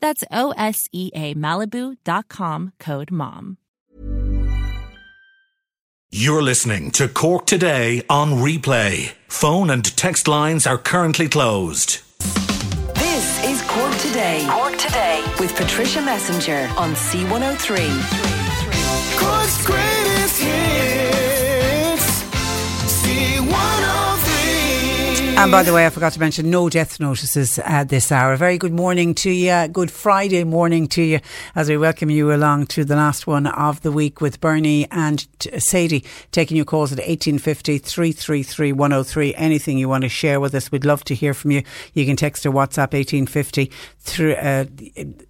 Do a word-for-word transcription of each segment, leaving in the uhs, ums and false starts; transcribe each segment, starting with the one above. That's O S E A Malibu dot com, code MOM. You're listening to Cork Today on replay. Phone and text lines are currently closed. This is Cork Today. Cork Today with Patricia Messenger on C one oh three. Cork's greatest hits. C one oh three. And by the way, I forgot to mention, no death notices at this hour. A very good morning to you. Good Friday morning to you as we welcome you along to the last one of the week with Bernie and Sadie taking your calls at eighteen fifty, three three three, one oh three. Anything you want to share with us, we'd love to hear from you. You can text or WhatsApp eighteen fifty. Through, uh,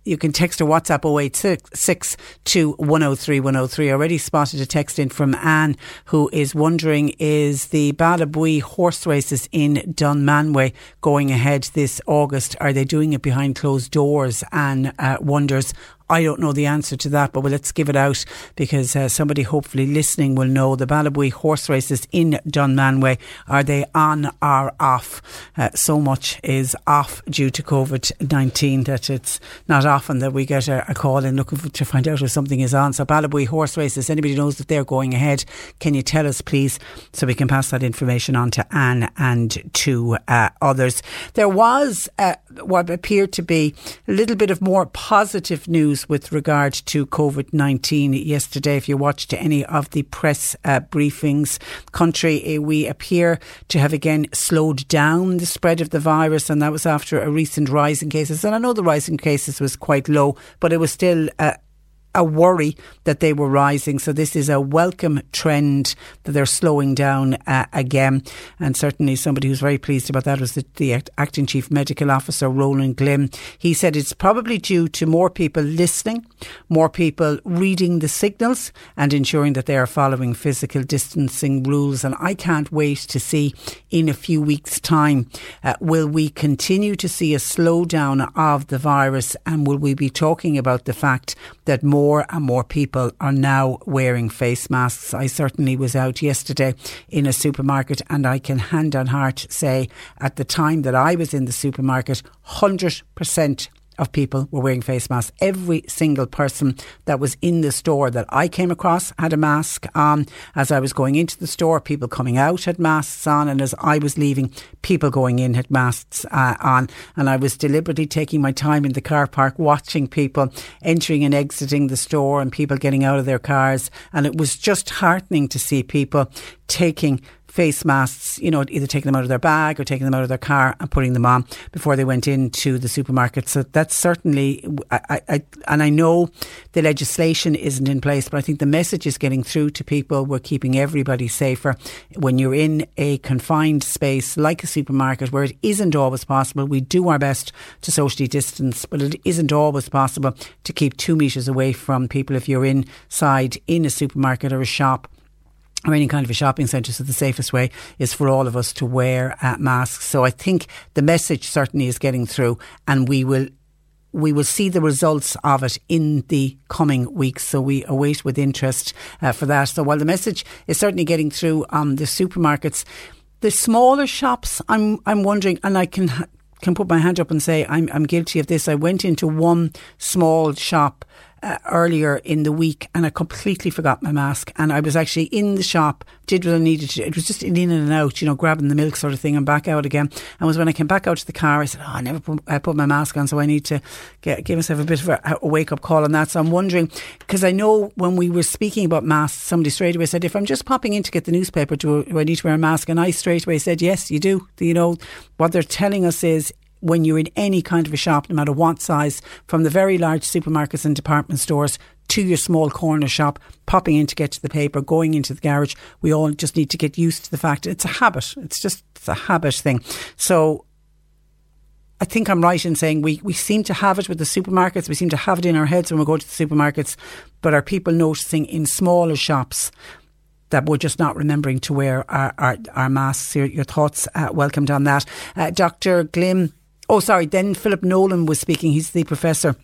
you can text or WhatsApp oh eight six six, two one oh three, one oh three. Already spotted a text in from Anne, who is wondering, is the Ballabuidhe horse races in Dunmanway going ahead this August? Are they doing it behind closed doors? And uh, wonders. I don't know the answer to that, but well, let's give it out because uh, somebody hopefully listening will know. The Ballabuidhe horse races in Dunmanway, are they on or off? Uh, so much is off due to COVID nineteen that it's not often that we get a, a call in looking for, to find out if something is on. So Ballabuidhe horse races, anybody knows that they're going ahead, can you tell us please, so we can pass that information on to Anne and to uh, others. There was uh, what appeared to be a little bit of more positive news with regard to COVID nineteen yesterday. If you watched any of the press uh, briefings, country, we appear to have again slowed down the spread of the virus, and that was after a recent rise in cases. And I know the rise in cases was quite low, but it was still uh, a worry that they were rising. So this is a welcome trend that they're slowing down uh, again. And certainly somebody who's very pleased about that was the, the Acting Chief Medical Officer, Roland Glim. He said it's probably due to more people listening, more people reading the signals and ensuring that they are following physical distancing rules. And I can't wait to see in a few weeks' time, uh, will we continue to see a slowdown of the virus, and will we be talking about the fact that more More and more people are now wearing face masks? I certainly was out yesterday in a supermarket, and I can hand on heart say at the time that I was in the supermarket, one hundred percent of people were wearing face masks. Every single person that was in the store that I came across had a mask on. As I was going into the store, people coming out had masks on, and as I was leaving, people going in had masks uh, on. And I was deliberately taking my time in the car park, watching people entering and exiting the store and people getting out of their cars. And it was just heartening to see people taking face masks, you know, either taking them out of their bag or taking them out of their car and putting them on before they went into the supermarket. So that's certainly, I, I, and I know the legislation isn't in place, but I think the message is getting through to people. We're keeping everybody safer. When you're in a confined space like a supermarket where it isn't always possible, we do our best to socially distance, but it isn't always possible to keep two metres away from people if you're inside in a supermarket or a shop or any kind of a shopping centre. So the safest way is for all of us to wear uh, masks. So I think the message certainly is getting through, and we will we will see the results of it in the coming weeks. So we await with interest uh, for that. So while the message is certainly getting through on um, the supermarkets, the smaller shops, I'm I'm wondering, and I can can put my hand up and say I'm I'm guilty of this. I went into one small shop uh, earlier in the week and I completely forgot my mask, and I was actually in the shop, did what I needed to do. It was just in and out, you know, grabbing the milk sort of thing and back out again. And it was when I came back out to the car, I said, oh, I never put, I put my mask on, so I need to get, give myself a bit of a, a wake-up call on that. So I'm wondering, because I know when we were speaking about masks, somebody straight away said, if I'm just popping in to get the newspaper, do, do I need to wear a mask? And I straight away said, yes, you do. You know, what they're telling us is, when you're in any kind of a shop, no matter what size, from the very large supermarkets and department stores to your small corner shop, popping in to get to the paper, going into the garage, we all just need to get used to the fact it's a habit. It's just it's a habit thing. So I think I'm right in saying we, we seem to have it with the supermarkets. We seem to have it in our heads when we go to the supermarkets. But are people noticing in smaller shops that we're just not remembering to wear our, our, our masks? Your, your thoughts uh, welcomed on that. Uh, Doctor Glim. Oh, sorry. Then Philip Nolan was speaking. He's the professor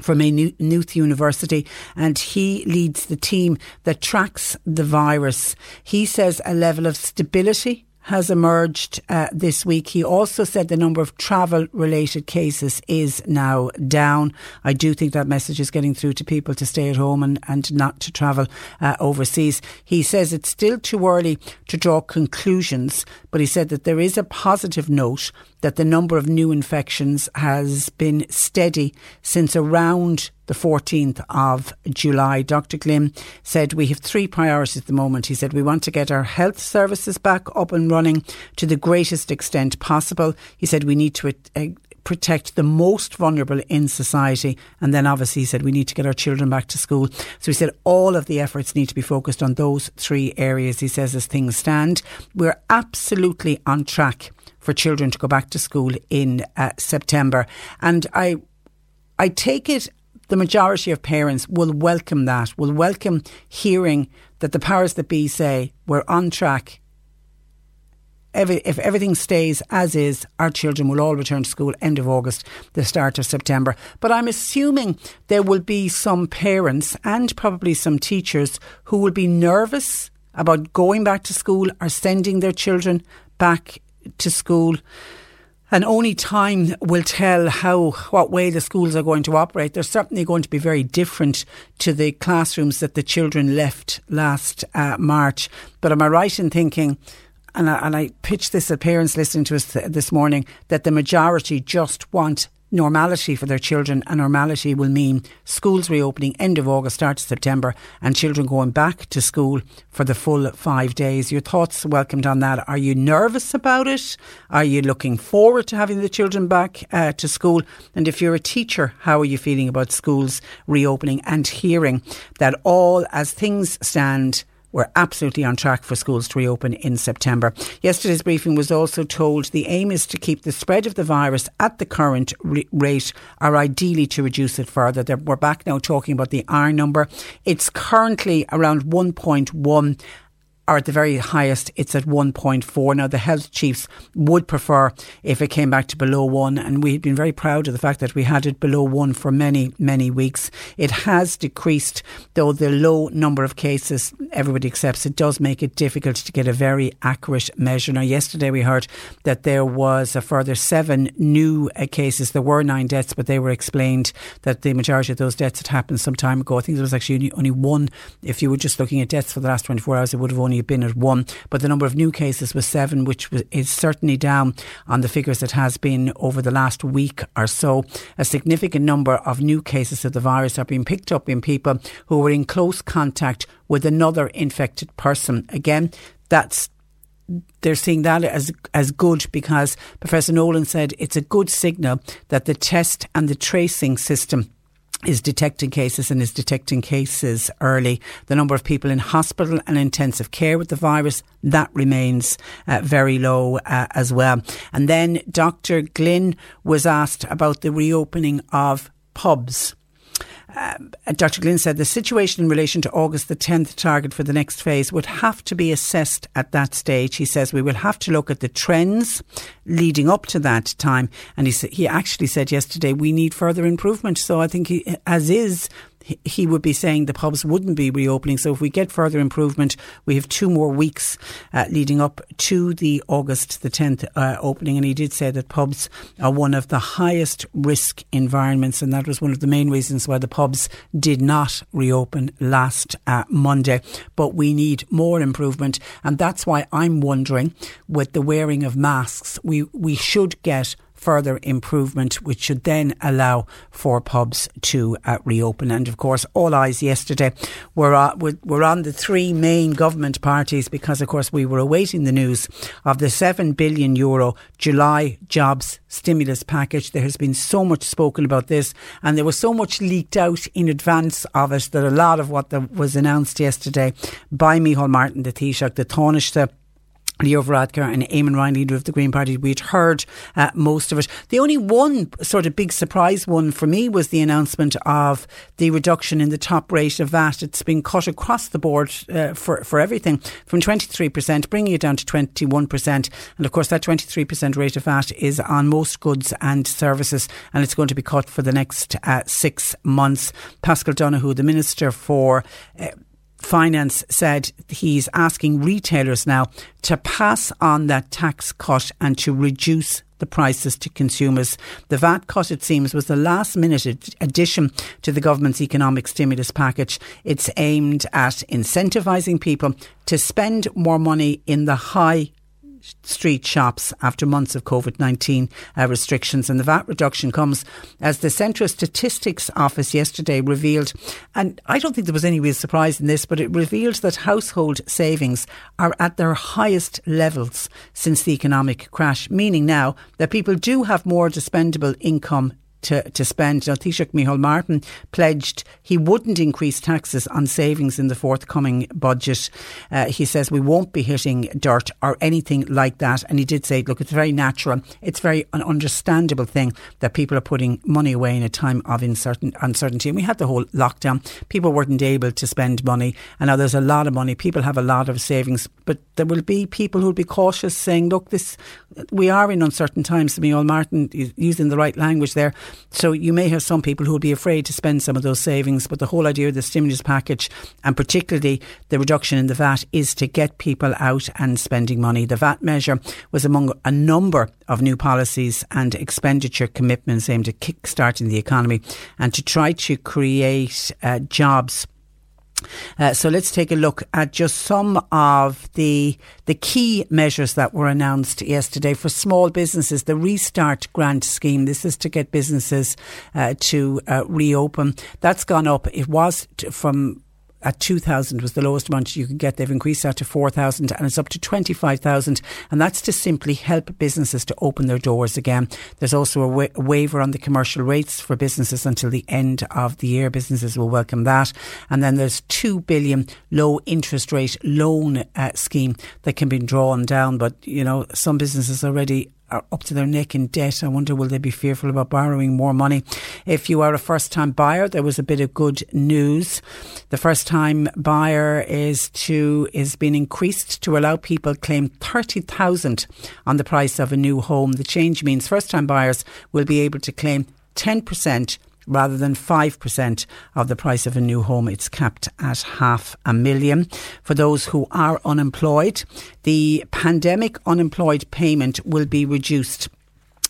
from Maynooth University, and he leads the team that tracks the virus. He says a level of stability has emerged uh, this week. He also said the number of travel-related cases is now down. I do think that message is getting through to people to stay at home and, and not to travel uh, overseas. He says it's still too early to draw conclusions, but he said that there is a positive note that the number of new infections has been steady since around the fourteenth of July. Doctor Glim said we have three priorities at the moment. He said we want to get our health services back up and running to the greatest extent possible. He said we need to uh, protect the most vulnerable in society, and then obviously he said we need to get our children back to school. So he said all of the efforts need to be focused on those three areas. He says as things stand, we're absolutely on track for children to go back to school in uh, September. And I I take it the majority of parents will welcome that, will welcome hearing that the powers that be say we're on track. Every, if everything stays as is, our children will all return to school end of August, the start of September. But I'm assuming there will be some parents and probably some teachers who will be nervous about going back to school or sending their children back to school. And only time will tell how, what way the schools are going to operate. They're certainly going to be very different to the classrooms that the children left last uh, March. But am I right in thinking, and I, and I pitched this at parents listening to us th- this morning, that the majority just want normality for their children, and normality will mean schools reopening end of August, start of September, and children going back to school for the full five days. Your thoughts welcomed on that. Are you nervous about it? Are you looking forward to having the children back uh, to school? And if you're a teacher, how are you feeling about schools reopening and hearing that all, as things stand, we're absolutely on track for schools to reopen in September. Yesterday's briefing was also told the aim is to keep the spread of the virus at the current re- rate, or ideally to reduce it further. There, we're back now talking about the R number. It's currently around one point one, or at the very highest, it's at one point four. Now, the health chiefs would prefer if it came back to below one, and we've been very proud of the fact that we had it below one for many, many weeks. It has decreased, though the low number of cases, everybody accepts it, does make it difficult to get a very accurate measure. Now, yesterday we heard that there was a further seven new uh, cases. There were nine deaths, but they were explained that the majority of those deaths had happened some time ago. I think there was actually only one. If you were just looking at deaths for the last twenty-four hours, it would have only been at one, but the number of new cases was seven, which was, is certainly down on the figures it has been over the last week or so. A significant number of new cases of the virus are being picked up in people who were in close contact with another infected person. Again, that's they're seeing that as as good, because Professor Nolan said it's a good signal that the test and the tracing system is detecting cases and is detecting cases early. The number of people in hospital and intensive care with the virus, that remains uh, very low uh, as well. And then Doctor Glynn was asked about the reopening of pubs. Um, Doctor Glynn said the situation in relation to August the tenth target for the next phase would have to be assessed at that stage. He says we will have to look at the trends leading up to that time. And he, sa- he actually said yesterday we need further improvement. So I think he, as is, he would be saying the pubs wouldn't be reopening. So if we get further improvement, we have two more weeks uh, leading up to the August the tenth uh, opening. And he did say that pubs are one of the highest risk environments. And that was one of the main reasons why the pubs did not reopen last uh, Monday. But we need more improvement. And that's why I'm wondering, with the wearing of masks, we, we should get further improvement, which should then allow for pubs to uh, reopen. And of course, all eyes yesterday were, uh, were on the three main government parties because, of course, we were awaiting the news of the seven billion euro July jobs stimulus package. There has been so much spoken about this, and there was so much leaked out in advance of it that a lot of what the, was announced yesterday by Micheál Martin, the Taoiseach, the Taoiseach, Leo Varadkar and Eamon Ryan, leader of the Green Party. We'd heard uh, most of it. The only one sort of big surprise one for me was the announcement of the reduction in the top rate of V A T. It's been cut across the board uh, for, for everything, from twenty-three percent, bringing it down to twenty-one percent. And of course, that twenty-three percent rate of V A T is on most goods and services, and it's going to be cut for the next uh, six months. Pascal Donoghue, the Minister for Uh, Finance, said he's asking retailers now to pass on that tax cut and to reduce the prices to consumers. The V A T cut, it seems, was the last minute addition to the government's economic stimulus package. It's aimed at incentivising people to spend more money in the high street shops after months of COVID nineteen uh, restrictions. And the V A T reduction comes as the Central Statistics Office yesterday revealed, and I don't think there was any real surprise in this, but it revealed that household savings are at their highest levels since the economic crash, meaning now that people do have more disposable income To, to spend. Now, Taoiseach Micheál Martin pledged he wouldn't increase taxes on savings in the forthcoming budget. Uh, he says we won't be hitting dirt or anything like that. And he did say, look, it's very natural. It's very an understandable thing that people are putting money away in a time of uncertain, uncertainty. And we had the whole lockdown. People weren't able to spend money. And now there's a lot of money. People have a lot of savings. But there will be people who'll be cautious saying, look, this we are in uncertain times. Micheál Martin is using the right language there. So you may have some people who will be afraid to spend some of those savings, but the whole idea of the stimulus package and particularly the reduction in the V A T is to get people out and spending money. The V A T measure was among a number of new policies and expenditure commitments aimed at kick-starting the economy and to try to create uh, jobs. Uh, so let's take a look at just some of the the key measures that were announced yesterday for small businesses. The Restart Grant Scheme, this is to get businesses uh, to uh, reopen. That's gone up. It was t- from at two thousand was the lowest amount you could get. They've increased that to four thousand and it's up to twenty-five thousand. And that's to simply help businesses to open their doors again. There's also a, wa- a waiver on the commercial rates for businesses until the end of the year. Businesses will welcome that. And then there's two billion low interest rate loan uh, scheme that can be drawn down. But, you know, some businesses already are up to their neck in debt. I wonder, will they be fearful about borrowing more money? If you are a first-time buyer, there was a bit of good news. The first-time buyer is to is being increased to allow people claim thirty thousand on the price of a new home. The change means first-time buyers will be able to claim ten percent rather than five percent of the price of a new home. It's capped at half a million. For those who are unemployed, the pandemic unemployed payment will be reduced.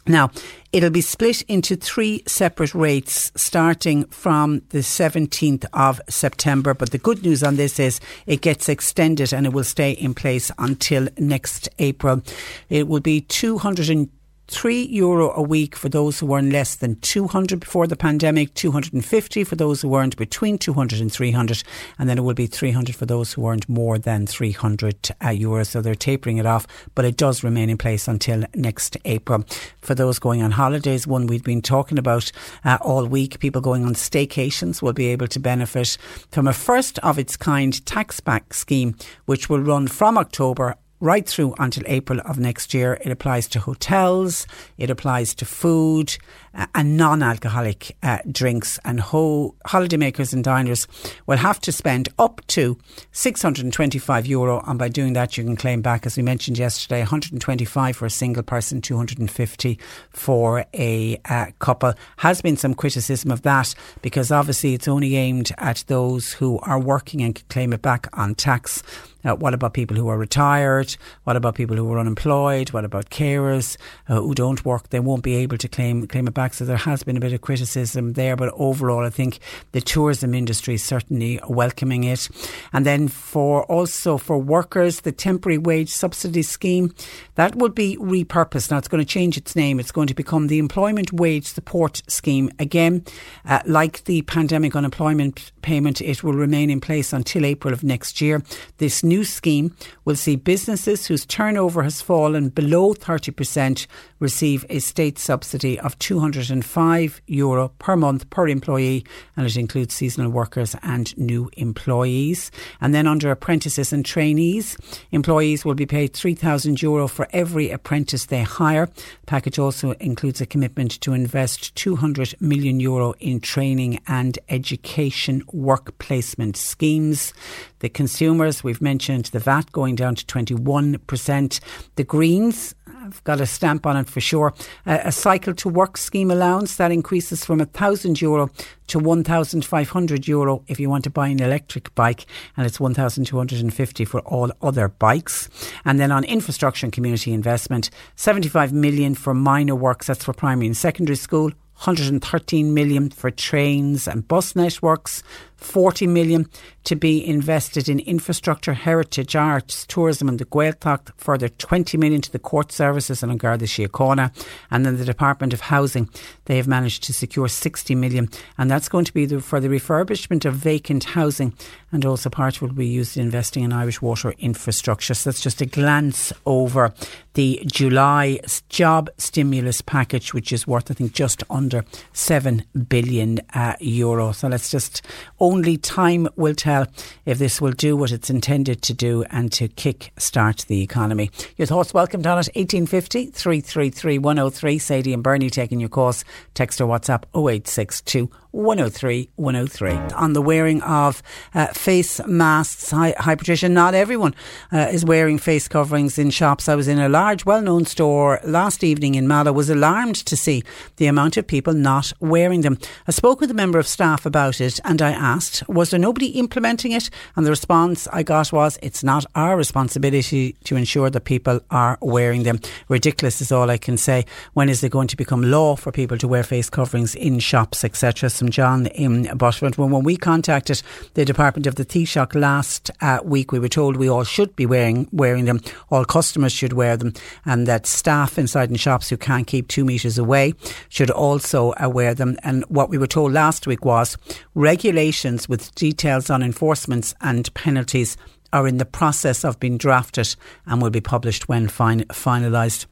Now, it'll be split into three separate rates starting from the seventeenth of September. But the good news on this is it gets extended and it will stay in place until next April. It will be two hundred and Three euro a week for those who earn less than two hundred before the pandemic, two hundred fifty for those who earned between two hundred and three hundred, and then it will be three hundred for those who earned more than three hundred uh, euros. So they're tapering it off, but it does remain in place until next April. For those going on holidays, one we've been talking about uh, all week, people going on staycations will be able to benefit from a first of its kind tax back scheme, which will run from October right through until April of next year. It applies to hotels, it applies to food uh, and non-alcoholic uh, drinks, and ho- holidaymakers and diners will have to spend up to six hundred twenty-five euro, and by doing that you can claim back, as we mentioned yesterday, one hundred twenty-five for a single person, two hundred fifty for a uh, couple. Has been some criticism of that because obviously it's only aimed at those who are working and can claim it back on tax. Uh, what about people who are retired? What about people who are unemployed? What about carers uh, who don't work? They won't be able to claim claim it back. So there has been a bit of criticism there. But overall, I think the tourism industry is certainly welcoming it. And then for also for workers, the temporary wage subsidy scheme, that will be repurposed. Now, it's going to change its name. It's going to become the Employment Wage Support Scheme. Again, uh, like the pandemic unemployment payment, it will remain in place until April of next year. This new new scheme will see businesses whose turnover has fallen below thirty percent receive a state subsidy of two hundred five euro per month per employee, and it includes seasonal workers and new employees. And then under apprentices and trainees, employees will be paid three thousand euro for every apprentice they hire. The package also includes a commitment to invest two hundred million euro in training and education work placement schemes. The consumers, we've mentioned the V A T going down to twenty-one percent. The Greens, I've got a stamp on it for sure. Uh, a cycle to work scheme allowance that increases from one thousand euro to one thousand five hundred euro if you want to buy an electric bike, and it's one thousand two hundred fifty for all other bikes. And then on infrastructure and community investment, seventy-five million for minor works, that's for primary and secondary school, one hundred thirteen million for trains and bus networks, forty million to be invested in infrastructure, heritage, arts, tourism and the Gaeltacht, further twenty million to the court services and on Garda Síochána. And then the Department of Housing, they have managed to secure sixty million, and that's going to be the, for the refurbishment of vacant housing, and also part will be used in investing in Irish water infrastructure. So that's just a glance over the July job stimulus package, which is worth, I think, just under seven billion uh, euro. So let's just over Only time will tell if this will do what it's intended to do and to kick-start the economy. Your thoughts welcomed on it. eighteen fifty, three three three, one oh three. Sadie and Bernie taking your calls. Text or WhatsApp oh eight six two, one oh three, one oh three. On the wearing of uh, face masks. Hi, hi Patricia. Not everyone uh, is wearing face coverings in shops. I was in a large, well-known store last evening in Mallow. Was alarmed to see the amount of people not wearing them. I spoke with a member of staff about it and I asked, was there nobody implementing it? And the response I got was, it's not our responsibility to ensure that people are wearing them. Ridiculous is all I can say. When is it going to become law for people to wear face coverings in shops, et cetera? Some John in Butterford. When, when we contacted the Department of the Taoiseach last uh, week, we were told we all should be wearing wearing them. All customers should wear them, and that staff inside in shops who can't keep two metres away should also uh, wear them. And what we were told last week was regulations with details on enforcements and penalties are in the process of being drafted and will be published when fin- finalised.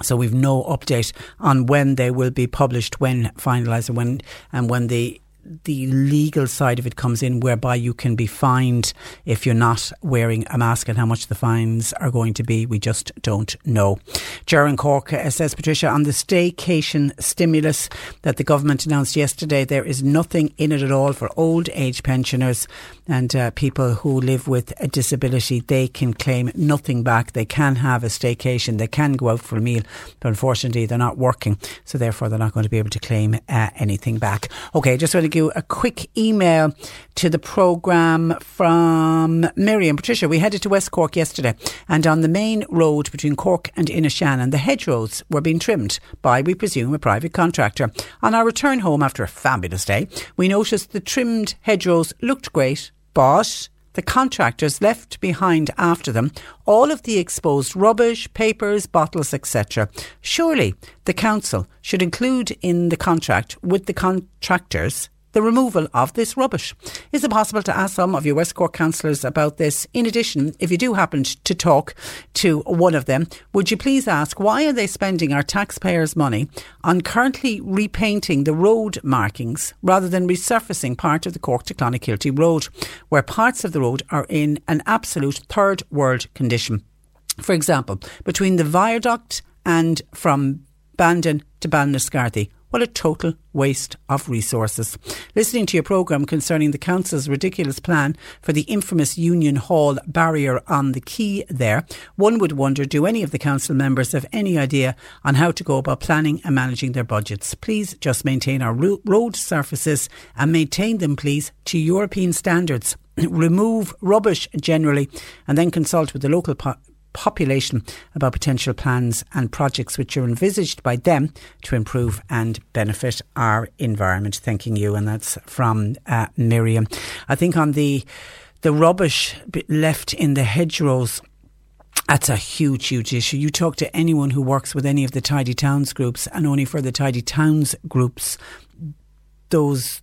So we've no update on when they will be published, when finalised, and when and when the the legal side of it comes in, whereby you can be fined if you're not wearing a mask, and how much the fines are going to be, we just don't know. Jer in Cork says, Patricia, on the staycation stimulus that the government announced yesterday, there is nothing in it at all for old age pensioners and uh, people who live with a disability. They can claim nothing back. They can have a staycation. They can go out for a meal, but unfortunately they're not working, so therefore they're not going to be able to claim uh, anything back. OK, just want to give a quick email to the programme from Miriam. Patricia, we headed to West Cork yesterday, and on the main road between Cork and Inishannon, the hedgerows were being trimmed by, we presume, a private contractor. On our return home after a fabulous day, we noticed the trimmed hedgerows looked great, but the contractors left behind after them all of the exposed rubbish, papers, bottles, et cetera. Surely the council should include in the contract with the contractors the removal of this rubbish. Is it possible to ask some of your West Cork councillors about this? In addition, if you do happen to talk to one of them, would you please ask, why are they spending our taxpayers' money on currently repainting the road markings rather than resurfacing part of the Cork to Clonakilty Road, where parts of the road are in an absolute third world condition? For example, between the viaduct and from Bandon to Balnascarthy. What a total waste of resources. Listening to your programme concerning the council's ridiculous plan for the infamous Union Hall barrier on the quay there, one would wonder, do any of the council members have any idea on how to go about planning and managing their budgets? Please just maintain our road surfaces and maintain them, please, to European standards. Remove rubbish generally and then consult with the local po- population about potential plans and projects which are envisaged by them to improve and benefit our environment. Thanking you. And that's from uh, Miriam. I think on the the rubbish left in the hedgerows, that's a huge, huge issue. You talk to anyone who works with any of the Tidy Towns groups, and only for the Tidy Towns groups, those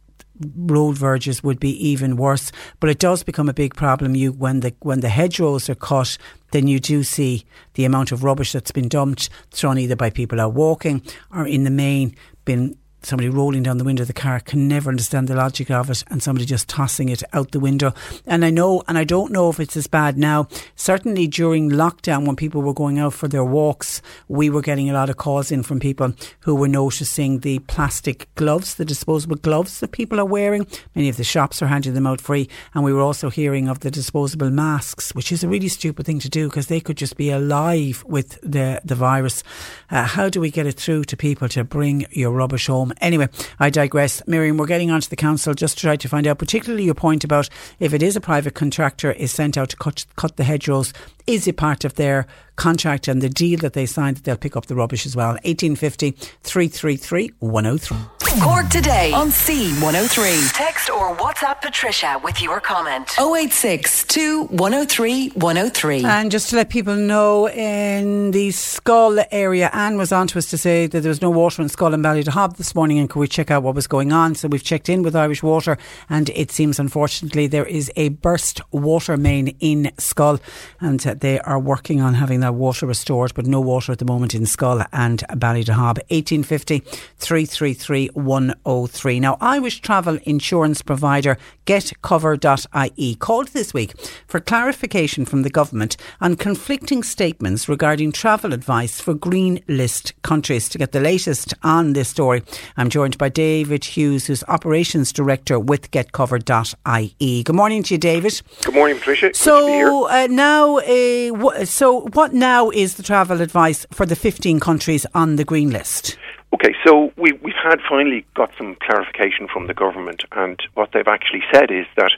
road verges would be even worse. But it does become a big problem. You when the when the hedgerows are cut, then you do see the amount of rubbish that's been dumped, thrown either by people out walking or in the main bin, somebody rolling down the window of the car. Can never understand the logic of it, and somebody just tossing it out the window. And I know, and I don't know if it's as bad now. Certainly during lockdown, when people were going out for their walks, we were getting a lot of calls in from people who were noticing the plastic gloves, the disposable gloves that people are wearing. Many of the shops are handing them out free. And we were also hearing of the disposable masks, which is a really stupid thing to do, because they could just be alive with the, the virus. Uh, how do we get it through to people to bring your rubbish home? Anyway, I digress. Miriam, we're getting on to the council just to try to find out, particularly your point about if it is a private contractor is sent out to cut, cut the hedgerows, is it part of their contract and the deal that they signed that they'll pick up the rubbish as well? eighteen fifty, three three three, one oh three. Cork Today on C one oh three. Text or WhatsApp Patricia with your comment. oh eight six, two one oh three, one oh three. And just to let people know, in the Schull area, Anne was on to us to say that there was no water in Schull and Ballydehob this morning, and could we check out what was going on? So we've checked in with Irish Water, and it seems unfortunately there is a burst water main in Schull, and they are working on having that water restored, but no water at the moment in Schull and Ballydehob. eighteen fifty, three three three, one oh three. Now, Irish travel insurance provider Get Cover dot I E called this week for clarification from the government on conflicting statements regarding travel advice for green list countries. To get the latest on this story, I'm joined by David Hughes, who's operations director with Get Cover dot I E. Good morning to you, David. Good morning, Patricia. Good so to be here. Uh, now, uh, w- so what now is the travel advice for the fifteen countries on the green list? Okay, so we, we've had finally got some clarification from the government, and what they've actually said is that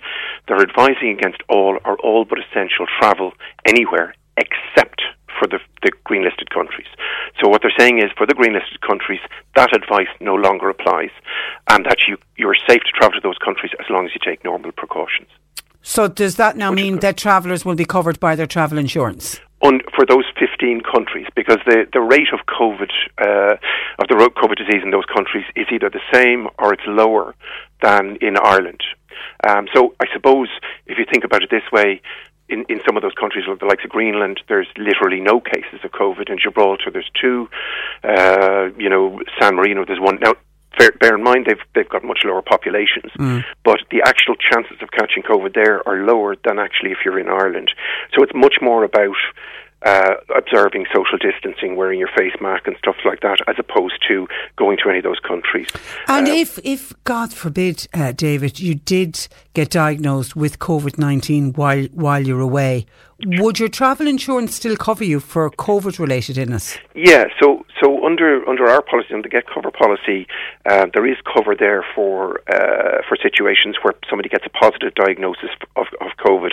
they're advising against all or all but essential travel anywhere except for the, the green-listed countries. So what they're saying is, for the green-listed countries, that advice no longer applies, and that you, you're safe to travel to those countries as long as you take normal precautions. So does that now Which mean that travellers will be covered by their travel insurance? On, for those fifteen countries, because the, the rate of COVID, uh, of the COVID disease in those countries is either the same or it's lower than in Ireland. Um, so I suppose if you think about it this way, in, in some of those countries, like the likes of Greenland, there's literally no cases of COVID. In Gibraltar, there's two. Uh, you know, San Marino, there's one. Now, bear in mind, they've they've got much lower populations, mm. but the actual chances of catching COVID there are lower than actually if you're in Ireland. So it's much more about uh, observing social distancing, wearing your face mask and stuff like that, as opposed to going to any of those countries. And um, if, if God forbid, uh, David, you did get diagnosed with COVID nineteen while while you're away, would your travel insurance still cover you for COVID-related illness? Yeah, so so under under our policy, under the Get Cover policy, uh, there is cover there for uh, for situations where somebody gets a positive diagnosis of, of COVID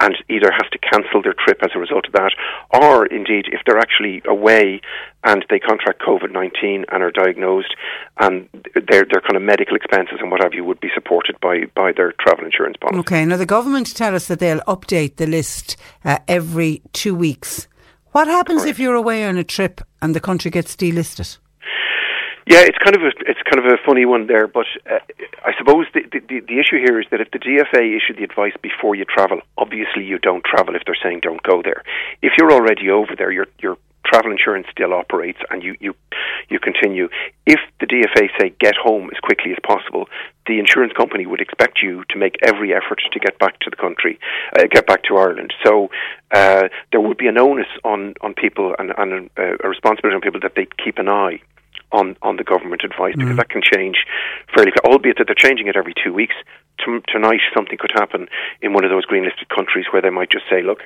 and either has to cancel their trip as a result of that, or indeed if they're actually away and they contract COVID nineteen and are diagnosed, and their their kind of medical expenses and what have you would be supported by, by their travel insurance policy. Okay, now the government tell us that they'll update the list Uh, every two weeks. What happens Correct. if you're away on a trip and the country gets delisted? Yeah, it's kind of a it's kind of a funny one there, but uh, I suppose the, the the issue here is that if the D F A issued the advice before you travel, obviously you don't travel if they're saying don't go there. If you're already over there, you're you're travel insurance still operates, and you, you, you continue. If the D F A say get home as quickly as possible, the insurance company would expect you to make every effort to get back to the country, uh, get back to Ireland. So uh, there would be an onus on, on people and, and uh, a responsibility on people that they keep an eye on, on the government advice, because mm. that can change fairly, albeit that they're changing it every two weeks. T- tonight something could happen in one of those green listed countries where they might just say, look,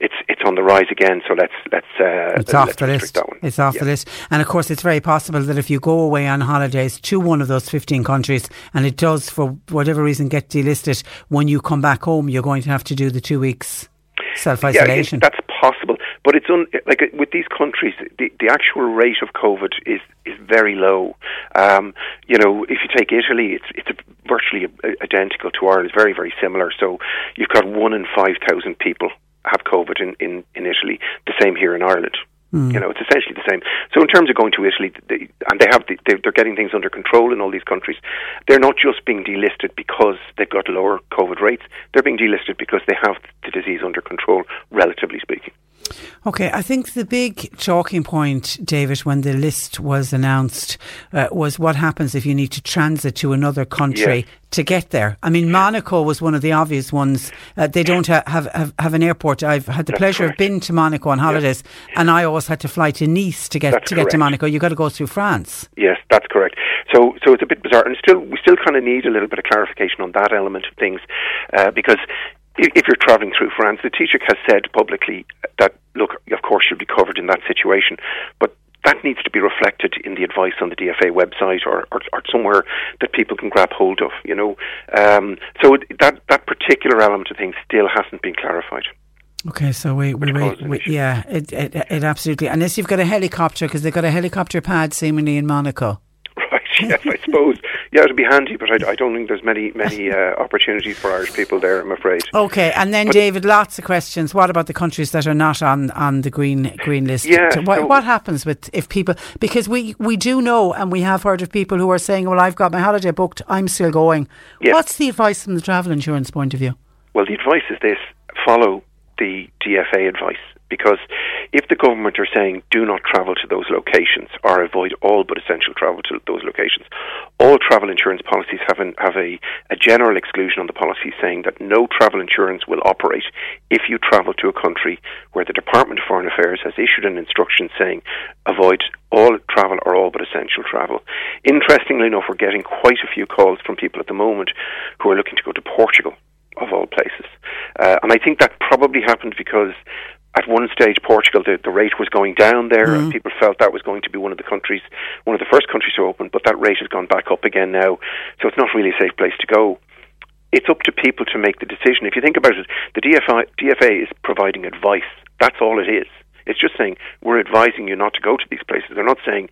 it's it's on the rise again, so let's let's uh, it's off let's the list. That one. It's off yeah. the list. And of course, it's very possible that if you go away on holidays to one of those fifteen countries and it does, for whatever reason, get delisted, when you come back home, you're going to have to do the two weeks self-isolation. Yeah, it, that's possible. But it's un- like with these countries, the, the actual rate of COVID is, is very low. Um, you know, if you take Italy, it's it's a, virtually a, identical to Ireland. It's very, very similar. So you've got one in five thousand people have COVID in, in, in Italy. The same here in Ireland. Mm. You know, it's essentially the same. So in terms of going to Italy, they, and they have the, they, they're getting things under control in all these countries, they're not just being delisted because they've got lower COVID rates. They're being delisted because they have the disease under control, relatively speaking. Okay, I think the big talking point, David, when the list was announced uh, was what happens if you need to transit to another country yeah. to get there. I mean, Monaco was one of the obvious ones. Uh, they don't ha- have, have have an airport. I've had the That's pleasure correct. of being to Monaco on holidays yeah. and I always had to fly to Nice to get that's to correct. get to Monaco. You've got to go through France. Yes, that's correct. So so it's a bit bizarre, and still we still kind of need a little bit of clarification on that element of things, uh, because if you're travelling through France, the Taoiseach has said publicly that, look, of course you'll be covered in that situation, but that needs to be reflected in the advice on the D F A website, or, or, or somewhere that people can grab hold of, you know. Um, so that, that particular element of things still hasn't been clarified. Okay, so we, we, we, we yeah, it, it, it absolutely, unless you've got a helicopter, because they've got a helicopter pad seemingly in Monaco. Right, yes, I suppose. Yeah, it'd be handy, but I, I don't think there's many, many uh, opportunities for Irish people there, I'm afraid. Okay, and then, but David, lots of questions. What about the countries that are not on, on the green green list? Yeah, so what, so what happens with if people... Because we, we do know, and we have heard of people who are saying, well, I've got my holiday booked, I'm still going. Yeah. What's the advice from the travel insurance point of view? Well, the advice is this: follow the D F A advice. Because if the government are saying do not travel to those locations, or avoid all but essential travel to those locations, all travel insurance policies have, an, have a, a general exclusion on the policy saying that no travel insurance will operate if you travel to a country where the Department of Foreign Affairs has issued an instruction saying avoid all travel or all but essential travel. Interestingly enough, we're getting quite a few calls from people at the moment who are looking to go to Portugal, of all places. Uh, and I think that probably happened because at one stage, Portugal, the, the rate was going down there, mm. and people felt that was going to be one of the countries, one of the first countries to open, but that rate has gone back up again now, so it's not really a safe place to go. It's up to people to make the decision. If you think about it, the D F A, D F A is providing advice. That's all it is. It's just saying, we're advising you not to go to these places. They're not saying,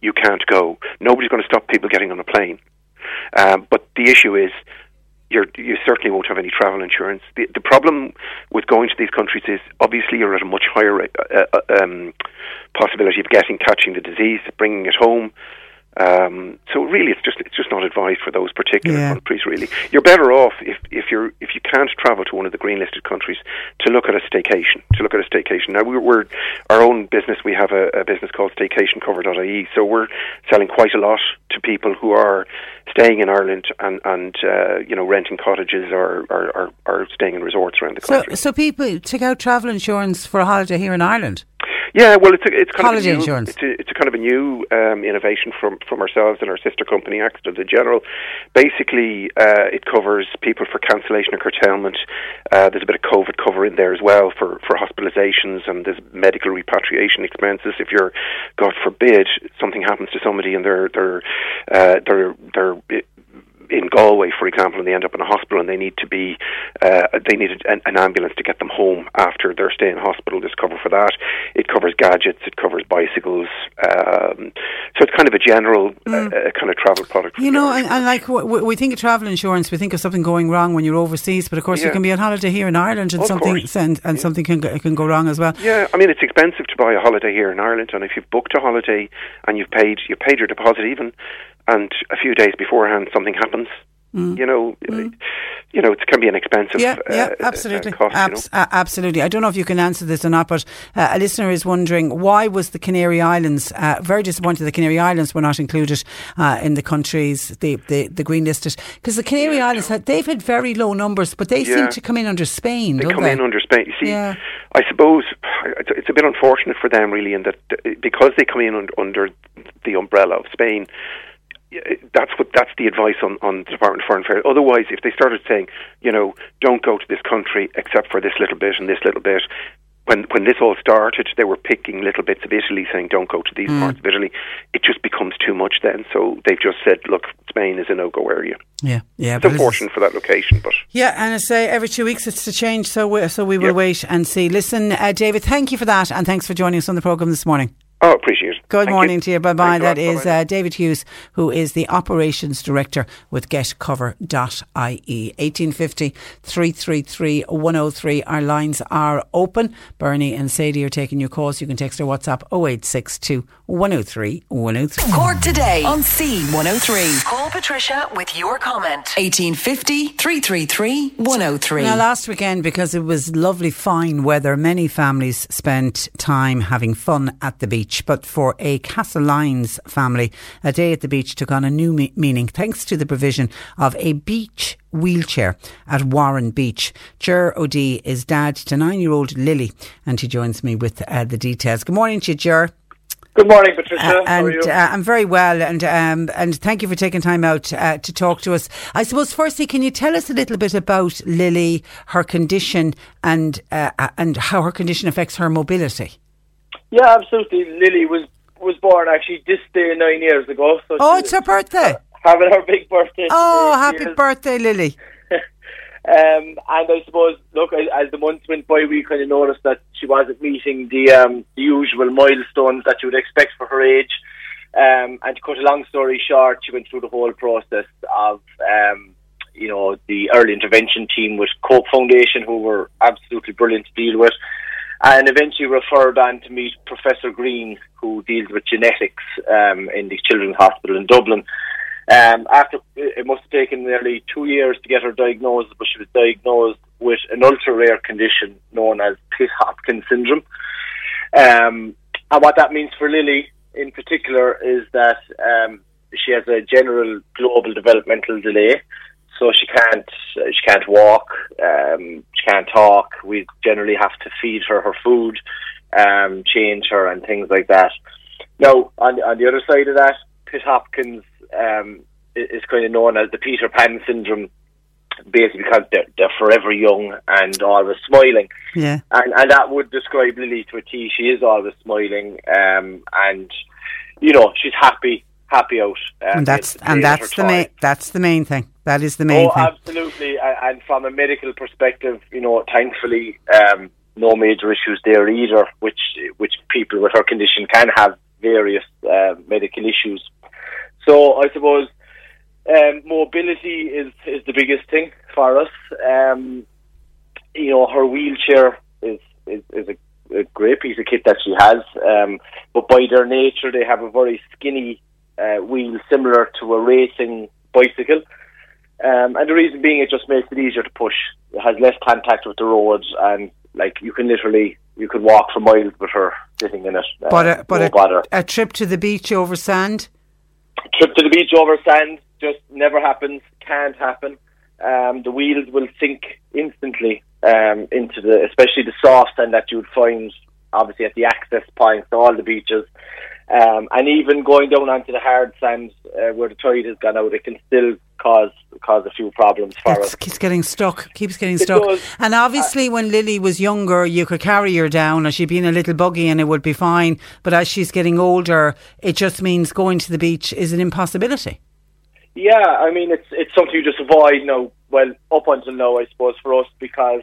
you can't go. Nobody's going to stop people getting on a plane. Um, but the issue is, You're, you certainly won't have any travel insurance. The, the problem with going to these countries is obviously you're at a much higher uh, um, possibility of getting, catching the disease, bringing it home. Um, so really, it's just it's just not advised for those particular yeah. countries. Really, you're better off if if you're if you can't travel to one of the green listed countries to look at a staycation. To look at a staycation. Now we're, we're our own business. We have a, a business called staycation cover dot I E. So we're selling quite a lot to people who are staying in Ireland and and uh, you know, renting cottages or or, or or staying in resorts around the country. So so people take out travel insurance for a holiday here in Ireland. Yeah, well, it's a, it's kind holiday of a new, insurance. It's, a, it's a kind of a new um, innovation from, from ourselves and our sister company, Accident in General. Basically, uh, it covers people for cancellation or curtailment. Uh, there's a bit of COVID cover in there as well for, for hospitalizations, and there's medical repatriation expenses. If you're, God forbid, something happens to somebody and they're they're uh, they're they're. It, in Galway, for example, and they end up in a hospital and they need to be, uh, they need an, an ambulance to get them home after their stay in hospital. There's cover for that. It covers gadgets, it covers bicycles. Um, so it's kind of a general mm. uh, kind of travel product. You know, and, and like w- we think of travel insurance, we think of something going wrong when you're overseas, but of course yeah. you can be on holiday here in Ireland and, something, and, and yeah. something can go, can go wrong as well. Yeah, I mean, it's expensive to buy a holiday here in Ireland, and if you've booked a holiday and you've paid, you've paid your deposit even, and a few days beforehand something happens, Mm. You know, mm. you know, it can be an expensive yeah, yeah, uh, absolutely. Uh, cost. Abs- you know? uh, absolutely. I don't know if you can answer this or not, but uh, a listener is wondering, why was the Canary Islands, uh, very disappointed the Canary Islands were not included uh, in the countries, the, the, the green listed? Because the Canary yeah. Islands, had, they've had very low numbers, but they yeah. seem to come in under Spain, they don't come they? in under Spain. You see, yeah. I suppose it's a bit unfortunate for them, really, in that because they come in under the umbrella of Spain, that's what that's the advice on, on the Department of Foreign Affairs. Otherwise, if they started saying, you know, don't go to this country except for this little bit and this little bit, when when this all started, they were picking little bits of Italy, saying don't go to these mm. parts of Italy. It just becomes too much then. So they've just said, look, Spain is a no-go area. Yeah, yeah. It's unfortunate for that location, but yeah. And I say every two weeks it's to change, so we so we will yep. wait and see. Listen, uh, David, thank you for that, and thanks for joining us on the programme this morning. Oh, appreciate it. Good Thank morning you. to you. Bye-bye. That is uh, David Hughes, who is the Operations Director with Get Cover dot I E. eighteen fifty, three three three, one oh three. Our lines are open. Bernie and Sadie are taking your calls. You can text or WhatsApp oh eight six two, one oh three, one oh three. Cork Today on C one oh three. Call Patricia with your comment. eighteen fifty, three three three, one oh three. Now, last weekend, because it was lovely, fine weather, many families spent time having fun at the beach. But for a Castle Lyons family, a day at the beach took on a new me- meaning thanks to the provision of a beach wheelchair at Warren Beach. Jer O'Dea is dad to nine-year-old Lily, and she joins me with uh, the details. Good morning to you, Jer. Good morning, Patricia. Uh, and, How are you? Uh, I'm very well, and um, and thank you for taking time out uh, to talk to us. I suppose, firstly, can you tell us a little bit about Lily, her condition, and uh, and how her condition affects her mobility? Yeah, absolutely. Lily was, was born actually this day nine years ago. So oh, it's her birthday. Having her big birthday. Oh, happy years. birthday, Lily. um, and I suppose, look, as the months went by, we kind of noticed that she wasn't meeting the, um, the usual milestones that you would expect for her age. Um, and to cut a long story short, she went through the whole process of, um, you know, the early intervention team with Cope Foundation, who were absolutely brilliant to deal with. And eventually referred on to meet Professor Green, who deals with genetics um, in the Children's Hospital in Dublin. Um, after it must have taken nearly two years to get her diagnosed, but she was diagnosed with an ultra-rare condition known as Pitt-Hopkins syndrome. Um, and what that means for Lily in particular is that um, she has a general global developmental delay. So she can't, she can't walk, um, she can't talk. We generally have to feed her her food, um, change her and things like that. Now, on, on the other side of that, Pitt-Hopkins um, is kind of known as the Peter Pan syndrome, basically because they're, they're forever young and always smiling. Yeah. And, and that would describe Lily to a T. She is always smiling, um, and, you know, she's happy. Happy out, um, and that's and that's the main that's the main thing. That is the main oh, thing. Oh, absolutely. And from a medical perspective, you know, thankfully, um, no major issues there either. Which which people with her condition can have various uh, medical issues. So I suppose um, mobility is is the biggest thing for us. Um, you know, her wheelchair is is, is a, a great piece of kit that she has, um, but by their nature, they have a very skinny Uh, wheel similar to a racing bicycle, um, and the reason being it just makes it easier to push. It has less contact with the roads, and like you can literally you could walk for miles with her sitting in it. Uh, but a, but no a, bother. a trip to the beach over sand. A trip to the beach over sand just never happens. Can't happen. Um, the wheels will sink instantly um, into the, especially the soft sand that you would find obviously at the access points to all the beaches. Um, and even going down onto the hard sands uh, where the tide has gone out, it can still cause cause a few problems for That's, us. Keeps getting stuck, keeps getting it stuck. Does. And obviously uh, when Lily was younger, you could carry her down and she'd be in a little buggy and it would be fine. But as she's getting older, it just means going to the beach is an impossibility. Yeah, I mean, it's it's something you just avoid now, well, up until now, I suppose, for us, because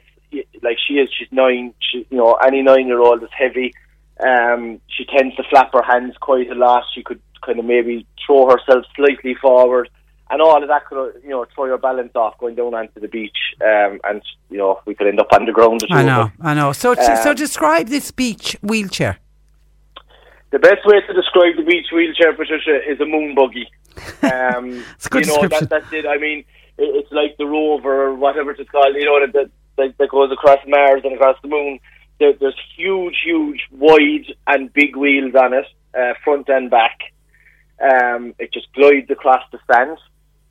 like she is, she's nine, she, you know, any nine-year-old is heavy. Um, she tends to flap her hands quite a lot. She could kind of maybe throw herself slightly forward, and all of that could, you know, throw your balance off going down onto the beach, um, and you know we could end up on the ground. I know, I know. So, um, so describe this beach wheelchair. The best way to describe the beach wheelchair, Patricia, is a moon buggy. Um, it's a good you know, description. That, that's it. I mean, it's like the rover or whatever it's called, you know, that, that, that goes across Mars and across the moon. There, there's huge, huge, wide and big wheels on it, uh, front and back. Um, it just glides across the sand.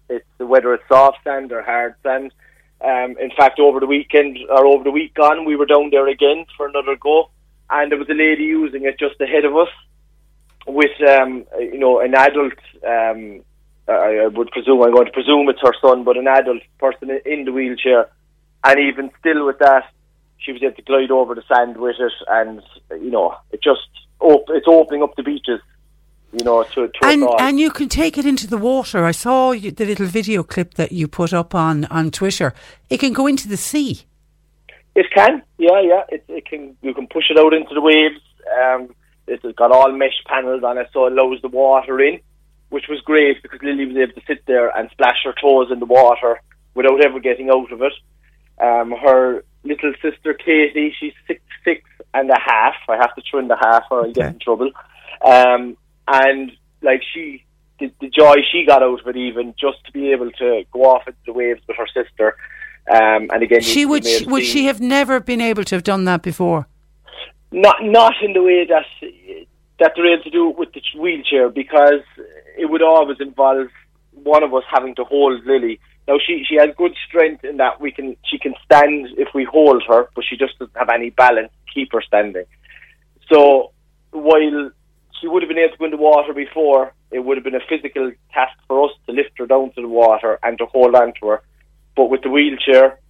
It's whether it's soft sand or hard sand. Um, in fact, over the weekend or over the week gone, we were down there again for another go, and there was a lady using it just ahead of us with, um, you know, an adult. Um, I, I would presume I'm going to presume it's her son, but an adult person in the wheelchair, and even still with that, she was able to glide over the sand with it, and you know, it just op- it's opening up the beaches. You know, to, to and, and you can take it into the water. I saw you, the little video clip that you put up on, on Twitter. It can go into the sea. It can, yeah, yeah. It, it can. You can push it out into the waves. Um, it's got all mesh panels on it, so it allows the water in, which was great because Lily was able to sit there and splash her toes in the water without ever getting out of it. Um, her little sister Katie, she's six, six and a half. I have to throw in the half, or I'll get in trouble. Um, And, like, she, the, the joy she got out of it, even just to be able to go off into the waves with her sister. Um, and again, she would, she, would she have never been able to have done that before? Not, not in the way that, that they're able to do it with the wheelchair, because it would always involve one of us having to hold Lily. Now, she, she has good strength in that we can, she can stand if we hold her, but she just doesn't have any balance to keep her standing. So, while she would have been able to go in the water before, it would have been a physical task for us to lift her down to the water and to hold on to her. But with the wheelchair,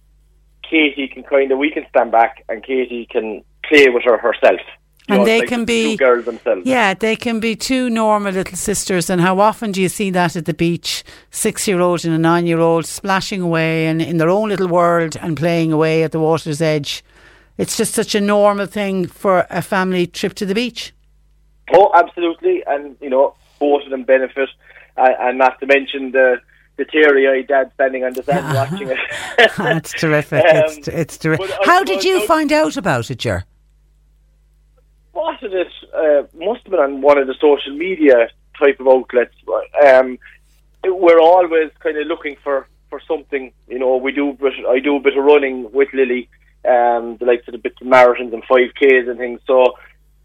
Katie can kind of, we can stand back and Katie can play with her herself. And you know, they like can the be two girls themselves. Yeah, they can be two normal little sisters. And how often do you see that at the beach? Six-year-old and a nine-year-old splashing away and in their own little world and playing away at the water's edge. It's just such a normal thing for a family trip to the beach. Oh, absolutely, and you know, both of them benefit, uh, and not to mention the the teary-eyed dad standing on the sand watching it. That's terrific. Um, it's it's terrific. How did you find out about it, Jer? What is it? Uh, must have been on one of the social media type of outlets. Um, we're always kind of looking for, for something. You know, we do. I do a bit of running with Lily, um, the likes of the bits of marathons and five Ks and things. So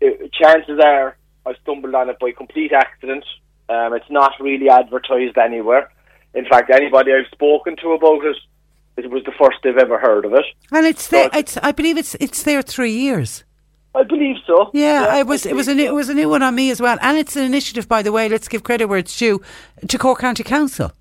it, chances are, I stumbled on it by complete accident. Um, it's not really advertised anywhere. In fact, anybody I've spoken to about it, it was the first they've ever heard of it. And it's there. So it's, I believe it's it's there three years. I believe so. Yeah, yeah I was. I it was a new, it was a new one on me as well. And it's an initiative, by the way. Let's give credit where it's due to Cork County Council.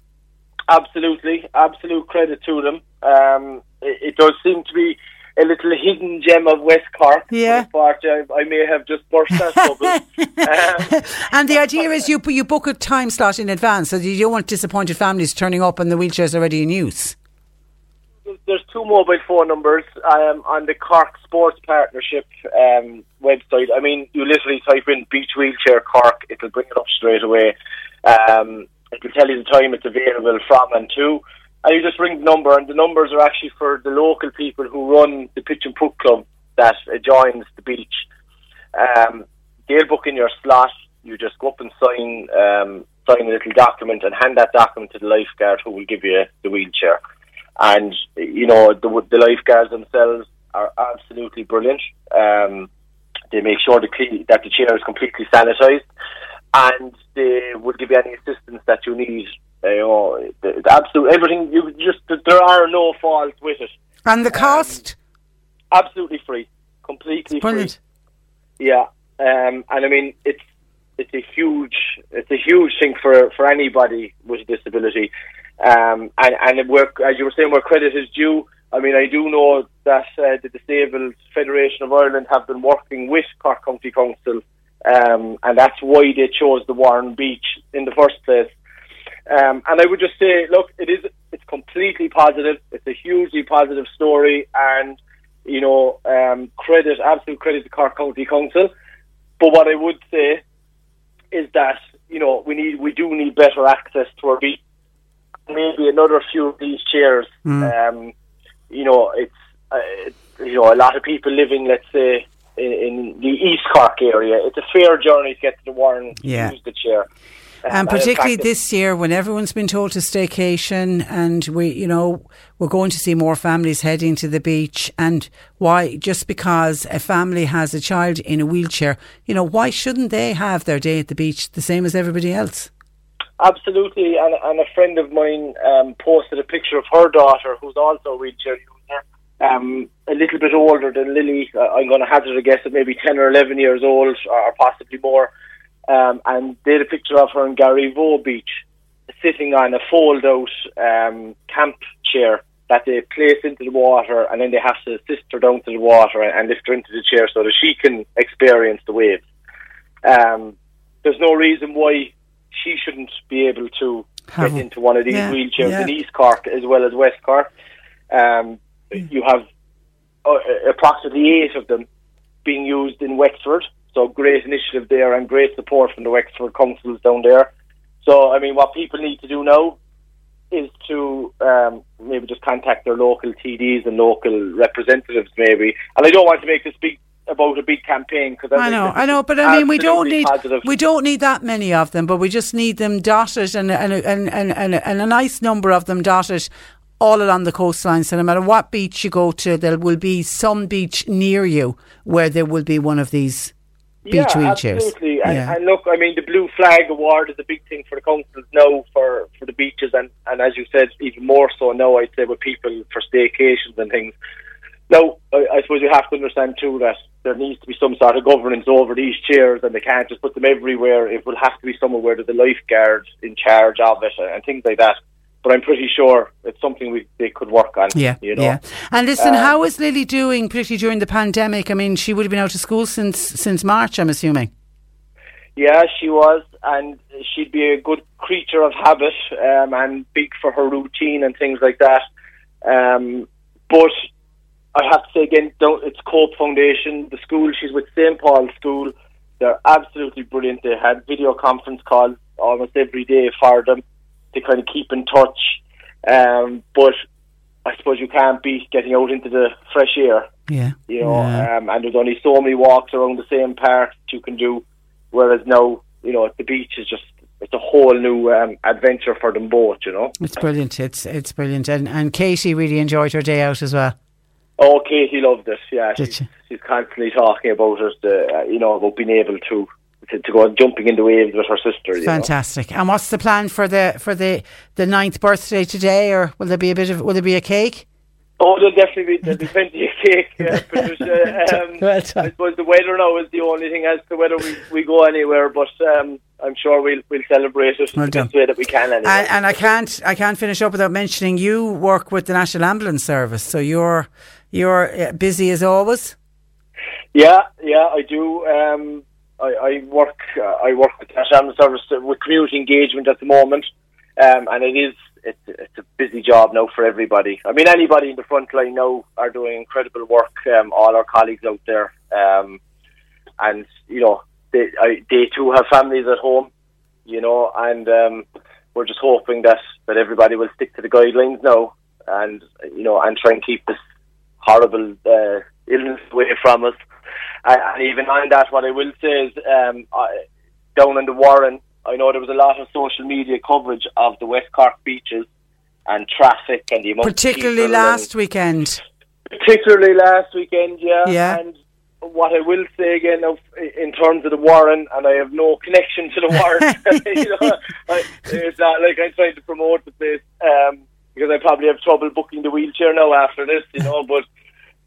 Absolutely, absolute credit to them. Um, it, it does seem to be a little hidden gem of West Cork. Yeah. For the part, I, I may have just burst that bubble. Um, and the idea is you you book a time slot in advance, so you don't want disappointed families turning up and the wheelchair's already in use. There's two mobile phone numbers um, on the Cork Sports Partnership um, website. I mean, you literally type in beach wheelchair Cork, it'll bring it up straight away. Um, it'll tell you the time it's available from and to. And you just ring the number, and the numbers are actually for the local people who run the Pitch and Putt Club that adjoins the beach. Um, they'll book in your slot. You just go up and sign um, sign a little document and hand that document to the lifeguard who will give you the wheelchair. And, you know, the, the lifeguards themselves are absolutely brilliant. Um, they make sure the clean, that the chair is completely sanitised, and they will give you any assistance that you need. You know, the, the absolute everything. You just there are no faults with it. And the cost? Um, absolutely free, completely it's brilliant. Free. Yeah, um, and I mean it's it's a huge it's a huge thing for, for anybody with a disability, um, and and we're, as you were saying, where credit is due. I mean, I do know that uh, the Disabled Federation of Ireland have been working with Cork County Council, um, and that's why they chose the Warren Beach in the first place. Um, and I would just say, look, it is, it's completely positive. It's a hugely positive story, and, you know, um, credit, absolute credit to Cork County Council. But what I would say is that, you know, we need, we do need better access to our beach. Maybe another few of these chairs. Mm. Um, you know, it's, uh, it's, you know, a lot of people living, let's say, in, in the East Cork area. It's a fair journey to get to the Warren to use the chair. And um, particularly this year when everyone's been told to staycation and we, you know, we're going to see more families heading to the beach. And why, just because a family has a child in a wheelchair, you know, why shouldn't they have their day at the beach the same as everybody else? Absolutely. And, and a friend of mine um, posted a picture of her daughter, who's also a wheelchair user, um, a little bit older than Lily. Uh, I'm going to hazard a guess at maybe ten or eleven years old, or possibly more. Um, and they had a picture of her in Garryvoe Beach sitting on a fold-out um, camp chair that they place into the water, and then they have to assist her down to the water and, and lift her into the chair so that she can experience the waves. Um, there's no reason why she shouldn't be able to get into one of these yeah, wheelchairs yeah. in East Cork as well as West Cork. Um, mm. You have uh, approximately eight of them being used in Wexford. So great initiative there and great support from the Wexford councils down there. So, I mean, what people need to do now is to um, maybe just contact their local T Ds and local representatives maybe. And I don't want to make this big about a big campaign. Cause I know, I know, but I mean, we don't need positive. we don't need that many of them, but we just need them dotted and and and, and, and, and a nice number of them dotted all along the coastline. So no matter what beach you go to, there will be some beach near you where there will be one of these beach yeah, wheelchairs. Absolutely. Yeah. And, and look, I mean, the Blue Flag Award is a big thing for the councils now for, for the beaches, and, and as you said, even more so now, I'd say, with people for staycations and things. Now, I, I suppose you have to understand too that there needs to be some sort of governance over these chairs, and they can't just put them everywhere. It will have to be somewhere where there's a lifeguard in charge of it and things like that. But I'm pretty sure it's something we they could work on. Yeah, you know? yeah. And listen, um, how is Lily doing, particularly during the pandemic? I mean, she would have been out of school since since March, I'm assuming. Yeah, she was, and she'd be a good creature of habit um, and big for her routine and things like that. Um, but I have to say again, don't, it's Cope Foundation, the school, she's with Saint Paul's School. They're absolutely brilliant. They had video conference calls almost every day for them to kind of keep in touch, um, but I suppose you can't be getting out into the fresh air. Yeah, you know, yeah. Um, and there's only so many walks around the same park you can do. Whereas now, you know, at the beach is just it's a whole new um, adventure for them both. You know, it's brilliant. It's it's brilliant, and and Katie really enjoyed her day out as well. Oh, Katie loved it. Yeah, Did she's, she? she's constantly talking about it. Uh, you know, about being able to. To, to go jumping in the waves with her sister. You Fantastic. Know? And what's the plan for the for the, the ninth birthday today? Or will there be a bit of will there be a cake? Oh, there'll definitely be there'll be plenty of cake. Yeah, Patricia. Um, well I suppose the weather now is the only thing as to whether we, we go anywhere, but um, I'm sure we'll we'll celebrate it well in the best way that we can. Anyway. And, and I can't I can't finish up without mentioning you work with the National Ambulance Service, so you're you're busy as always. Yeah, yeah, I do. Um, I, I work. Uh, I work with the ambulance service with community engagement at the moment, um, and it is it's, it's a busy job now for everybody. I mean, anybody in the front line now are doing incredible work. Um, all our colleagues out there, um, and you know, they I, they too have families at home, you know, and um, we're just hoping that, that everybody will stick to the guidelines now, and you know, and try and keep this horrible uh, illness away from us. And even on that, what I will say is, um, I, down in the Warren, I know there was a lot of social media coverage of the West Cork beaches and traffic and the amount particularly of last and, weekend. Particularly last weekend, yeah. yeah. And what I will say again, of, in terms of the Warren, and I have no connection to the Warren, you know, I, it's not like I'm trying to promote the place um, because I probably have trouble booking the wheelchair now after this, you know. But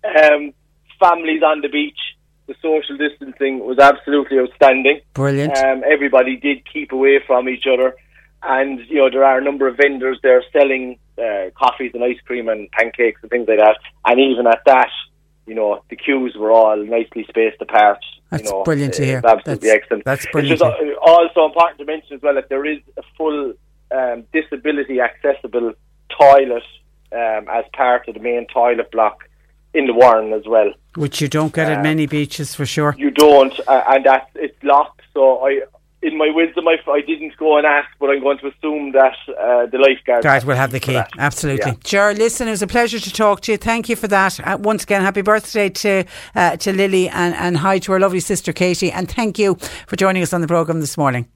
um, families on the beach. The social distancing was absolutely outstanding. Brilliant. Um, everybody did keep away from each other. And, you know, there are a number of vendors there selling uh, coffees and ice cream and pancakes and things like that. And even at that, you know, the queues were all nicely spaced apart. That's you know, brilliant to hear. Absolutely that's, excellent. That's brilliant. It's just also important to mention as well that there is a full um, disability accessible toilet um, as part of the main toilet block in the Warren as well. Which you don't get um, at many beaches for sure. You don't, uh, and that's, it's locked. So I, in my wisdom, I, I didn't go and ask, but I'm going to assume that uh, the lifeguard... Guys will have the key, absolutely. Yeah. Jer, listen, it was a pleasure to talk to you. Thank you for that. Uh, once again, happy birthday to uh, to Lily and, and hi to her lovely sister Katie, and thank you for joining us on the programme this morning.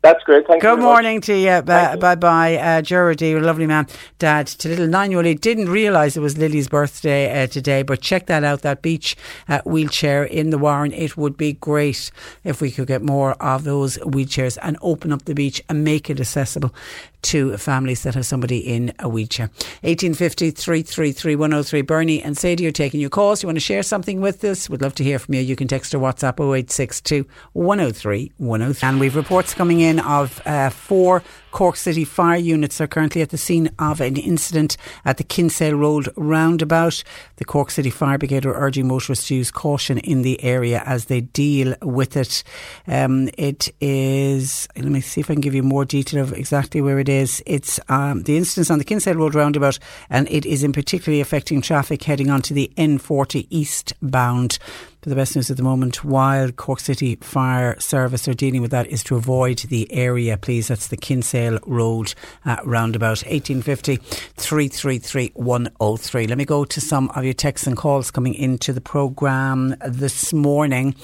That's great. Thank you. Good morning to you. Uh, bye bye. Uh, Jer O'Dea, a lovely man, dad to little nine-year-old. He didn't realise it was Lily's birthday uh, today, but check that out, that beach uh, wheelchair in the Warren. It would be great if we could get more of those wheelchairs and open up the beach and make it accessible to families that have somebody in a wheelchair. eighteen fifty, three three three, one oh three. Bernie and Sadie are taking your calls. You want to share something with us? We'd love to hear from you. You can text or WhatsApp oh eight six two, one oh three, one oh three. And we've reports coming in of uh, four Cork City fire units are currently at the scene of an incident at the Kinsale Road Roundabout. The Cork City Fire Brigade are urging motorists to use caution in the area as they deal with it. Um, it is, let me see if I can give you more detail of exactly where it is. It's um, the incident's on the Kinsale Road Roundabout, and it is in particularly affecting traffic heading onto the N forty eastbound. But the best news at the moment, while Cork City Fire Service are dealing with that, is to avoid the area, please. That's the Kinsale Road uh, Roundabout. eighteen fifty, three three three, one oh three. Let me go to some of your texts and calls coming into the programme this morning.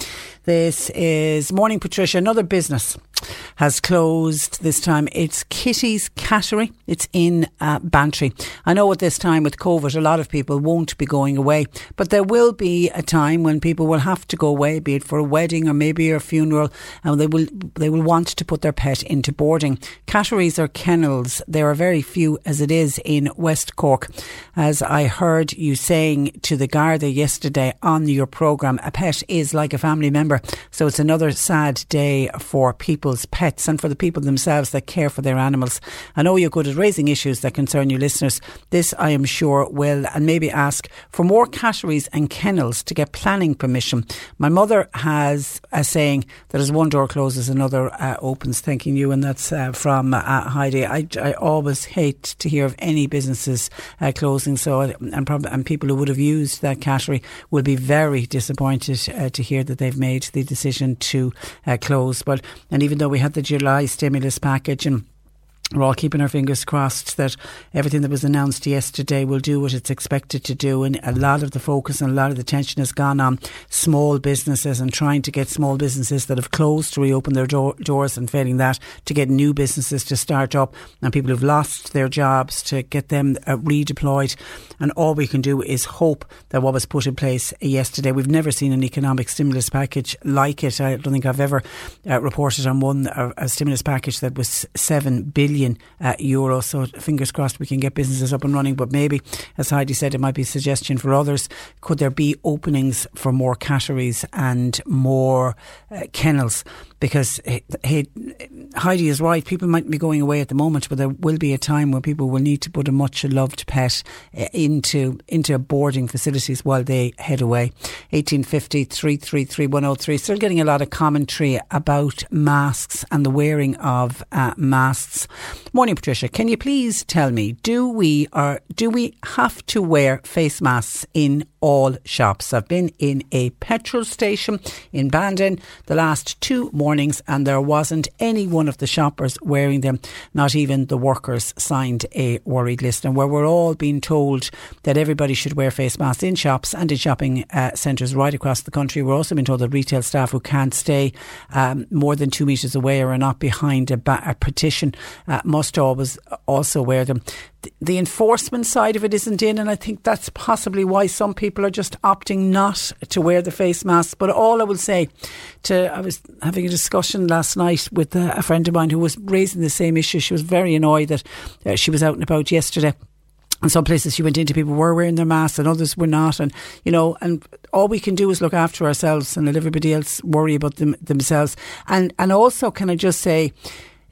This is Morning Patricia. Another business has closed this time. It's Kitty's Cattery. It's in uh, Bantry. I know at this time with COVID, a lot of people won't be going away, but there will be a time when people will have to go away, be it for a wedding or maybe a funeral, and they will they will want to put their pet into boarding. Catteries or kennels, there are very few as it is in West Cork. As I heard you saying to the Garda yesterday on your programme, a pet is like a family member. So it's another sad day for people pets and for the people themselves that care for their animals. I know you're good at raising issues that concern you listeners. This I am sure will, and maybe ask for more catteries and kennels to get planning permission. My mother has a saying that as one door closes, another uh, opens. Thanking you, and that's uh, from uh, Heidi. I, I always hate to hear of any businesses uh, closing, so and, prob- and people who would have used that cattery will be very disappointed uh, to hear that they've made the decision to uh, close. But and even though we had the July stimulus package, and we're all keeping our fingers crossed that everything that was announced yesterday will do what it's expected to do. And a lot of the focus and a lot of the attention has gone on small businesses and trying to get small businesses that have closed to reopen their door- doors and failing that to get new businesses to start up, and people who've lost their jobs to get them uh, redeployed. And all we can do is hope that what was put in place yesterday, we've never seen an economic stimulus package like it. I don't think I've ever uh, reported on one, uh, a stimulus package that was seven billion. Uh, euro. So fingers crossed we can get businesses up and running, but maybe, as Heidi said, it might be a suggestion for others. Could there be openings for more catteries and more uh, kennels? Because he, Heidi is right, people might be going away at the moment, but there will be a time when people will need to put a much loved pet into into boarding facilities while they head away. eighteen fifty, three three three, one oh three. Still getting a lot of commentary about masks and the wearing of uh, masks. Morning Patricia, can you please tell me, do we or do we have to wear face masks in all shops? I've been in a petrol station in Bandon the last two mornings and there wasn't any one of the shoppers wearing them. Not even the workers signed a worried list. And where we're all being told that everybody should wear face masks in shops and in shopping uh, centres right across the country, we're also being told that retail staff who can't stay um, more than two metres away or are not behind a, ba- a partition uh, must always also wear them. The enforcement side of it isn't in, and I think that's possibly why some people are just opting not to wear the face masks. But all I will say to, I was having a discussion last night with a friend of mine who was raising the same issue. She was very annoyed that she was out and about yesterday. And some places she went into, people were wearing their masks and others were not. And, you know, and all we can do is look after ourselves and let everybody else worry about them, themselves. And, and also, can I just say,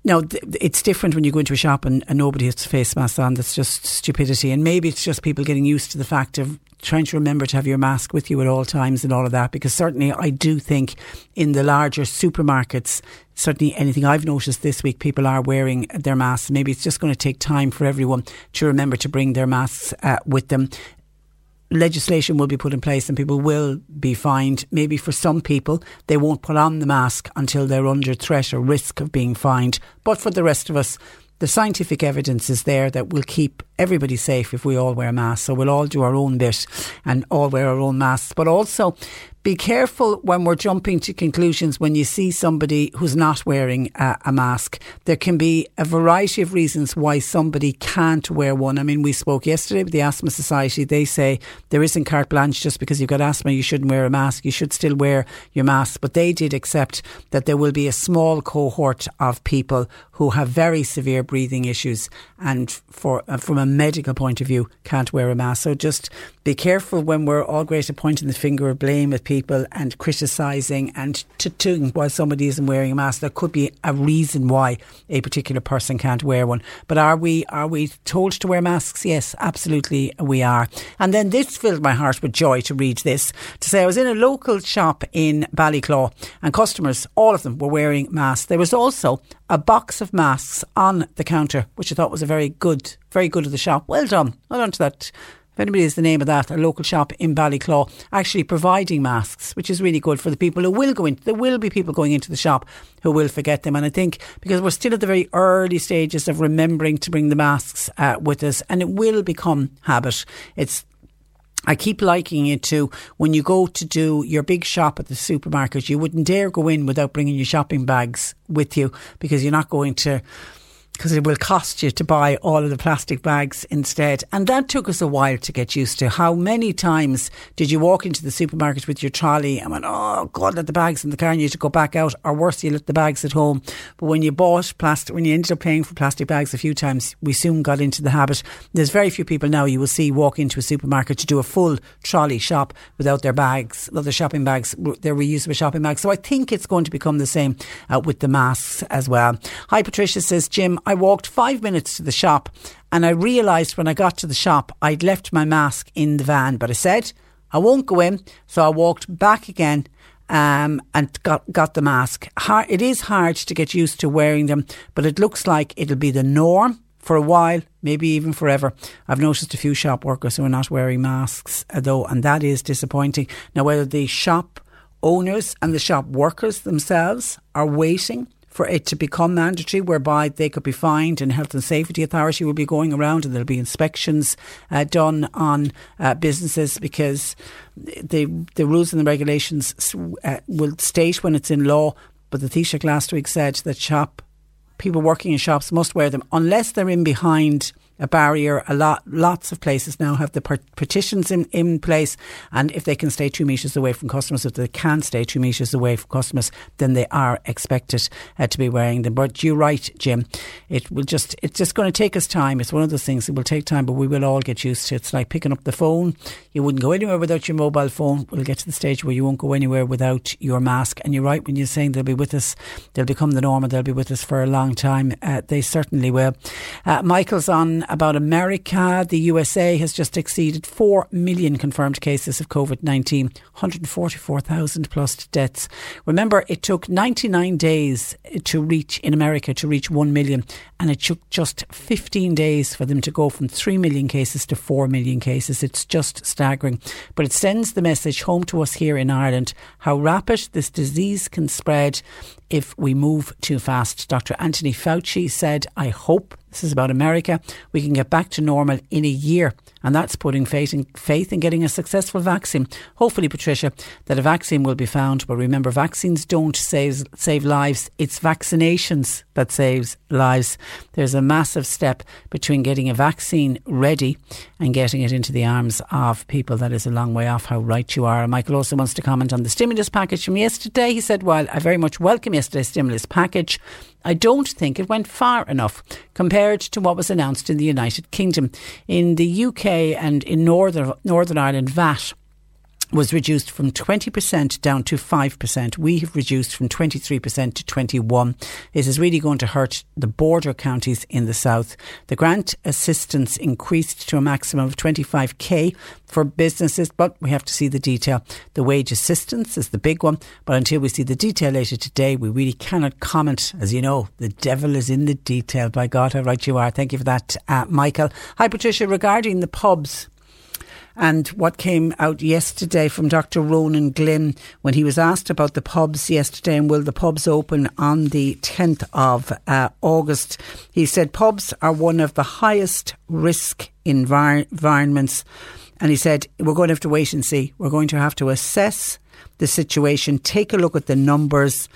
now, it's different when you go into a shop and, and nobody has face masks on. That's just stupidity. And maybe it's just people getting used to the fact of trying to remember to have your mask with you at all times and all of that. Because certainly I do think in the larger supermarkets, certainly anything I've noticed this week, people are wearing their masks. Maybe it's just going to take time for everyone to remember to bring their masks uh, with them. Legislation will be put in place and people will be fined. Maybe for some people, they won't put on the mask until they're under threat or risk of being fined. But for the rest of us, the scientific evidence is there that will keep everybody safe if we all wear masks. So we'll all do our own bit and all wear our own masks. But also, be careful when we're jumping to conclusions when you see somebody who's not wearing a, a mask. There can be a variety of reasons why somebody can't wear one. I mean, we spoke yesterday with the Asthma Society. They say there isn't carte blanche just because you've got asthma, you shouldn't wear a mask. You should still wear your mask. But they did accept that there will be a small cohort of people who have very severe breathing issues and for uh, from a medical point of view can't wear a mask. So just be careful when we're all great at pointing the finger of blame at people and criticising and tattooing why somebody isn't wearing a mask. There could be a reason why a particular person can't wear one. But are we are we told to wear masks? Yes, absolutely we are. And then this filled my heart with joy to read this, to say I was in a local shop in Ballyclaw and customers, all of them, were wearing masks. There was also a box of masks on the counter, which I thought was a very good, very good of the shop. Well done. Well done to that. If anybody is the name of that, a local shop in Ballyclaw, actually providing masks, which is really good for the people who will go in. There will be people going into the shop who will forget them. And I think because we're still at the very early stages of remembering to bring the masks uh, with us, and it will become habit. It's I keep liking it to when you go to do your big shop at the supermarket, you wouldn't dare go in without bringing your shopping bags with you because you're not going to, because it will cost you to buy all of the plastic bags instead. And that took us a while to get used to. How many times did you walk into the supermarket with your trolley and went, oh God, let the bags in the car and you had to go back out, or worse, you left the bags at home. But when you bought plastic, when you ended up paying for plastic bags a few times, we soon got into the habit. There's very few people now you will see walk into a supermarket to do a full trolley shop without their bags, without their shopping bags, their reusable shopping bags. So I think it's going to become the same uh, with the masks as well. Hi, Patricia says, Jim, I walked five minutes to the shop and I realised when I got to the shop I'd left my mask in the van, but I said I won't go in, so I walked back again um, and got, got the mask. It is hard to get used to wearing them, but it looks like it'll be the norm for a while, maybe even forever. I've noticed a few shop workers who are not wearing masks though, and that is disappointing. Now, whether the shop owners and the shop workers themselves are waiting for it to become mandatory, whereby they could be fined and Health and Safety Authority will be going around and there'll be inspections uh, done on uh, businesses, because the the rules and the regulations uh, will state when it's in law. But the Taoiseach last week said that shop people working in shops must wear them unless they're in behind a barrier. A lot, lots of places now have the partitions in, in place, and if they can stay two metres away from customers, if they can stay two metres away from customers, then they are expected uh, to be wearing them. But you're right, Jim. It will just, it's just going to take us time. It's one of those things that will take time, but we will all get used to it. It's like picking up the phone. You wouldn't go anywhere without your mobile phone. We'll get to the stage where you won't go anywhere without your mask. And you're right when you're saying they'll be with us. They'll become the norm and they'll be with us for a long time. Uh, they certainly will. Uh, Michael's on about America. The U S A has just exceeded four million confirmed cases of covid nineteen, one hundred forty-four thousand plus deaths. Remember, it took ninety-nine days to reach, in America, to reach one million, and it took just fifteen days for them to go from three million cases to four million cases. It's just staggering. But it sends the message home to us here in Ireland, how rapid this disease can spread if we move too fast. Doctor Anthony Fauci said, I hope, this is about America, we can get back to normal in a year. And that's putting faith in, faith in getting a successful vaccine. Hopefully, Patricia, that a vaccine will be found. But remember, vaccines don't save, save lives. It's vaccinations that saves lives. There's a massive step between getting a vaccine ready and getting it into the arms of people. That is a long way off. How right you are. And Michael also wants to comment on the stimulus package from yesterday. He said, while I very much welcome yesterday's stimulus package, I don't think it went far enough compared to what was announced in the United Kingdom. In the U K and in Northern, Northern Ireland, V A T was reduced from twenty percent down to five percent. We have reduced from twenty-three percent to twenty-one. This is really going to hurt the border counties in the south. The grant assistance increased to a maximum of twenty-five thousand for businesses, but we have to see the detail. The wage assistance is the big one, but until we see the detail later today, we really cannot comment. As you know, the devil is in the detail. By God, how right you are. Thank you for that, uh, Michael. Hi, Patricia. Regarding the pubs, and what came out yesterday from Doctor Roland Glim when he was asked about the pubs yesterday and will the pubs open on the tenth of August. He said pubs are one of the highest risk envir- environments. And he said, we're going to have to wait and see. We're going to have to assess the situation, take a look at the numbers.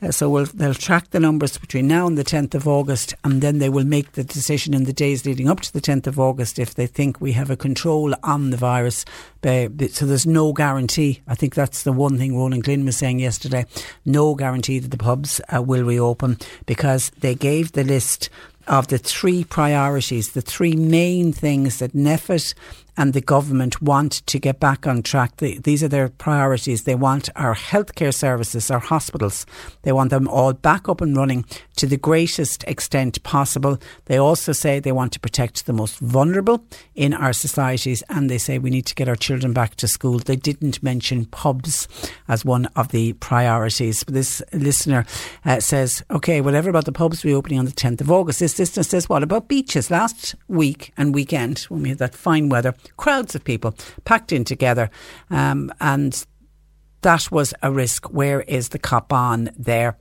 Uh, so we'll, they'll track the numbers between now and the tenth of August, and then they will make the decision in the days leading up to the tenth of August if they think we have a control on the virus. Uh, so there's no guarantee. I think that's the one thing Roland Glim was saying yesterday. No guarantee that the pubs uh, will reopen, because they gave the list of the three priorities, the three main things that N F I T and the government want to get back on track. The, these are their priorities. They want our healthcare services, our hospitals. They want them all back up and running to the greatest extent possible. They also say they want to protect the most vulnerable in our societies, and they say we need to get our children back to school. They didn't mention pubs as one of the priorities. But this listener uh, says, OK, whatever about the pubs reopening on the tenth of August. This listener says, what about beaches? Last week and weekend, when we had that fine weather, crowds of people packed in together, um, and that was a risk. Where is the cop on there?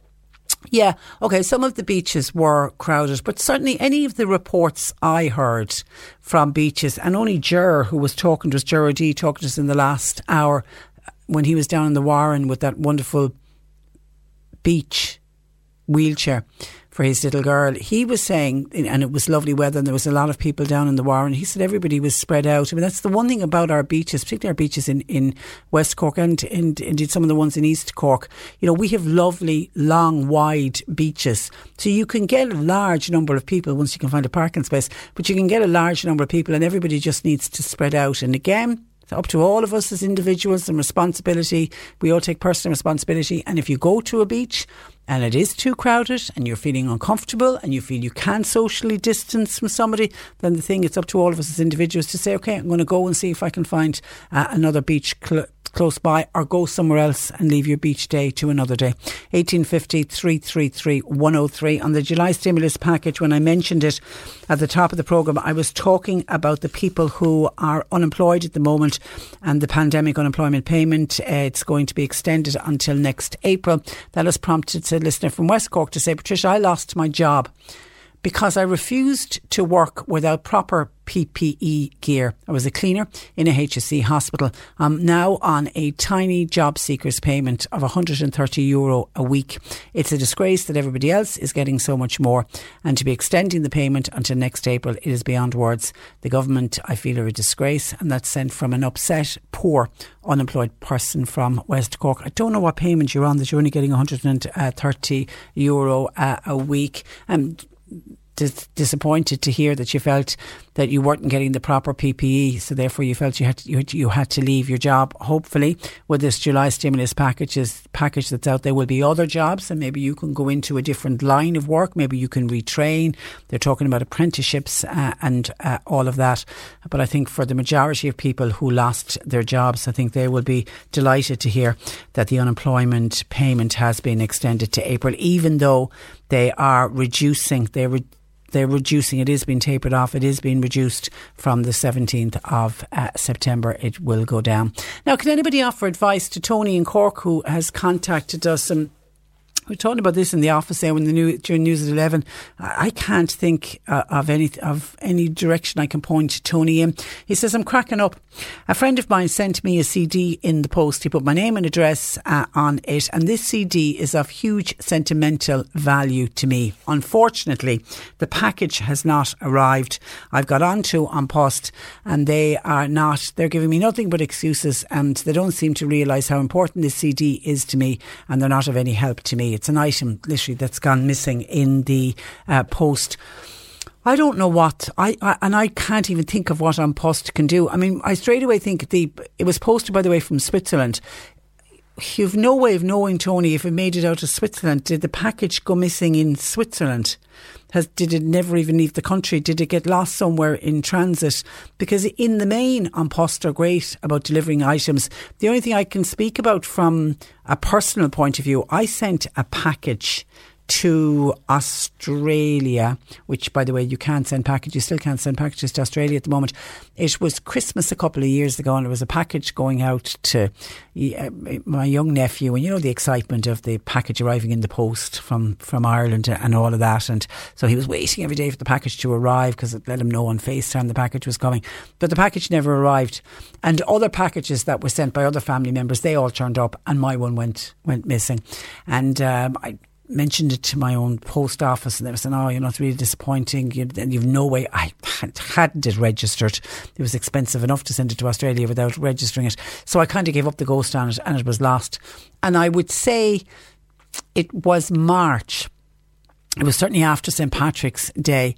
Yeah, OK, some of the beaches were crowded, but certainly any of the reports I heard from beaches, and only Jer, who was talking to us, Jer O'Dea, talking to us in the last hour when he was down in the Warren with that wonderful beach wheelchair for his little girl. He was saying, and it was lovely weather and there was a lot of people down in the Warren, he said everybody was spread out. I mean, that's the one thing about our beaches, particularly our beaches in, in West Cork and indeed some of the ones in East Cork. You know, we have lovely, long, wide beaches. So you can get a large number of people once you can find a parking space, but you can get a large number of people and everybody just needs to spread out. And again, up to all of us as individuals and responsibility. We all take personal responsibility. And if you go to a beach and it is too crowded and you're feeling uncomfortable and you feel you can socially distance from somebody, then the thing, it's up to all of us as individuals to say, OK, I'm going to go and see if I can find uh, another beach cl- close by, or go somewhere else and leave your beach day to another day. eighteen fifty, three three three, one oh three. On the July stimulus package, when I mentioned it at the top of the programme, I was talking about the people who are unemployed at the moment and the pandemic unemployment payment. Uh, it's going to be extended until next April. That has prompted a listener from West Cork to say, Patricia, I lost my job because I refused to work without proper P P E gear. I was a cleaner in a H S C hospital. I'm now on a tiny job seekers payment of one hundred thirty euro a week. It's a disgrace that everybody else is getting so much more, and to be extending the payment until next April, it is beyond words. The government, I feel, are a disgrace, and that's sent from an upset, poor, unemployed person from West Cork. I don't know what payment you're on, that you're only getting one hundred thirty euro uh, a week. Um, Dis- disappointed to hear that you felt that you weren't getting the proper P P E, so therefore you felt you had to, you had to, you had to leave your job. Hopefully with this July stimulus packages, package that's out, there will be other jobs, and maybe you can go into a different line of work, maybe you can retrain. They're talking about apprenticeships uh, and uh, all of that, but I think for the majority of people who lost their jobs, I think they will be delighted to hear that the unemployment payment has been extended to April, even though they are reducing, they're re- They're reducing, it is being tapered off, it is being reduced from the seventeenth of uh, September. It will go down. Now, can anybody offer advice to Tony in Cork, who has contacted us? And we were talking about this in the office there when the new, during News at eleven. I can't think uh, of any of any direction I can point Tony in. He says, I'm cracking up. A friend of mine sent me a C D in the post. He put my name and address uh, on it, and this C D is of huge sentimental value to me. Unfortunately, the package has not arrived. I've got onto on post, and they are not, they're giving me nothing but excuses, and they don't seem to realise how important this C D is to me, and they're not of any help to me. It's an item literally that's gone missing in the uh, post. I don't know what, I, I and I can't even think of what on post can do. I mean, I straight away think the it was posted, by the way, from Switzerland. You've no way of knowing, Tony, if it made it out of Switzerland. Did the package go missing in Switzerland? Has, did it never even leave the country? Did it get lost somewhere in transit? Because in the main, on post are great about delivering items. The only thing I can speak about from a personal point of view, I sent a package to Australia, which, by the way, you can't send packages, you still can't send packages to Australia at the moment. It was Christmas a couple of years ago and there was a package going out to uh, my young nephew, and you know the excitement of the package arriving in the post from, from Ireland and all of that, and so he was waiting every day for the package to arrive because it let him know on FaceTime the package was coming, but the package never arrived, and other packages that were sent by other family members, they all turned up and my one went went missing, and um, I mentioned it to my own post office and they were saying, oh, you know, it's really disappointing, you, you've no way. I hadn't it registered, it was expensive enough to send it to Australia without registering it, so I kind of gave up the ghost on it and it was lost. And I would say it was March, it was certainly after Saint Patrick's Day,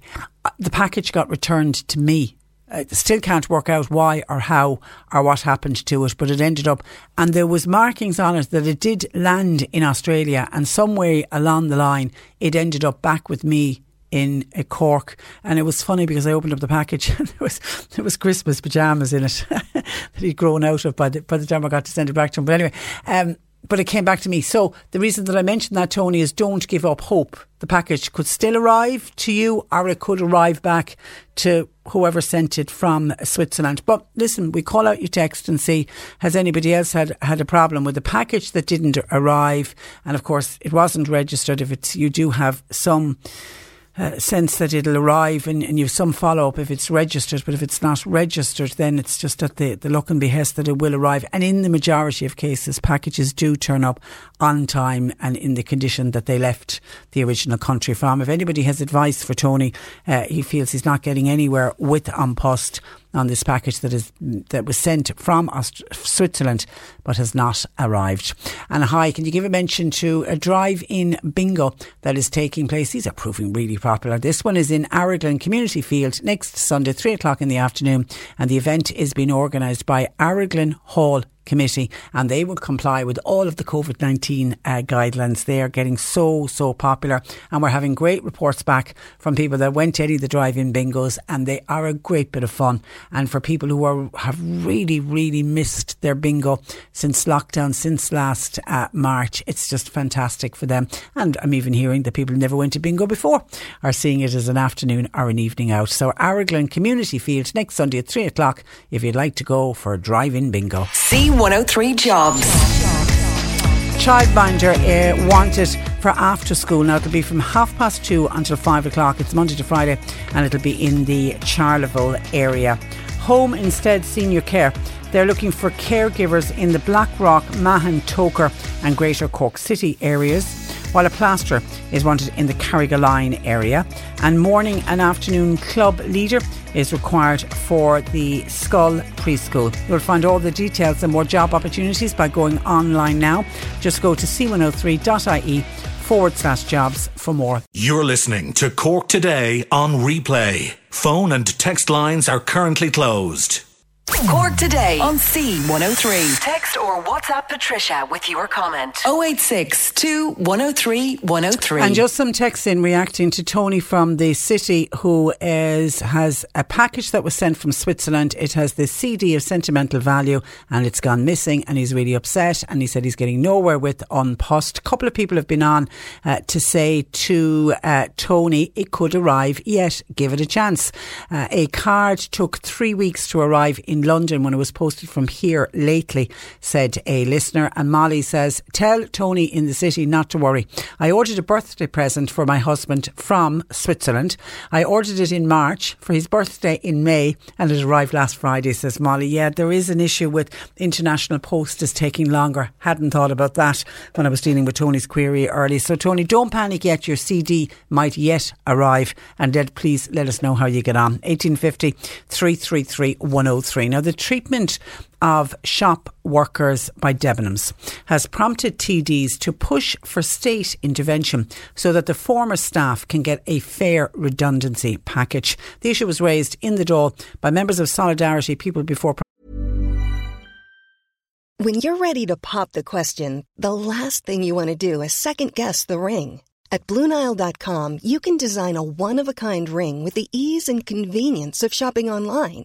the package got returned to me. I still can't work out why or how or what happened to it, but it ended up, and there was markings on it that it did land in Australia, and somewhere along the line it ended up back with me in a Cork. And it was funny because I opened up the package and there was there was Christmas pyjamas in it that he'd grown out of by the, by the time I got to send it back to him. But anyway, um, but it came back to me. So the reason that I mentioned that, Tony, is don't give up hope. The package could still arrive to you, or it could arrive back to whoever sent it from Switzerland. But listen, we call out your text and see, has anybody else had, had a problem with the package that didn't arrive? And of course, it wasn't registered. If it's, you do have some Uh, sense that it'll arrive, and, and you've some follow-up if it's registered, but if it's not registered, then it's just at the, the luck and behest that it will arrive. And in the majority of cases, packages do turn up on time and in the condition that they left the original country from. If anybody has advice for Tony, uh, he feels he's not getting anywhere with on post on this package that is that was sent from Aust- Switzerland but has not arrived. And hi, can you give a mention to a drive-in bingo that is taking place? These are proving really popular. This one is in Arraglan Community Field next Sunday, three o'clock in the afternoon, and the event is being organised by Arraglan Hall Committee, and they will comply with all of the covid nineteen uh, guidelines. They are getting so, so popular, and we're having great reports back from people that went to any of the drive-in bingos, and they are a great bit of fun. And for people who are have really, really missed their bingo since lockdown, since last uh, March, it's just fantastic for them. And I'm even hearing that people who never went to bingo before are seeing it as an afternoon or an evening out. So Arraglan Community Field next Sunday at three o'clock if you'd like to go for a drive-in bingo. See one oh three Jobs. Childminder uh, wanted for after school. Now it'll be from half past two until five o'clock. It's Monday to Friday and it'll be in the Charleville area. Home Instead Senior Care. They're looking for caregivers in the Blackrock, Mahon, Toker and Greater Cork City areas, while a plasterer is wanted in the Carrigaline area. And morning and afternoon club leader is required for the Schull preschool. You'll find all the details and more job opportunities by going online now. Just go to c one oh three dot i e forward slash jobs for more. You're listening to Cork Today on replay. Phone and text lines are currently closed. Cork Today on C one oh three. Text or WhatsApp Patricia with your comment. oh eight six two, one oh three, one oh three. And just some texts in reacting to Tony from the city, who is has a package that was sent from Switzerland. It has the C D of sentimental value and it's gone missing, and he's really upset, and he said he's getting nowhere with on post. A couple of people have been on uh, to say to uh, Tony, it could arrive yet, give it a chance. Uh, a card took three weeks to arrive in in London when it was posted from here lately, said a listener. And Molly says, tell Tony in the city not to worry. I ordered a birthday present for my husband from Switzerland. I ordered it in March for his birthday in May and it arrived last Friday, says Molly. Yeah, there is an issue with international post is taking longer. Hadn't thought about that when I was dealing with Tony's query early. So Tony, don't panic yet. Your C D might yet arrive, and then please let us know how you get on. eighteen fifty, three three three, one oh three. Now, the treatment of shop workers by Debenhams has prompted T Ds to push for state intervention so that the former staff can get a fair redundancy package. The issue was raised in the Dáil by members of Solidarity, People Before. When you're ready to pop the question, the last thing you want to do is second guess the ring. At Blue Nile dot com, you can design a one-of-a-kind ring with the ease and convenience of shopping online.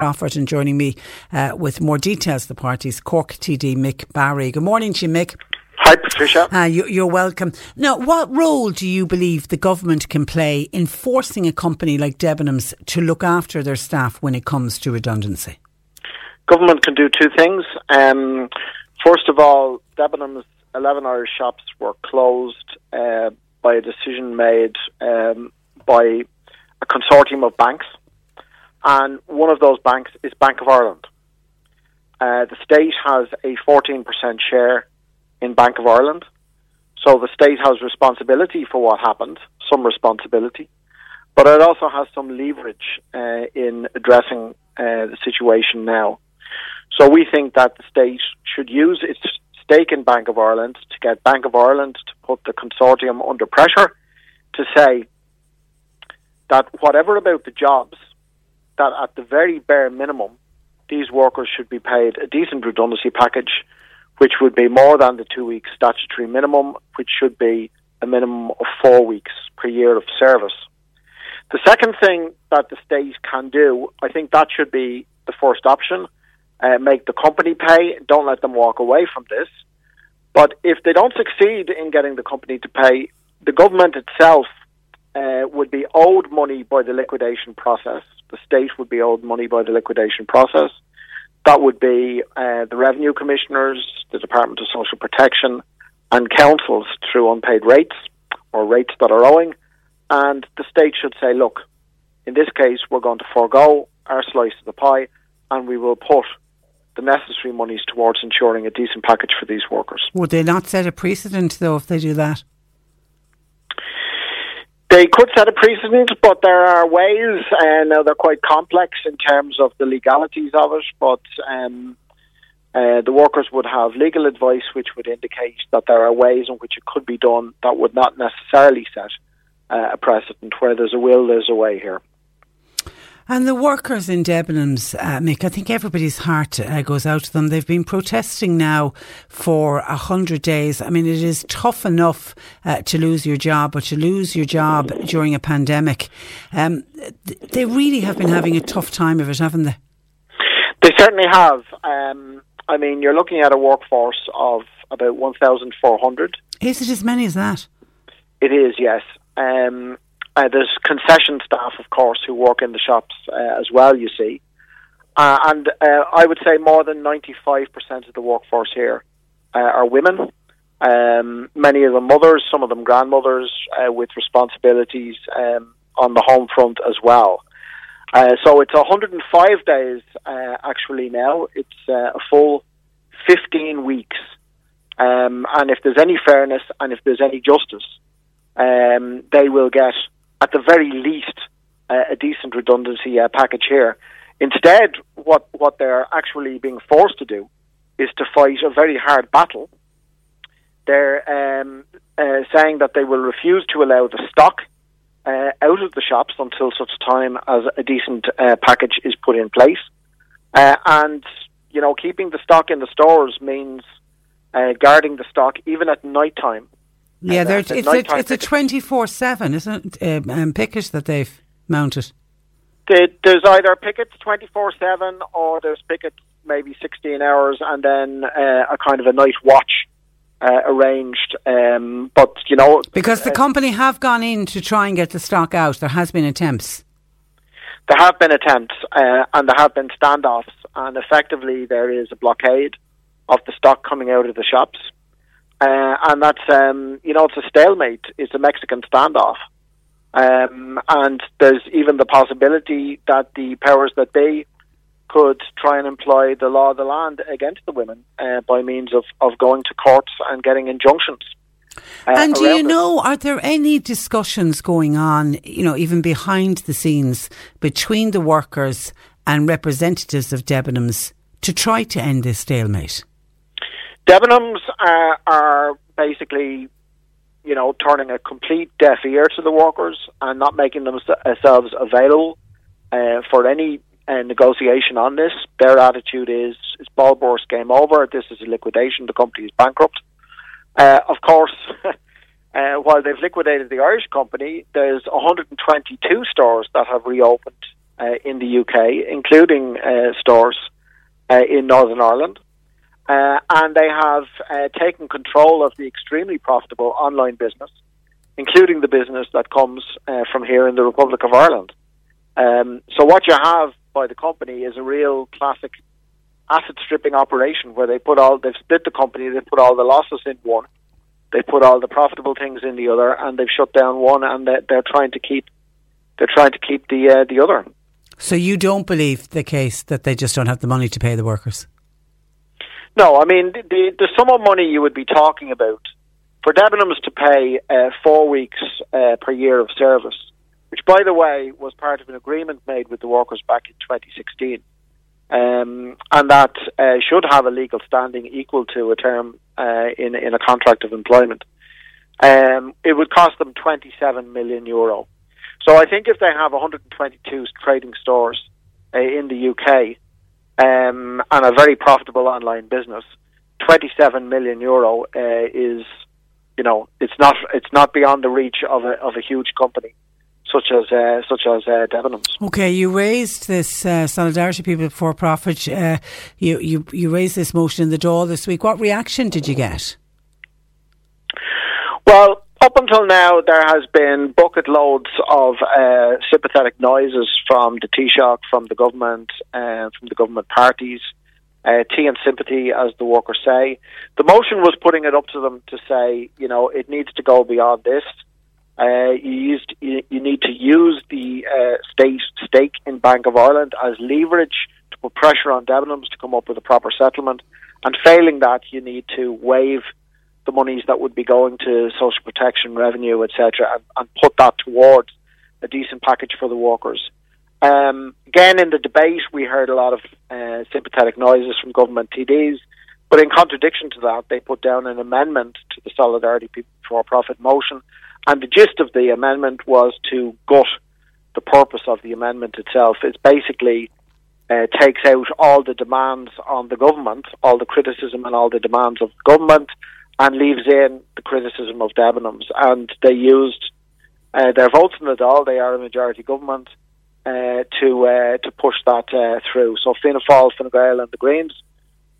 Offered and joining me uh, with more details of the parties, Cork T D Mick Barry. Good morning to you, Mick. Hi, Patricia. Uh, you, you're welcome. Now, what role do you believe the government can play in forcing a company like Debenhams to look after their staff when it comes to redundancy? Government can do two things. Um, first of all, Debenhams' eleven Irish shops were closed uh, by a decision made um, by a consortium of banks. And one of those banks is Bank of Ireland. Uh, the state has a fourteen percent share in Bank of Ireland. So the state has responsibility for what happened, some responsibility. But it also has some leverage uh, in addressing uh, the situation now. So we think that the state should use its stake in Bank of Ireland to get Bank of Ireland to put the consortium under pressure to say that whatever about the jobs, that at the very bare minimum, these workers should be paid a decent redundancy package, which would be more than the two weeks statutory minimum, which should be a minimum of four weeks per year of service. The second thing that the state can do, I think that should be the first option, uh, make the company pay, don't let them walk away from this. But if they don't succeed in getting the company to pay, the government itself Uh, would be owed money by the liquidation process. The state would be owed money by the liquidation process. That would be uh, the revenue commissioners, the Department of Social Protection, and councils through unpaid rates or rates that are owing. And the state should say, look, in this case, we're going to forego our slice of the pie and we will put the necessary monies towards ensuring a decent package for these workers. Would they not set a precedent, though, if they do that? They could set a precedent, but there are ways, and uh, they're quite complex in terms of the legalities of it, but um, uh, the workers would have legal advice which would indicate that there are ways in which it could be done that would not necessarily set uh, a precedent. Where there's a will, there's a way here. And the workers in Debenhams, uh, Mick, I think everybody's heart uh, goes out to them. They've been protesting now for a hundred days. I mean, it is tough enough uh, to lose your job, but to lose your job during a pandemic, um, th- they really have been having a tough time of it, haven't they? They certainly have. Um, I mean, you're looking at a workforce of about one thousand four hundred. Is it as many as that? It is, yes. Um Uh, there's concession staff, of course, who work in the shops uh, as well, you see. Uh, and uh, I would say more than ninety-five percent of the workforce here uh, are women. Um, many of them mothers, some of them grandmothers uh, with responsibilities um, on the home front as well. Uh, so it's one hundred five days uh, actually now. It's uh, a full fifteen weeks. Um, and if there's any fairness and if there's any justice, um, they will get, at the very least, uh, a decent redundancy uh, package here. Instead, what, what they're actually being forced to do is to fight a very hard battle. They're um, uh, saying that they will refuse to allow the stock uh, out of the shops until such time as a decent uh, package is put in place. Uh, and, you know, keeping the stock in the stores means uh, guarding the stock even at night time. Yeah, uh, it's, it's, a, it's a twenty-four seven, isn't it, uh, um, picket that they've mounted? The, there's either pickets twenty-four seven or there's pickets maybe sixteen hours and then uh, a kind of a night watch uh, arranged. Um, but, you know... Because the uh, company have gone in to try and get the stock out. There has been attempts. There have been attempts uh, and there have been standoffs, and effectively there is a blockade of the stock coming out of the shops. Uh, and that's, um, you know, it's a stalemate. It's a Mexican standoff. Um, and there's even the possibility that the powers that be could try and employ the law of the land against the women uh, by means of, of going to courts and getting injunctions. Uh, and do you know, are there any discussions going on, you know, even behind the scenes between the workers and representatives of Debenhams to try to end this stalemate? Debenhams uh, are basically, you know, turning a complete deaf ear to the workers and not making themselves available uh, for any uh, negotiation on this. Their attitude is, it's Balbor's game over, this is a liquidation, the company is bankrupt. Uh, of course, uh, while they've liquidated the Irish company, there's one hundred twenty-two stores that have reopened uh, in the U K, including uh, stores uh, in Northern Ireland. Uh, and they have uh, taken control of the extremely profitable online business, including the business that comes uh, from here in the Republic of Ireland. Um, so what you have by the company is a real classic asset stripping operation where they put all, they've split the company, they put all the losses in one, they put all the profitable things in the other, and they've shut down one, and they're, they're trying to keep, they're trying to keep the uh, the other. So you don't believe the case that they just don't have the money to pay the workers? No, I mean the the sum of money you would be talking about for Debenhams to pay uh, four weeks uh, per year of service, which by the way was part of an agreement made with the workers back in twenty sixteen. Um, and that uh, should have a legal standing equal to a term uh, in in a contract of employment. Um, it would cost them twenty-seven million euro. So I think if they have one hundred twenty-two trading stores uh, in the U K um, and a very profitable online business, twenty-seven million euro uh, is, you know, it's not it's not beyond the reach of a of a huge company such as uh, such as uh, Debenhams. Okay, you raised this uh, solidarity people for profit. Uh, you you you raised this motion in the Dáil this week. What reaction did you get? Well, up until now, there has been bucket loads of uh, sympathetic noises from the Taoiseach, from the government, uh, from the government parties. Uh, tea and sympathy, as the workers say. The motion was putting it up to them to say, you know, it needs to go beyond this. Uh, you, used, you, you need to use the uh, state stake in Bank of Ireland as leverage to put pressure on Debenhams to come up with a proper settlement. And failing that, you need to waive the monies that would be going to social protection, revenue, et cetera, and, and put that towards a decent package for the workers. Um, again, in the debate, we heard a lot of uh, sympathetic noises from government T Ds, but in contradiction to that, they put down an amendment to the Solidarity People for Profit motion. And the gist of the amendment was to gut the purpose of the amendment itself. It basically uh, takes out all the demands on the government, all the criticism and all the demands of the government, and leaves in the criticism of Debenhams. And they used uh, their votes in the Dáil, they are a majority government, uh, to uh, to push that uh, through. So Fianna Fáil, Fine Gael and the Greens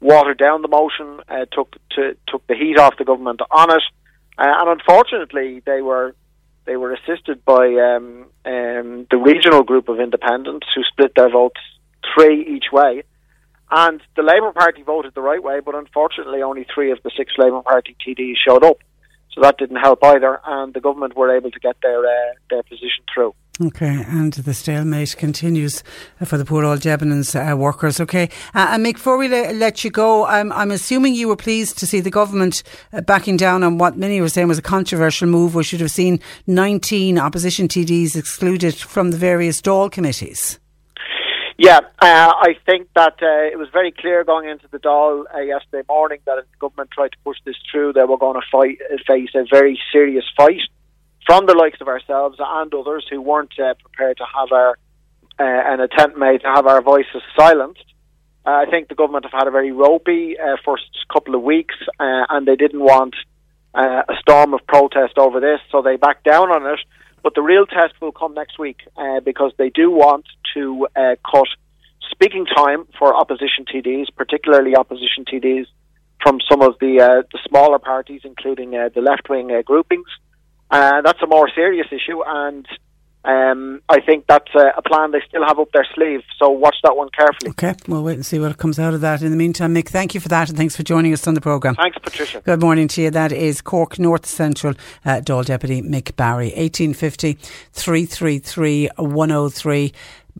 watered down the motion, uh, took to, took the heat off the government on it. Uh, and unfortunately, they were they were assisted by um, um, the regional group of independents who split their votes three each way. And the Labour Party voted the right way, but unfortunately only three of the six Labour Party T Ds showed up. So that didn't help either, and the government were able to get their uh, their position through. Okay, and the stalemate continues for the poor old Debenhams uh, workers. Okay, uh, and Mick, before we le- let you go, I'm, I'm assuming you were pleased to see the government uh, backing down on what many were saying was a controversial move, which should have seen nineteen opposition T Ds excluded from the various Dáil committees. Yeah, uh, I think that uh, it was very clear going into the Dáil uh, yesterday morning that if the government tried to push this through, they were going to fight, face a very serious fight from the likes of ourselves and others who weren't uh, prepared to have our uh, an attempt made to have our voices silenced. Uh, I think the government have had a very ropey uh, first couple of weeks, uh, and they didn't want uh, a storm of protest over this, so they backed down on it. But the real test will come next week uh, because they do want to uh, cut speaking time for opposition T Ds, particularly opposition T Ds from some of the uh, the smaller parties, including uh, the left-wing uh, groupings. Uh, that's a more serious issue, and um, I think that's uh, a plan they still have up their sleeve, so watch that one carefully. Okay, we'll wait and see what comes out of that. In the meantime, Mick, thank you for that, and thanks for joining us on the programme. Thanks, Patricia. Good morning to you. That is Cork North Central uh, Dáil Deputy Mick Barry. eighteen fifty, three three three, one oh three.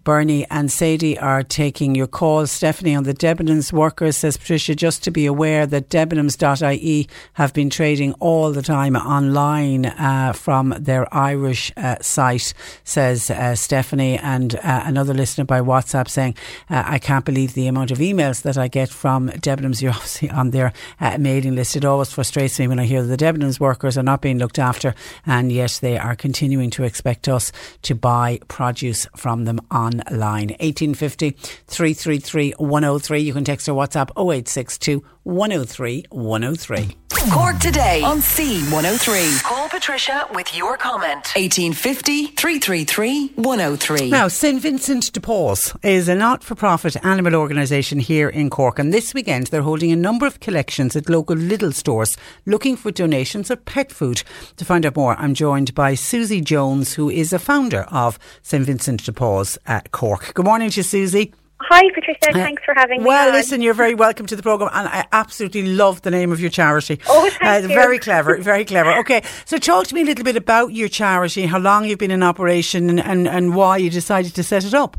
Bernie and Sadie are taking your calls. Stephanie on the Debenhams workers says, Patricia, just to be aware that Debenhams dot I E have been trading all the time online uh, from their Irish uh, site, says uh, Stephanie. And uh, another listener by WhatsApp saying, uh, I can't believe the amount of emails that I get from Debenhams. You're obviously on their uh, mailing list. It always frustrates me when I hear that the Debenhams workers are not being looked after, and yet they are continuing to expect us to buy produce from them online. Online eighteen fifty, three three three, one oh three. You can text or WhatsApp oh eight six two, one oh three, one oh three. Cork Today on C one oh three. Call Patricia with your comment. eighteen fifty, three three three, one oh three. Now, St Vincent de Paul's is a not-for-profit animal organisation here in Cork, and this weekend they're holding a number of collections at local Lidl stores looking for donations of pet food. To find out more, I'm joined by Susie Jones, who is a founder of St Vincent de Paul's at Cork. Good morning to you, Susie. Hi, Patricia. Thanks for having me. Well, on. Listen, you're very welcome to the programme, and I absolutely love the name of your charity. Oh, thank uh, you. Very clever, very clever. Okay, so talk to me a little bit about your charity, how long you've been in operation, and, and, and why you decided to set it up.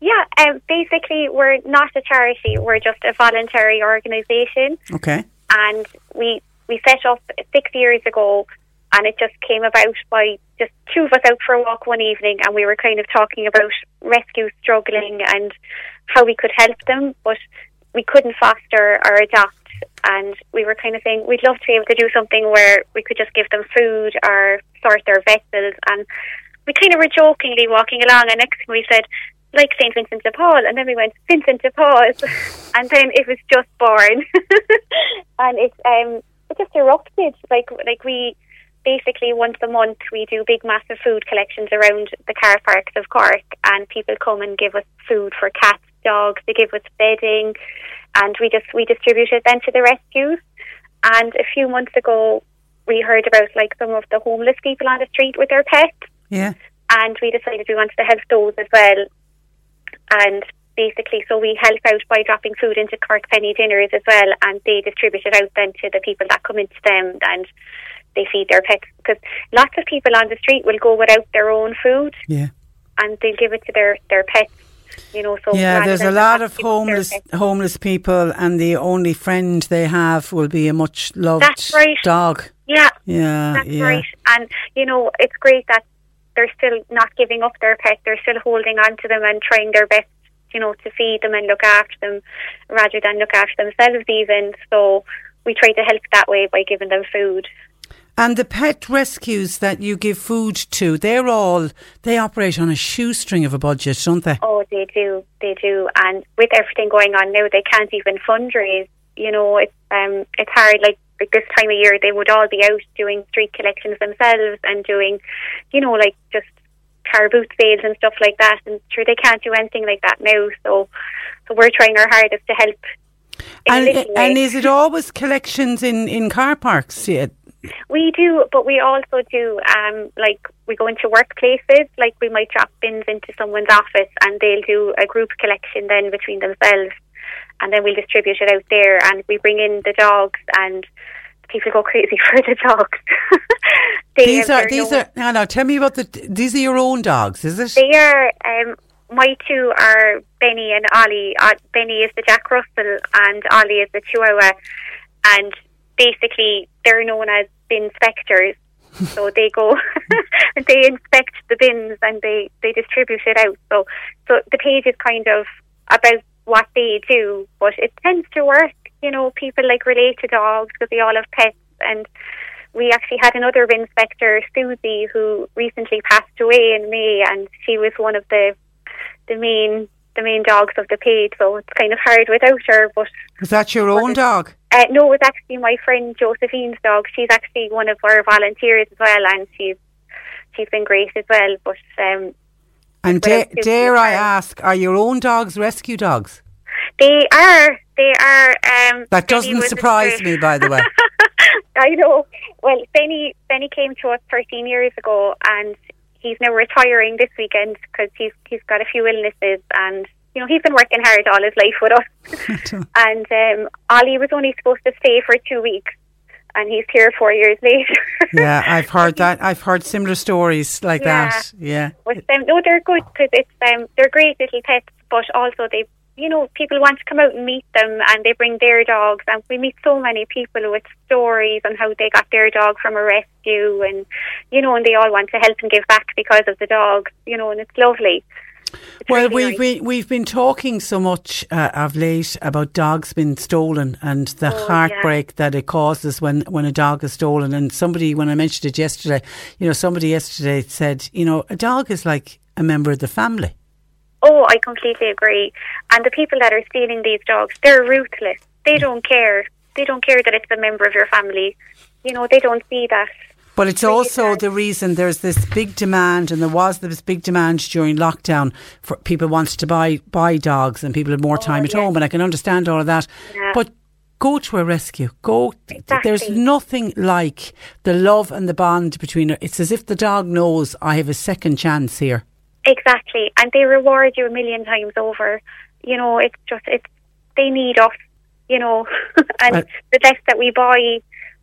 Yeah, um, basically, we're not a charity. We're just a voluntary organisation. Okay. And we we set up six years ago, and it just came about by just two of us out for a walk one evening, and we were kind of talking about rescues struggling and how we could help them, but we couldn't foster or adopt, and we were kind of saying we'd love to be able to do something where we could just give them food or sort their vessels. And we kind of were jokingly walking along, and next thing we said, like Saint Vincent de Paul, and then we went Vincent de Paul, and then it was just born. And it um it just erupted. Like like we basically once a month we do big massive food collections around the car parks of Cork, and people come and give us food for cats, dogs, they give us bedding, and we just we distribute it then to the rescues. And a few months ago we heard about like some of the homeless people on the street with their pets, yeah, and we decided we wanted to help those as well. And basically, so we help out by dropping food into Cork penny dinners as well, and they distribute it out then to the people that come into them, and they feed their pets, because lots of people on the street will go without their own food, yeah, and they'll give it to their, their pets, you know. So yeah, there's a lot of homeless homeless people, and the only friend they have will be a much loved that's right. dog. Yeah, yeah, that's yeah. right. And you know, it's great that they're still not giving up their pet; they're still holding on to them and trying their best, you know, to feed them and look after them, rather than look after themselves even. So we try to help that way by giving them food. And the pet rescues that you give food to, they're all, they operate on a shoestring of a budget, don't they? Oh, they do, they do. And with everything going on now, they can't even fundraise. You know, it's um, it's hard, like, like this time of year, they would all be out doing street collections themselves and doing, you know, like just car boot sales and stuff like that. And sure, they can't do anything like that now. So, so we're trying our hardest to help. And, and is it always collections in, in car parks yet? We do, but we also do, um, like, we go into workplaces, like we might drop bins into someone's office, and they'll do a group collection then between themselves, and then we'll distribute it out there, and we bring in the dogs, and people go crazy for the dogs. they these are, these no, are, now, now, tell me about the, these are your own dogs, is it? They are, um, my two are Benny and Ollie. Uh, Benny is the Jack Russell, and Ollie is the Chihuahua, and basically they're known as bin specters. So they go and they inspect the bins, and they, they distribute it out. So so the page is kind of about what they do, but it tends to work. You know, people like relate to dogs because they all have pets. And we actually had another bin inspector, Susie, who recently passed away in May, and she was one of the the main the main dogs of the page, so it's kind of hard without her. But is that your own dog? Uh, no, it was actually my friend Josephine's dog. She's actually one of our volunteers as well, and she's she's been great as well. But um, and da- dare I ask, are your own dogs rescue dogs? They are. They are. Um, that doesn't surprise me, by the way. I know. Well, Benny, Benny came to us thirteen years ago, and he's now retiring this weekend because he's he's got a few illnesses, and you know he's been working hard all his life with us. And um, Ollie was only supposed to stay for two weeks. And he's here four years later. Yeah, I've heard that. I've heard similar stories like yeah. that. Yeah. But, um, no, they're good because it's um, they're great little pets, but also they, you know, people want to come out and meet them, and they bring their dogs, and we meet so many people with stories on how they got their dog from a rescue, and you know, and they all want to help and give back because of the dogs, you know, and it's lovely. It's well, really we've nice. been we've been talking so much uh, of late about dogs being stolen and the oh, heartbreak yeah. that it causes when, when a dog is stolen. And somebody, when I mentioned it yesterday, you know, somebody yesterday said, you know, a dog is like a member of the family. Oh, I completely agree. And the people that are stealing these dogs, they're ruthless. They don't care. They don't care that it's a member of your family. You know, they don't see that. But it's also the reason there's this big demand, and there was this big demand during lockdown for people wanted to buy buy dogs, and people had more time oh, at yeah. home, and I can understand all of that. Yeah. But go to a rescue. Go. Exactly. There's nothing like the love and the bond between. It's as if the dog knows I have a second chance here. Exactly, and they reward you a million times over. You know, it's just it's they need us. You know, and well, the less that we buy.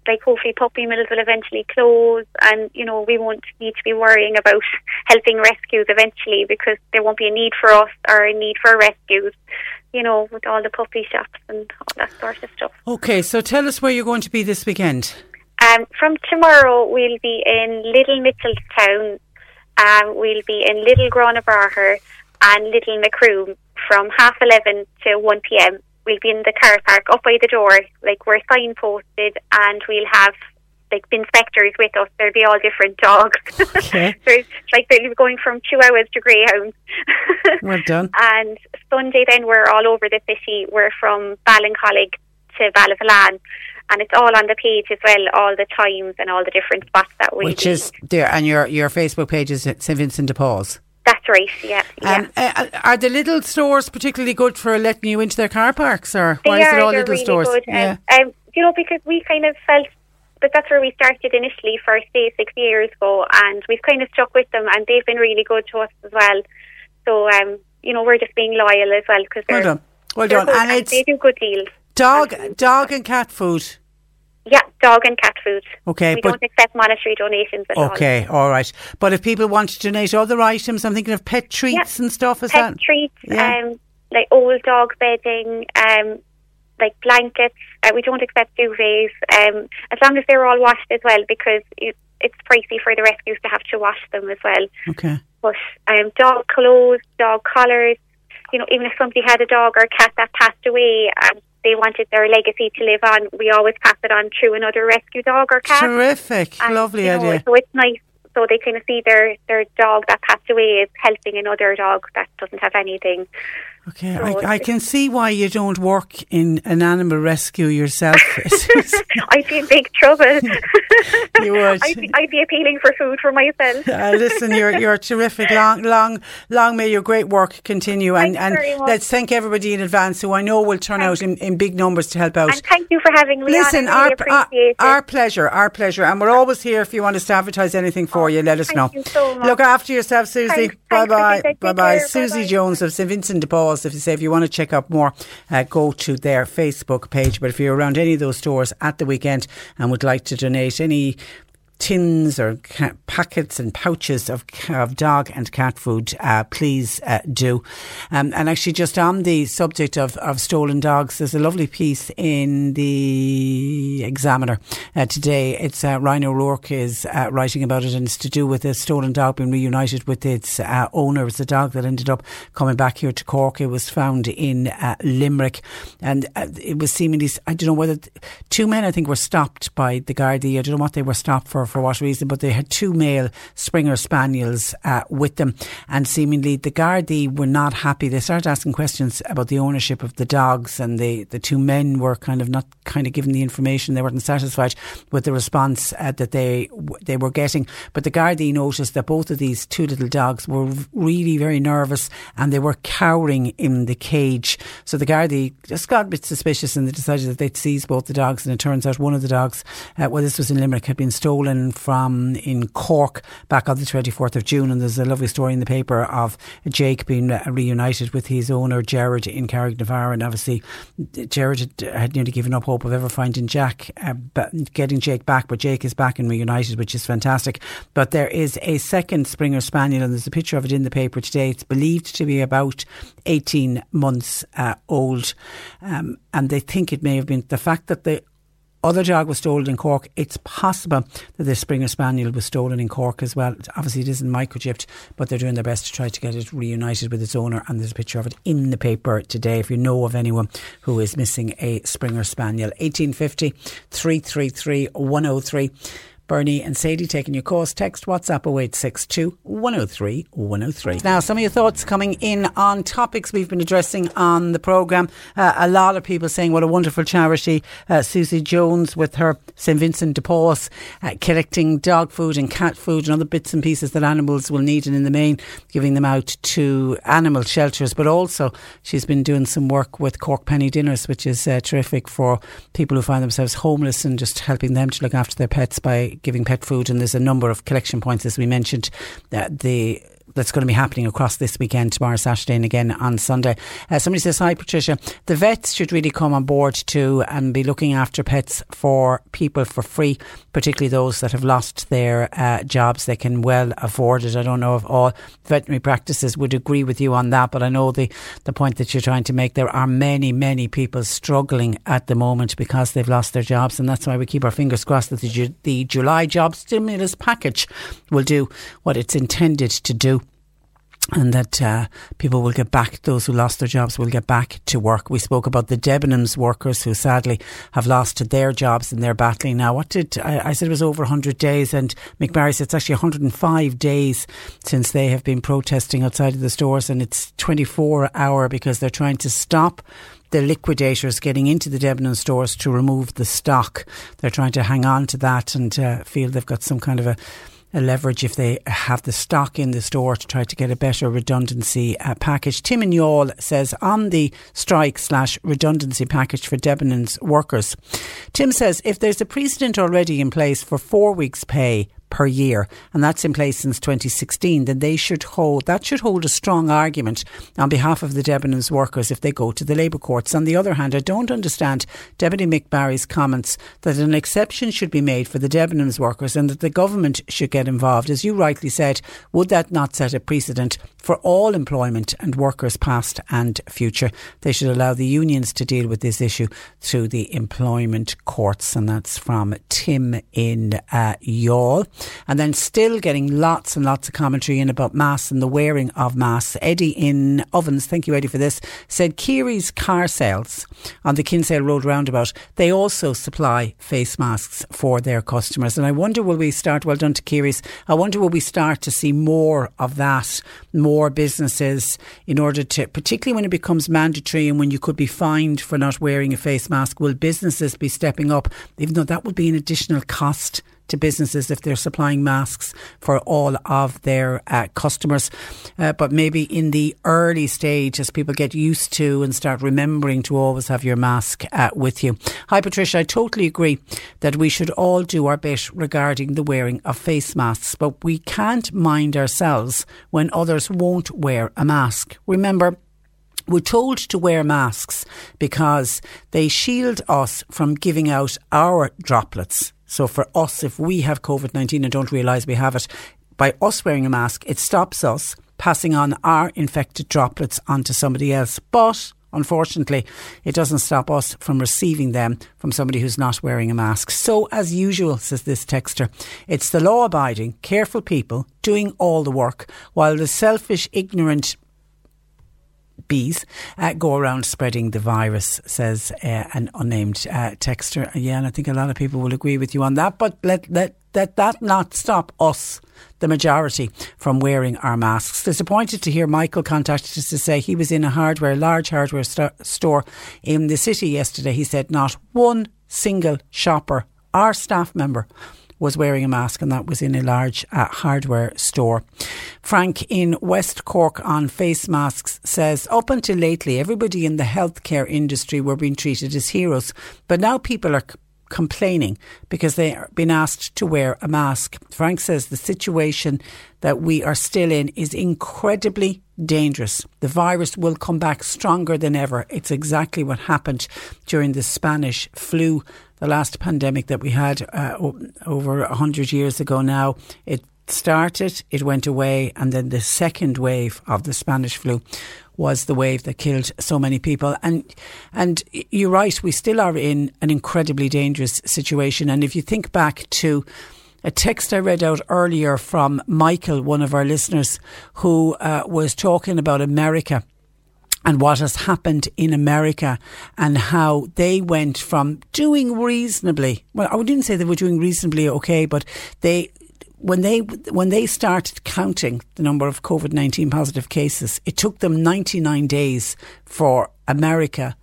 Like hopefully puppy mills will eventually close, and you know we won't need to be worrying about helping rescues eventually because there won't be a need for us or a need for rescues, you know, with all the puppy shops and all that sort of stuff. Okay, so tell us where you're going to be this weekend. Um, from tomorrow we'll be in Little Mitchelstown, um, we'll be in Little Granabraher and Little Macroom from half eleven to one p.m. We'll be in the car park up by the door, like we're signposted, and we'll have like bin inspectors with us. There'll be all different dogs. Okay. There's, like they'll be going from chihuahuas to greyhounds. Well done. And Sunday then we're all over the city. We're from Ballincollig to Ballyvalan. And it's all on the page as well, all the times and all the different spots that we Which do. is there, and your, your Facebook page is at Saint Vincent de Paul's. That's right, yeah. yeah. Um, uh, are the little stores particularly good for letting you into their car parks, or why is it all little really stores? Good. Yeah. Um, um, you know, because we kind of felt, but that's where we started initially first day six years ago, and we've kind of stuck with them, and they've been really good to us as well. So, um, you know, we're just being loyal as well because they're well done, well done, good, and, and it's they do good deals. Dog, and dog, and cat food. Yeah, dog and cat food. Okay, we but don't accept monetary donations at okay, all. Okay, all right. But if people want to donate other items, I'm thinking of pet treats yeah. and stuff. Is pet that? Pet treats, yeah. um, like old dog bedding, um, like blankets. Uh, we don't accept duvets, um, as long as they're all washed as well, because it, it's pricey for the rescues to have to wash them as well. Okay. But um, dog clothes, dog collars. You know, even if somebody had a dog or a cat that passed away. Um, they wanted their legacy to live on, we always pass it on through another rescue dog or cat. Terrific, and, lovely you know, idea. So it's nice, so they kind of see their, their dog that passed away is helping another dog that doesn't have anything. Okay, so I, I can see why you don't work in an animal rescue yourself. I'd be in big trouble. You would. I'd be, I'd be appealing for food for myself. uh, listen, you're you're terrific. Long, long, long may your great work continue. And, and let's thank everybody in advance who I know will turn Thanks. out in, in big numbers to help out. And thank you for having me. Listen, on. Really our, our, our pleasure, our pleasure. And we're always here if you want us to advertise anything for oh, you. Let us thank know. You so much. Look after yourself, Susie. Bye bye. Bye bye. Susie bye-bye. Jones of Saint Vincent de Paul. If you say if you want to check up more, uh, go to their Facebook page. But if you're around any of those stores at the weekend and would like to donate any tins or ca- packets and pouches of, of dog and cat food, uh, please uh, do. Um, and actually, just on the subject of, of stolen dogs, there's a lovely piece in the Examiner uh, today. It's uh, Ryan O'Rourke is uh, writing about it, and it's to do with a stolen dog being reunited with its uh, owner. It's a dog that ended up coming back here to Cork. It was found in uh, Limerick, and uh, it was seemingly, I don't know whether, th- two men I think were stopped by the Gardaí. I don't know what they were stopped for. sure for what reason, but they had two male Springer Spaniels uh, with them, and seemingly the Gardaí were not happy. They started asking questions about the ownership of the dogs, and they, the two men were kind of not kind of given the information. They weren't satisfied with the response uh, that they they were getting. But the Gardaí noticed that both of these two little dogs were really very nervous and they were cowering in the cage. So the Gardaí just got a bit suspicious and they decided that they'd seize both the dogs, and it turns out one of the dogs, uh, well this was in Limerick, had been stolen from in Cork back on the twenty-fourth of June, and there's a lovely story in the paper of Jake being reunited with his owner Gerard in Carricknavarra, and obviously Gerard had, had nearly given up hope of ever finding Jack, uh, getting Jake back, but Jake is back and reunited, which is fantastic. But there is a second Springer Spaniel, and there's a picture of it in the paper today. It's believed to be about eighteen months uh, old, um, and they think it may have been the fact that the other dog was stolen in Cork. It's possible that this Springer Spaniel was stolen in Cork as well. Obviously it isn't microchipped, but they're doing their best to try to get it reunited with its owner, and there's a picture of it in the paper today if you know of anyone who is missing a Springer Spaniel. eighteen fifty, three three three, one oh three. Bernie and Sadie taking your calls. Text WhatsApp oh eight six two, one oh three, one oh three. Now, some of your thoughts coming in on topics we've been addressing on the programme. Uh, a lot of people saying what a wonderful charity. Uh, Susie Jones with her Saint Vincent de Paul uh, collecting dog food and cat food and other bits and pieces that animals will need, and in the main giving them out to animal shelters. But also she's been doing some work with Cork Penny Dinners, which is uh, terrific for people who find themselves homeless, and just helping them to look after their pets by giving pet food. And there's a number of collection points, as we mentioned, that the that's going to be happening across this weekend, tomorrow, Saturday, and again on Sunday. Uh, somebody says, hi Patricia, the vets should really come on board too and be looking after pets for people for free, particularly those that have lost their uh, jobs. They can well afford it. I don't know if all veterinary practices would agree with you on that, but I know the, the point that you're trying to make. There are many, many people struggling at the moment because they've lost their jobs, and that's why we keep our fingers crossed that the, Ju- the July job stimulus package will do what it's intended to do, and that uh, people will get back, those who lost their jobs will get back to work. We spoke about the Debenhams workers who sadly have lost their jobs and they're battling now. What did, I, I said it was over one hundred days, and McMurray said it's actually one hundred five days since they have been protesting outside of the stores, and it's twenty-four hour because they're trying to stop the liquidators getting into the Debenhams stores to remove the stock. They're trying to hang on to that and uh, feel they've got some kind of a A leverage if they have the stock in the store to try to get a better redundancy uh, package. Tim and Yall says on the strike slash redundancy package for Debenhams workers. Tim says if there's a precedent already in place for four weeks' pay per year, and that's in place since twenty sixteen, then they should hold, that should hold a strong argument on behalf of the Debenhams workers if they go to the labour courts. On the other hand, I don't understand Deputy McBarry's comments that an exception should be made for the Debenhams workers and that the government should get involved. As you rightly said, would that not set a precedent for all employment and workers past and future? They should allow the unions to deal with this issue through the employment courts. And that's from Tim in uh, Yall. And then still getting lots and lots of commentary in about masks and the wearing of masks. Eddie in Ovens, thank you Eddie for this, said Keary's car sales on the Kinsale Road Roundabout, they also supply face masks for their customers. And I wonder will we start, well done to Keary's, I wonder will we start to see more of that, more businesses in order to, particularly when it becomes mandatory and when you could be fined for not wearing a face mask, will businesses be stepping up, even though that would be an additional cost to businesses if they're supplying masks for all of their uh, customers. Uh, but maybe in the early stage, as people get used to and start remembering to always have your mask uh, with you. Hi Patricia, I totally agree that we should all do our bit regarding the wearing of face masks, but we can't mind ourselves when others won't wear a mask. Remember, we're told to wear masks because they shield us from giving out our droplets. So for us, if we have COVID nineteen and don't realise we have it, by us wearing a mask, it stops us passing on our infected droplets onto somebody else. But unfortunately, it doesn't stop us from receiving them from somebody who's not wearing a mask. So as usual, says this texter, it's the law-abiding, careful people doing all the work while the selfish, ignorant bees uh, go around spreading the virus, says uh, an unnamed uh, texter. Yeah, and I think a lot of people will agree with you on that, but let, let that that not stop us, the majority, from wearing our masks. Disappointed to hear Michael contacted us to say he was in a hardware, large hardware st- store in the city yesterday. He said not one single shopper, our staff member, was wearing a mask, and that was in a large uh, hardware store. Frank in West Cork on face masks says, up until lately, everybody in the healthcare industry were being treated as heroes, but now people are c- complaining because they are being asked to wear a mask. Frank says the situation that we are still in is incredibly dangerous. The virus will come back stronger than ever. It's exactly what happened during the Spanish flu, the last pandemic that we had uh, over one hundred years ago now. It started, it went away, and then the second wave of the Spanish flu was the wave that killed so many people. And and you're right, we still are in an incredibly dangerous situation. And if you think back to a text I read out earlier from Michael, one of our listeners, who uh, was talking about America and what has happened in America and how they went from doing reasonably, well, I wouldn't say they were doing reasonably okay, but they, when they when they started counting the number of COVID nineteen positive cases, it took them ninety-nine days for America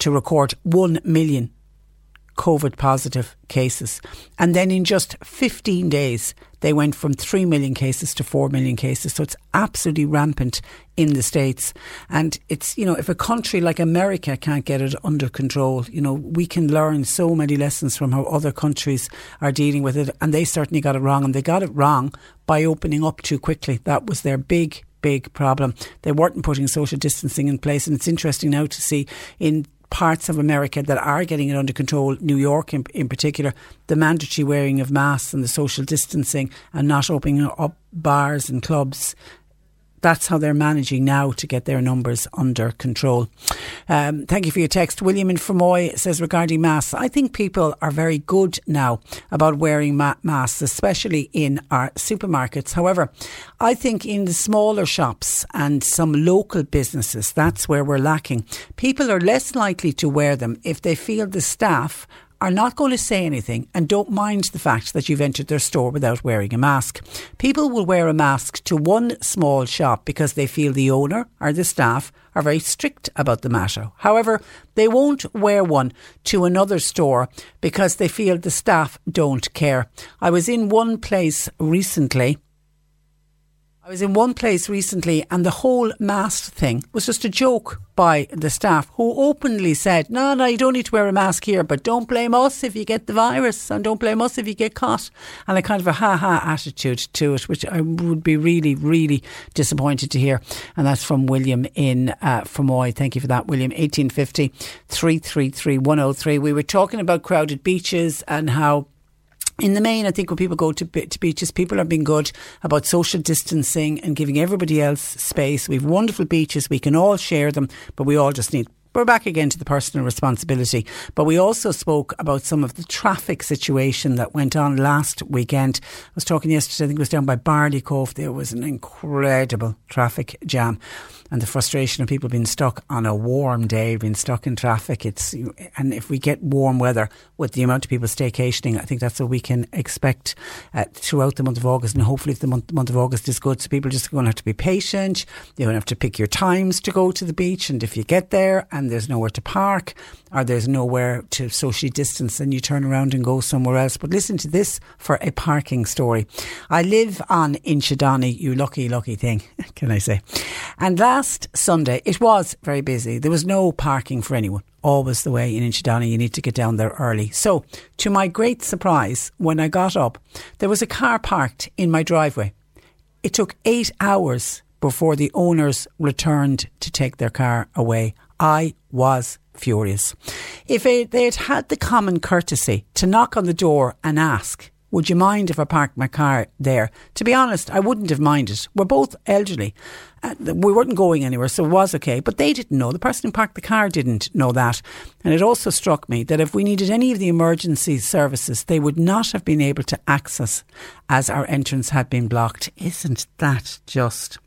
to record one million COVID positive cases. And then in just fifteen days, they went from three million cases to four million cases. So it's absolutely rampant in the States. And it's, you know, if a country like America can't get it under control, you know, we can learn so many lessons from how other countries are dealing with it. And they certainly got it wrong. And they got it wrong by opening up too quickly. That was their big, big problem. They weren't putting social distancing in place. And it's interesting now to see in parts of America that are getting it under control, New York in, in particular, the mandatory wearing of masks and the social distancing and not opening up bars and clubs. That's how they're managing now to get their numbers under control. Um, thank you for your text. William in Fermoy says, regarding masks, I think people are very good now about wearing ma- masks, especially in our supermarkets. However, I think in the smaller shops and some local businesses, that's where we're lacking. People are less likely to wear them if they feel the staff are not going to say anything and don't mind the fact that you've entered their store without wearing a mask. People will wear a mask to one small shop because they feel the owner or the staff are very strict about the matter. However, they won't wear one to another store because they feel the staff don't care. I was in one place recently. I was in one place recently and the whole mask thing was just a joke by the staff who openly said, no, no, you don't need to wear a mask here, but don't blame us if you get the virus and don't blame us if you get caught. And a kind of a ha-ha attitude to it, which I would be really, really disappointed to hear. And that's from William in uh, Fermoy. Thank you for that, William. eighteen fifty, three three three, one oh three. We were talking about crowded beaches and how in the main, I think when people go to, to beaches, people are being good about social distancing and giving everybody else space. We have wonderful beaches. We can all share them, but we all just need... We're back again to the personal responsibility. But we also spoke about some of the traffic situation that went on last weekend. I was talking yesterday, I think it was down by Barley Cove. There was an incredible traffic jam and the frustration of people being stuck on a warm day, being stuck in traffic. It's and if we get warm weather with the amount of people staycationing, I think that's what we can expect uh, throughout the month of August. And hopefully if the month, month of August is good, so people are just going to have to be patient. You're going to have to pick your times to go to the beach. And if you get there and there's nowhere to park or there's nowhere to socially distance, and you turn around and go somewhere else. But listen to this for a parking story. I live on Inchidani, you lucky, lucky thing, can I say. And last Sunday, it was very busy. There was no parking for anyone. Always the way in Inchidani, you need to get down there early. So to my great surprise, when I got up, there was a car parked in my driveway. It took eight hours before the owners returned to take their car away. I was furious. If they had had the common courtesy to knock on the door and ask, would you mind if I parked my car there? To be honest, I wouldn't have minded. We're both elderly. Uh, we weren't going anywhere, so it was okay. But they didn't know. The person who parked the car didn't know that. And it also struck me that if we needed any of the emergency services, they would not have been able to access as our entrance had been blocked. Isn't that just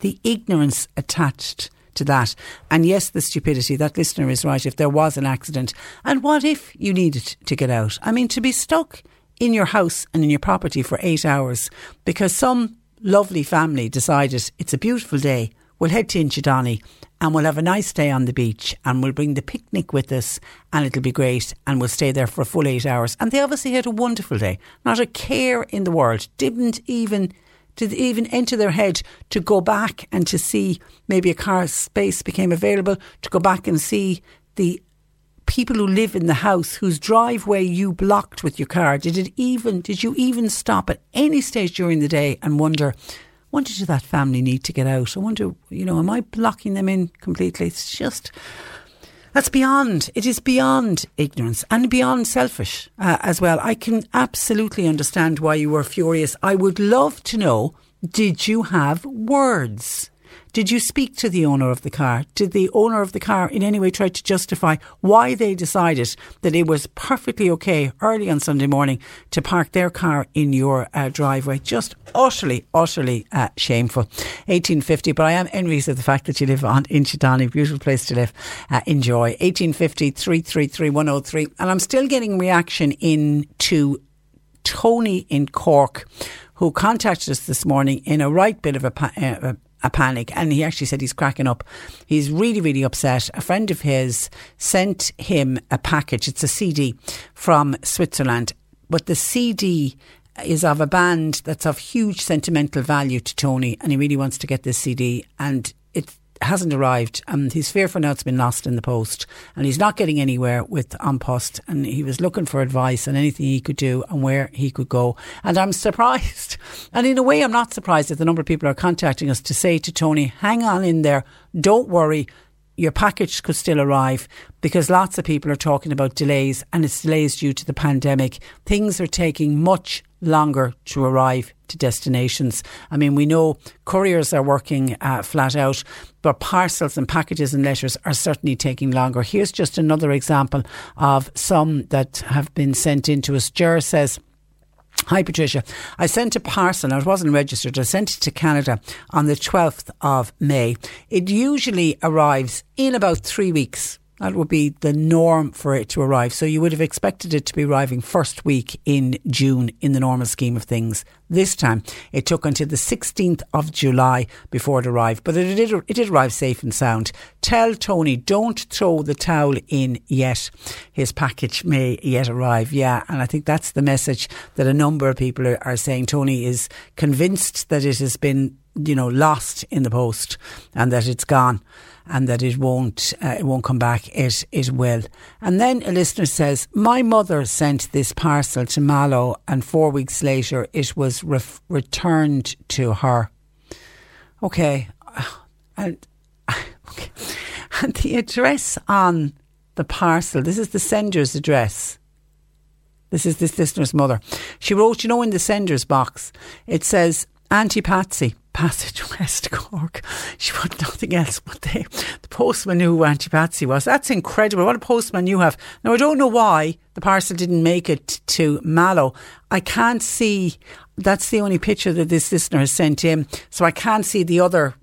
the ignorance attached to that? And yes, the stupidity. That listener is right. If there was an accident, and what if you needed to get out? I mean, to be stuck in your house and in your property for eight hours because some lovely family decided it's a beautiful day. We'll head to Inchidonny and we'll have a nice day on the beach and we'll bring the picnic with us and it'll be great and we'll stay there for a full eight hours. And they obviously had a wonderful day. Not a care in the world. Didn't even... Did it even enter their head to go back and to see maybe a car space became available to go back and see the people who live in the house whose driveway you blocked with your car? Did it even, did you even stop at any stage during the day and wonder, wonder did that family need to get out? I wonder, you know, am I blocking them in completely? It's just... That's beyond, it is beyond ignorance and beyond selfish uh, as well. I can absolutely understand why you were furious. I would love to know, did you have words? Did you speak to the owner of the car? Did the owner of the car in any way try to justify why they decided that it was perfectly okay early on Sunday morning to park their car in your uh, driveway? Just utterly, utterly uh, shameful. eighteen fifty, but I am envious of the fact that you live on Inchidonny, beautiful place to live. Uh, enjoy. eighteen fifty, three three three, one oh three. And I'm still getting reaction in to Tony in Cork, who contacted us this morning in a right bit of a... Pa- uh, a panic, and he actually said he's cracking up. He's really, really upset. A friend of his sent him a package. It's a C D from Switzerland, but the C D is of a band that's of huge sentimental value to Tony, and he really wants to get this C D, and it's hasn't arrived, and his fearful note's been lost in the post, and he's not getting anywhere with on post, and he was looking for advice and anything he could do and where he could go. And I'm surprised, and in a way I'm not surprised, that the number of people are contacting us to say to Tony, hang on in there, don't worry, your package could still arrive, because lots of people are talking about delays, and it's delays due to the pandemic. Things are taking much longer to arrive to destinations. I mean, we know couriers are working uh, flat out, but parcels and packages and letters are certainly taking longer. Here's just another example of some that have been sent in to us. Jer says, hi Patricia, I sent a parcel, now it wasn't registered, I sent it to Canada on the twelfth of May. It usually arrives in about three weeks. That would be the norm for it to arrive. So you would have expected it to be arriving first week in June in the normal scheme of things. This time it took until the sixteenth of July before it arrived. But it did, it did arrive safe and sound. Tell Tony, don't throw the towel in yet. His package may yet arrive. Yeah, and I think that's the message that a number of people are, are saying. Tony is convinced that it has been, you know, lost in the post and that it's gone. And that it won't, uh, it won't come back. It, it will. And then a listener says, my mother sent this parcel to Mallow, and four weeks later it was re- returned to her. Okay, and okay. And the address on the parcel. This is the sender's address. This is this listener's mother. She wrote, you know, in the sender's box, it says Auntie Patsy, Passage West Cork. She wanted nothing else, but they, the postman knew who Auntie Patsy was. That's incredible. What a postman you have. Now, I don't know why the parcel didn't make it to Mallow. I can't see. That's the only picture that this listener has sent in. So I can't see the other.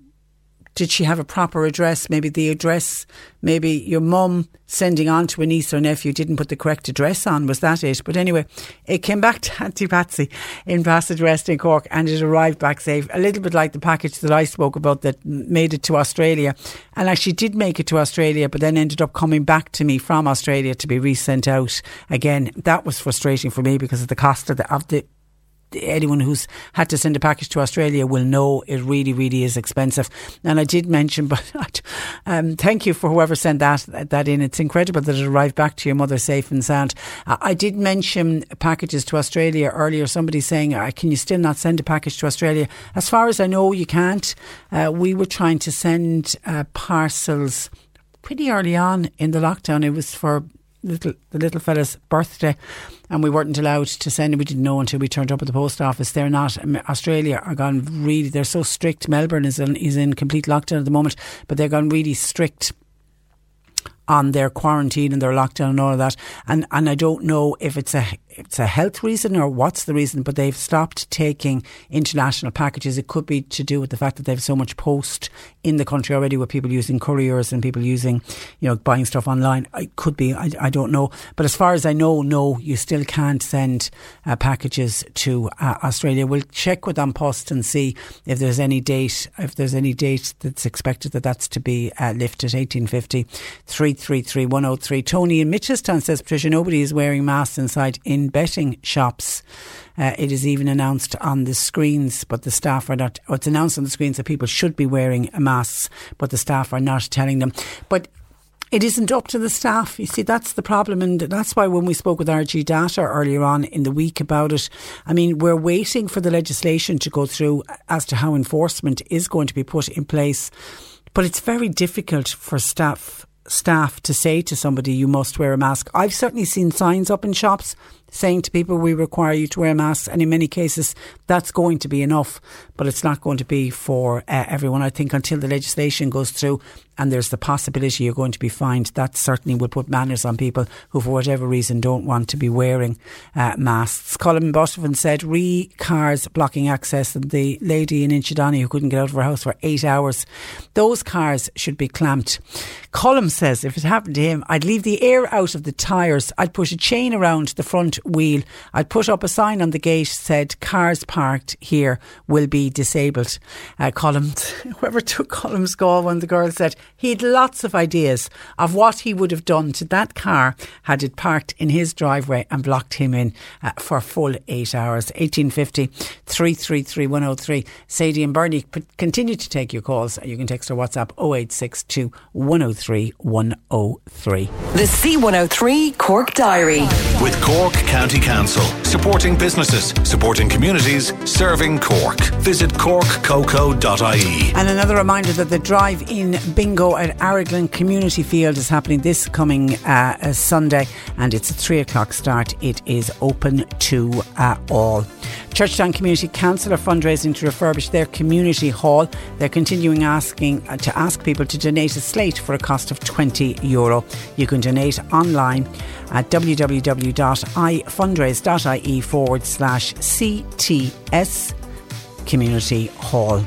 Did she have a proper address? Maybe the address, maybe your mum sending on to a niece or nephew didn't put the correct address on. Was that it? But anyway, it came back to Auntie Patsy in Passage West in Cork, and it arrived back safe. A little bit like the package that I spoke about that made it to Australia, and actually did make it to Australia, but then ended up coming back to me from Australia to be resent out again. That was frustrating for me because of the cost of the, of the anyone who's had to send a package to Australia will know it really, really is expensive. And I did mention, but um, thank you for whoever sent that that in. It's incredible that it arrived back to your mother safe and sound. Uh, I did mention packages to Australia earlier. Somebody saying, uh, can you still not send a package to Australia? As far as I know, you can't. Uh, we were trying to send uh, parcels pretty early on in the lockdown. It was for Little, the little fella's birthday, and we weren't allowed to send it. We didn't know until we turned up at the post office. They're not, Australia are gone really, they're so strict. Melbourne is in, is in complete lockdown at the moment, but they're gone really strict on their quarantine and their lockdown and all of that. And and I don't know if it's a it's a health reason or what's the reason, but they've stopped taking international packages. It could be to do with the fact that they have so much post in the country already, with people using couriers and people using, you know, buying stuff online. It could be, I, I don't know. But as far as I know, no, you still can't send uh, packages to uh, Australia. We'll check with An Post and see if there's any date, if there's any date that's expected that that's to be uh, lifted. eighteen fifty, three three three, one oh three. Tony in Mitchelstown says, Patricia, nobody is wearing masks inside in betting shops. Uh, it is even announced on the screens, but the staff are not, or it's announced on the screens that people should be wearing masks, but the staff are not telling them. But it isn't up to the staff. You see, that's the problem. And that's why when we spoke with R G Data earlier on in the week about it, I mean, we're waiting for the legislation to go through as to how enforcement is going to be put in place. But it's very difficult for staff staff to say to somebody, you must wear a mask. I've certainly seen signs up in shops saying to people, we require you to wear masks. And in many cases, that's going to be enough, but it's not going to be for uh, everyone. I think until the legislation goes through and there's the possibility you're going to be fined, that certainly will put manners on people who, for whatever reason, don't want to be wearing uh, masks. Colin Butterfin said, re cars blocking access, and the lady in Inchidani who couldn't get out of her house for eight hours. Those cars should be clamped. Colin says, if it happened to him, I'd leave the air out of the tyres. I'd put a chain around the front wheel. I'd put up a sign on the gate said cars parked here will be disabled. Uh, Colum, whoever took Colum's call, one of the girls said he had lots of ideas of what he would have done to that car had it parked in his driveway and blocked him in uh, for full eight hours. eighteen fifty, three three three, one oh three. Sadie and Bernie continue to take your calls. You can text or WhatsApp oh eight six two, one oh three, one oh three. The C one oh three Cork Diary with Cork County Council, supporting businesses, supporting communities, serving Cork. Visit cork coco dot i e. And another reminder that the drive-in bingo at Arroglan Community Field is happening this coming uh, Sunday, and it's a three o'clock start. It is open to uh, all. Churchdown Community Council are fundraising to refurbish their community hall. They're continuing asking uh, to ask people to donate a slate for a cost of twenty euro. You can donate online at www.ifundraise.ie forward slash CTS Community Hall.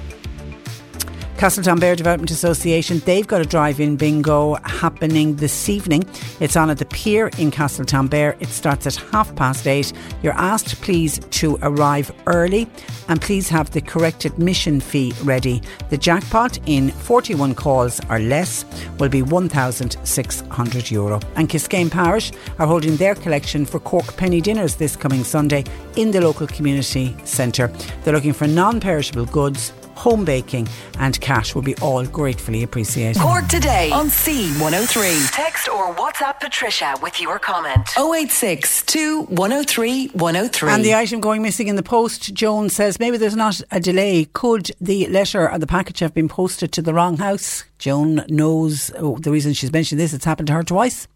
Castletown Bear Development Association, they've got a drive-in bingo happening this evening. It's on at the pier in Castletown Bear. It starts at half past eight. You're asked please to arrive early and please have the correct admission fee ready. The jackpot in forty-one calls or less will be one thousand six hundred euro. And Kiscayne Parish are holding their collection for Cork Penny Dinners this coming Sunday in the local community centre. They're looking for non-perishable goods, home baking and cash will be all gratefully appreciated. Cork Today on C one oh three. Text or WhatsApp Patricia with your comment. oh eight six two, one oh three, one oh three. And the item going missing in the post, Joan says, maybe there's not a delay. Could the letter or the package have been posted to the wrong house? Joan knows oh, the reason she's mentioned this. It's happened to her twice.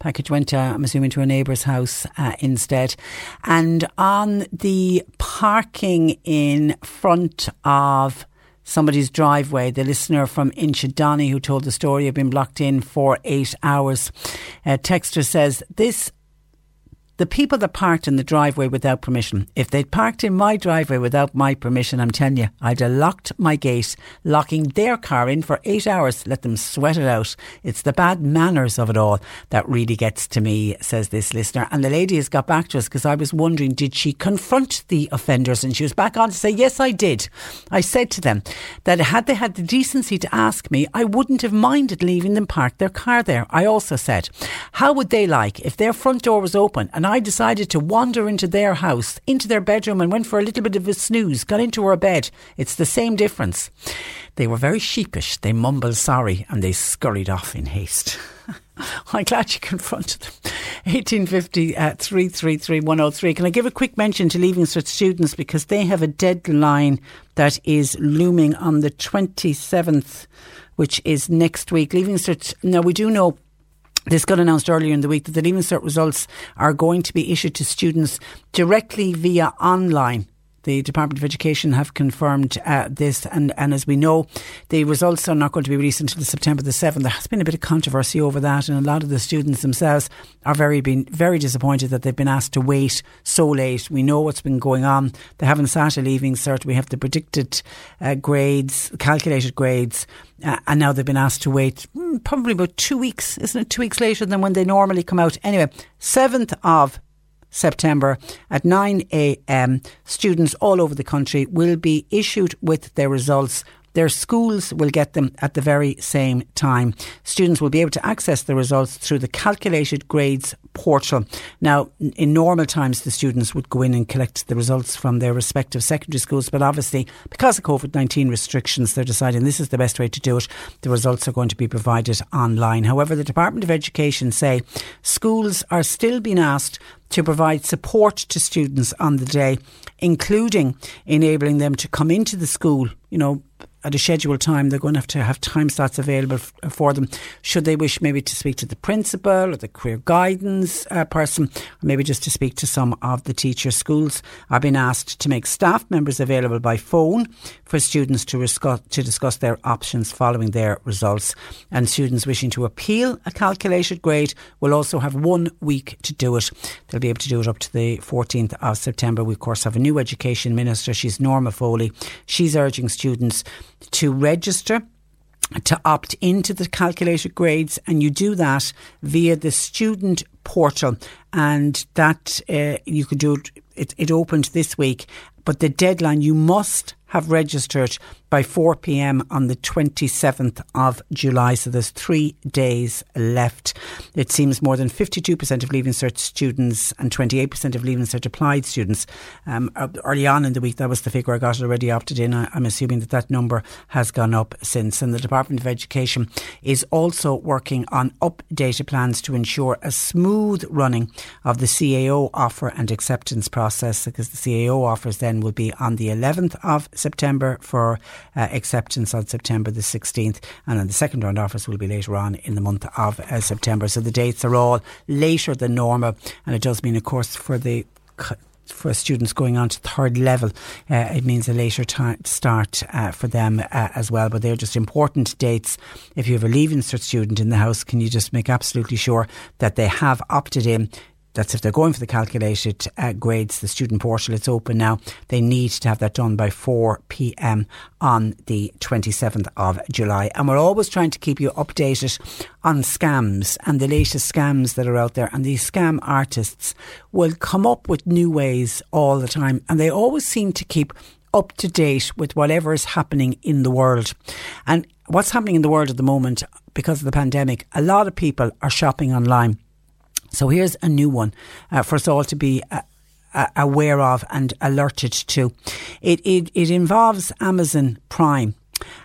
Package went, to, I'm assuming, to a neighbour's house uh, instead. And on the parking in front of somebody's driveway, the listener from Inchidani who told the story had been blocked in for eight hours. A texter says, this the people that parked in the driveway without permission, if they'd parked in my driveway without my permission, I'm telling you, I'd have locked my gate, locking their car in for eight hours, let them sweat it out. It's the bad manners of it all that really gets to me, says this listener. And the lady has got back to us because I was wondering, did she confront the offenders? And she was back on to say, yes, I did. I said to them that had they had the decency to ask me, I wouldn't have minded leaving them park their car there. I also said, how would they like if their front door was open and I decided to wander into their house, into their bedroom and went for a little bit of a snooze, got into her bed. It's the same difference. They were very sheepish. They mumbled sorry and they scurried off in haste. I'm glad you confronted them. eighteen fifty, three three three, one oh three. Can I give a quick mention to Leaving Cert students because they have a deadline that is looming on the twenty-seventh, which is next week. Leaving Cert, now we do know this got announced earlier in the week that the Leaving Cert results are going to be issued to students directly via online The Department of Education have confirmed uh, this, and, and as we know, the results are not going to be released until September the seventh. There has been a bit of controversy over that, and a lot of the students themselves are very been very disappointed that they've been asked to wait so late. We know what's been going on. They haven't sat a leaving cert. We have the predicted uh, grades, calculated grades, uh, and now they've been asked to wait mm, probably about two weeks, isn't it? Two weeks later than when they normally come out. Anyway, seventh of September at nine a.m. students all over the country will be issued with their results. Their schools will get them at the very same time. Students will be able to access the results through the calculated grades portal. Now, in normal times, the students would go in and collect the results from their respective secondary schools. But obviously, because of COVID nineteen restrictions, they're deciding this is the best way to do it. The results are going to be provided online. However, the Department of Education say schools are still being asked to provide support to students on the day, including enabling them to come into the school, you know, at a scheduled time. They're going to have to have time slots available f- for them should they wish, maybe to speak to the principal or the career guidance uh, person, or maybe just to speak to some of the teachers. Schools are being asked to make staff members available by phone for students to, resco- to discuss their options following their results. And students wishing to appeal a calculated grade will also have one week to do it. They'll be able to do it up to the fourteenth of September. We, of course, have a new Education Minister. She's Norma Foley. She's urging students to register, to opt into the calculated grades, and you do that via the student portal, and that uh, you could do it, it, it opened this week, but the deadline, you must have registered by four p.m. on the twenty-seventh of July. So there's three days left. It seems more than fifty-two percent of Leaving Cert students and twenty-eight percent of Leaving Cert applied students. Um, early on in the week, that was the figure I got, already opted in. I, I'm assuming that that number has gone up since. And the Department of Education is also working on updated plans to ensure a smooth running of the C A O offer and acceptance process, because the C A O offers then will be on the eleventh of September for Uh, acceptance on September the sixteenth, and then the second round offers will be later on in the month of uh, September. So the dates are all later than normal, and it does mean, of course, for the for students going on to third level, uh, it means a later time start uh, for them uh, as well. But they're just important dates. If you have a Leaving Cert student in the house, can you just make absolutely sure that they have opted in? That's if they're going for the calculated uh, grades. The student portal, it's open now. They need to have that done by four p.m. on the twenty-seventh of July. And we're always trying to keep you updated on scams and the latest scams that are out there. And these scam artists will come up with new ways all the time, and they always seem to keep up to date with whatever is happening in the world. And what's happening in the world at the moment, because of the pandemic, a lot of people are shopping online. So here's a new one uh, for us all to be uh, uh, aware of and alerted to. It, it it involves Amazon Prime,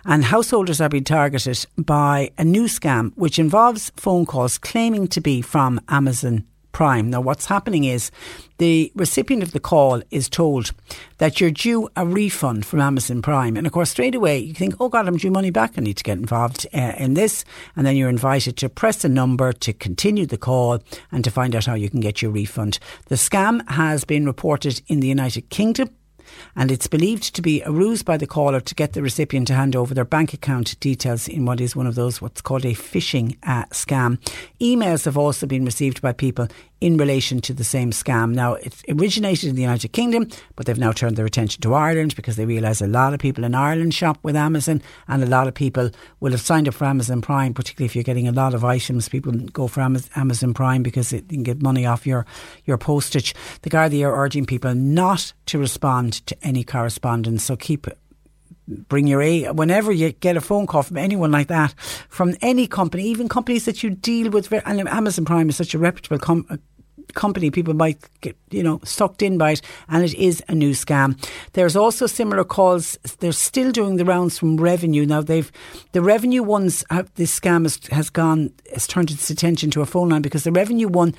and householders are being targeted by a new scam which involves phone calls claiming to be from Amazon Prime. Now, what's happening is the recipient of the call is told that you're due a refund from Amazon Prime. And of course, straight away, you think, oh God, I'm due money back. I need to get involved uh, in this. And then you're invited to press a number to continue the call and to find out how you can get your refund. The scam has been reported in the United Kingdom, and it's believed to be a ruse by the caller to get the recipient to hand over their bank account details in what is one of those, what's called a phishing uh, scam. Emails have also been received by people in relation to the same scam. Now, it originated in the United Kingdom, but they've now turned their attention to Ireland because they realise a lot of people in Ireland shop with Amazon, and a lot of people will have signed up for Amazon Prime, particularly if you're getting a lot of items. People go for Amazon Prime because it can get money off your, your postage. The Gardaí are urging people not to respond to any correspondence, so keep it. Bring your A. Whenever you get a phone call from anyone like that, from any company, even companies that you deal with, and Amazon Prime is such a reputable com- company, people might get, you know, sucked in by it, and it is a new scam. There's also similar calls. They're still doing the rounds from Revenue. Now, they've the Revenue ones, have, this scam has, has gone, has turned its attention to a phone line, because the Revenue one,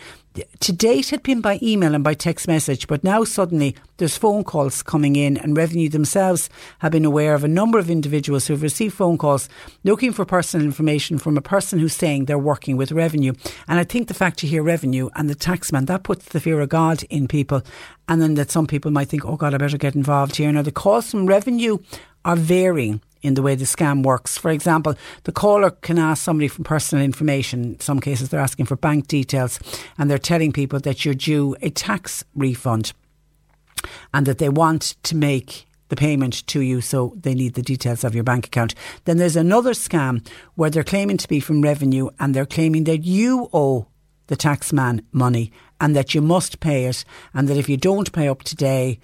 to date had been by email and by text message, but now suddenly there's phone calls coming in, and Revenue themselves have been aware of a number of individuals who've received phone calls looking for personal information from a person who's saying they're working with Revenue. And I think the fact you hear Revenue and the taxman, that puts the fear of God in people, and then that some people might think, oh God, I better get involved here. Now the calls from Revenue are varying in the way the scam works. For example, the caller can ask somebody for personal information. In some cases they're asking for bank details, and they're telling people that you're due a tax refund and that they want to make the payment to you, so they need the details of your bank account. Then there's another scam where they're claiming to be from Revenue, and they're claiming that you owe the tax man money and that you must pay it, and that if you don't pay up today,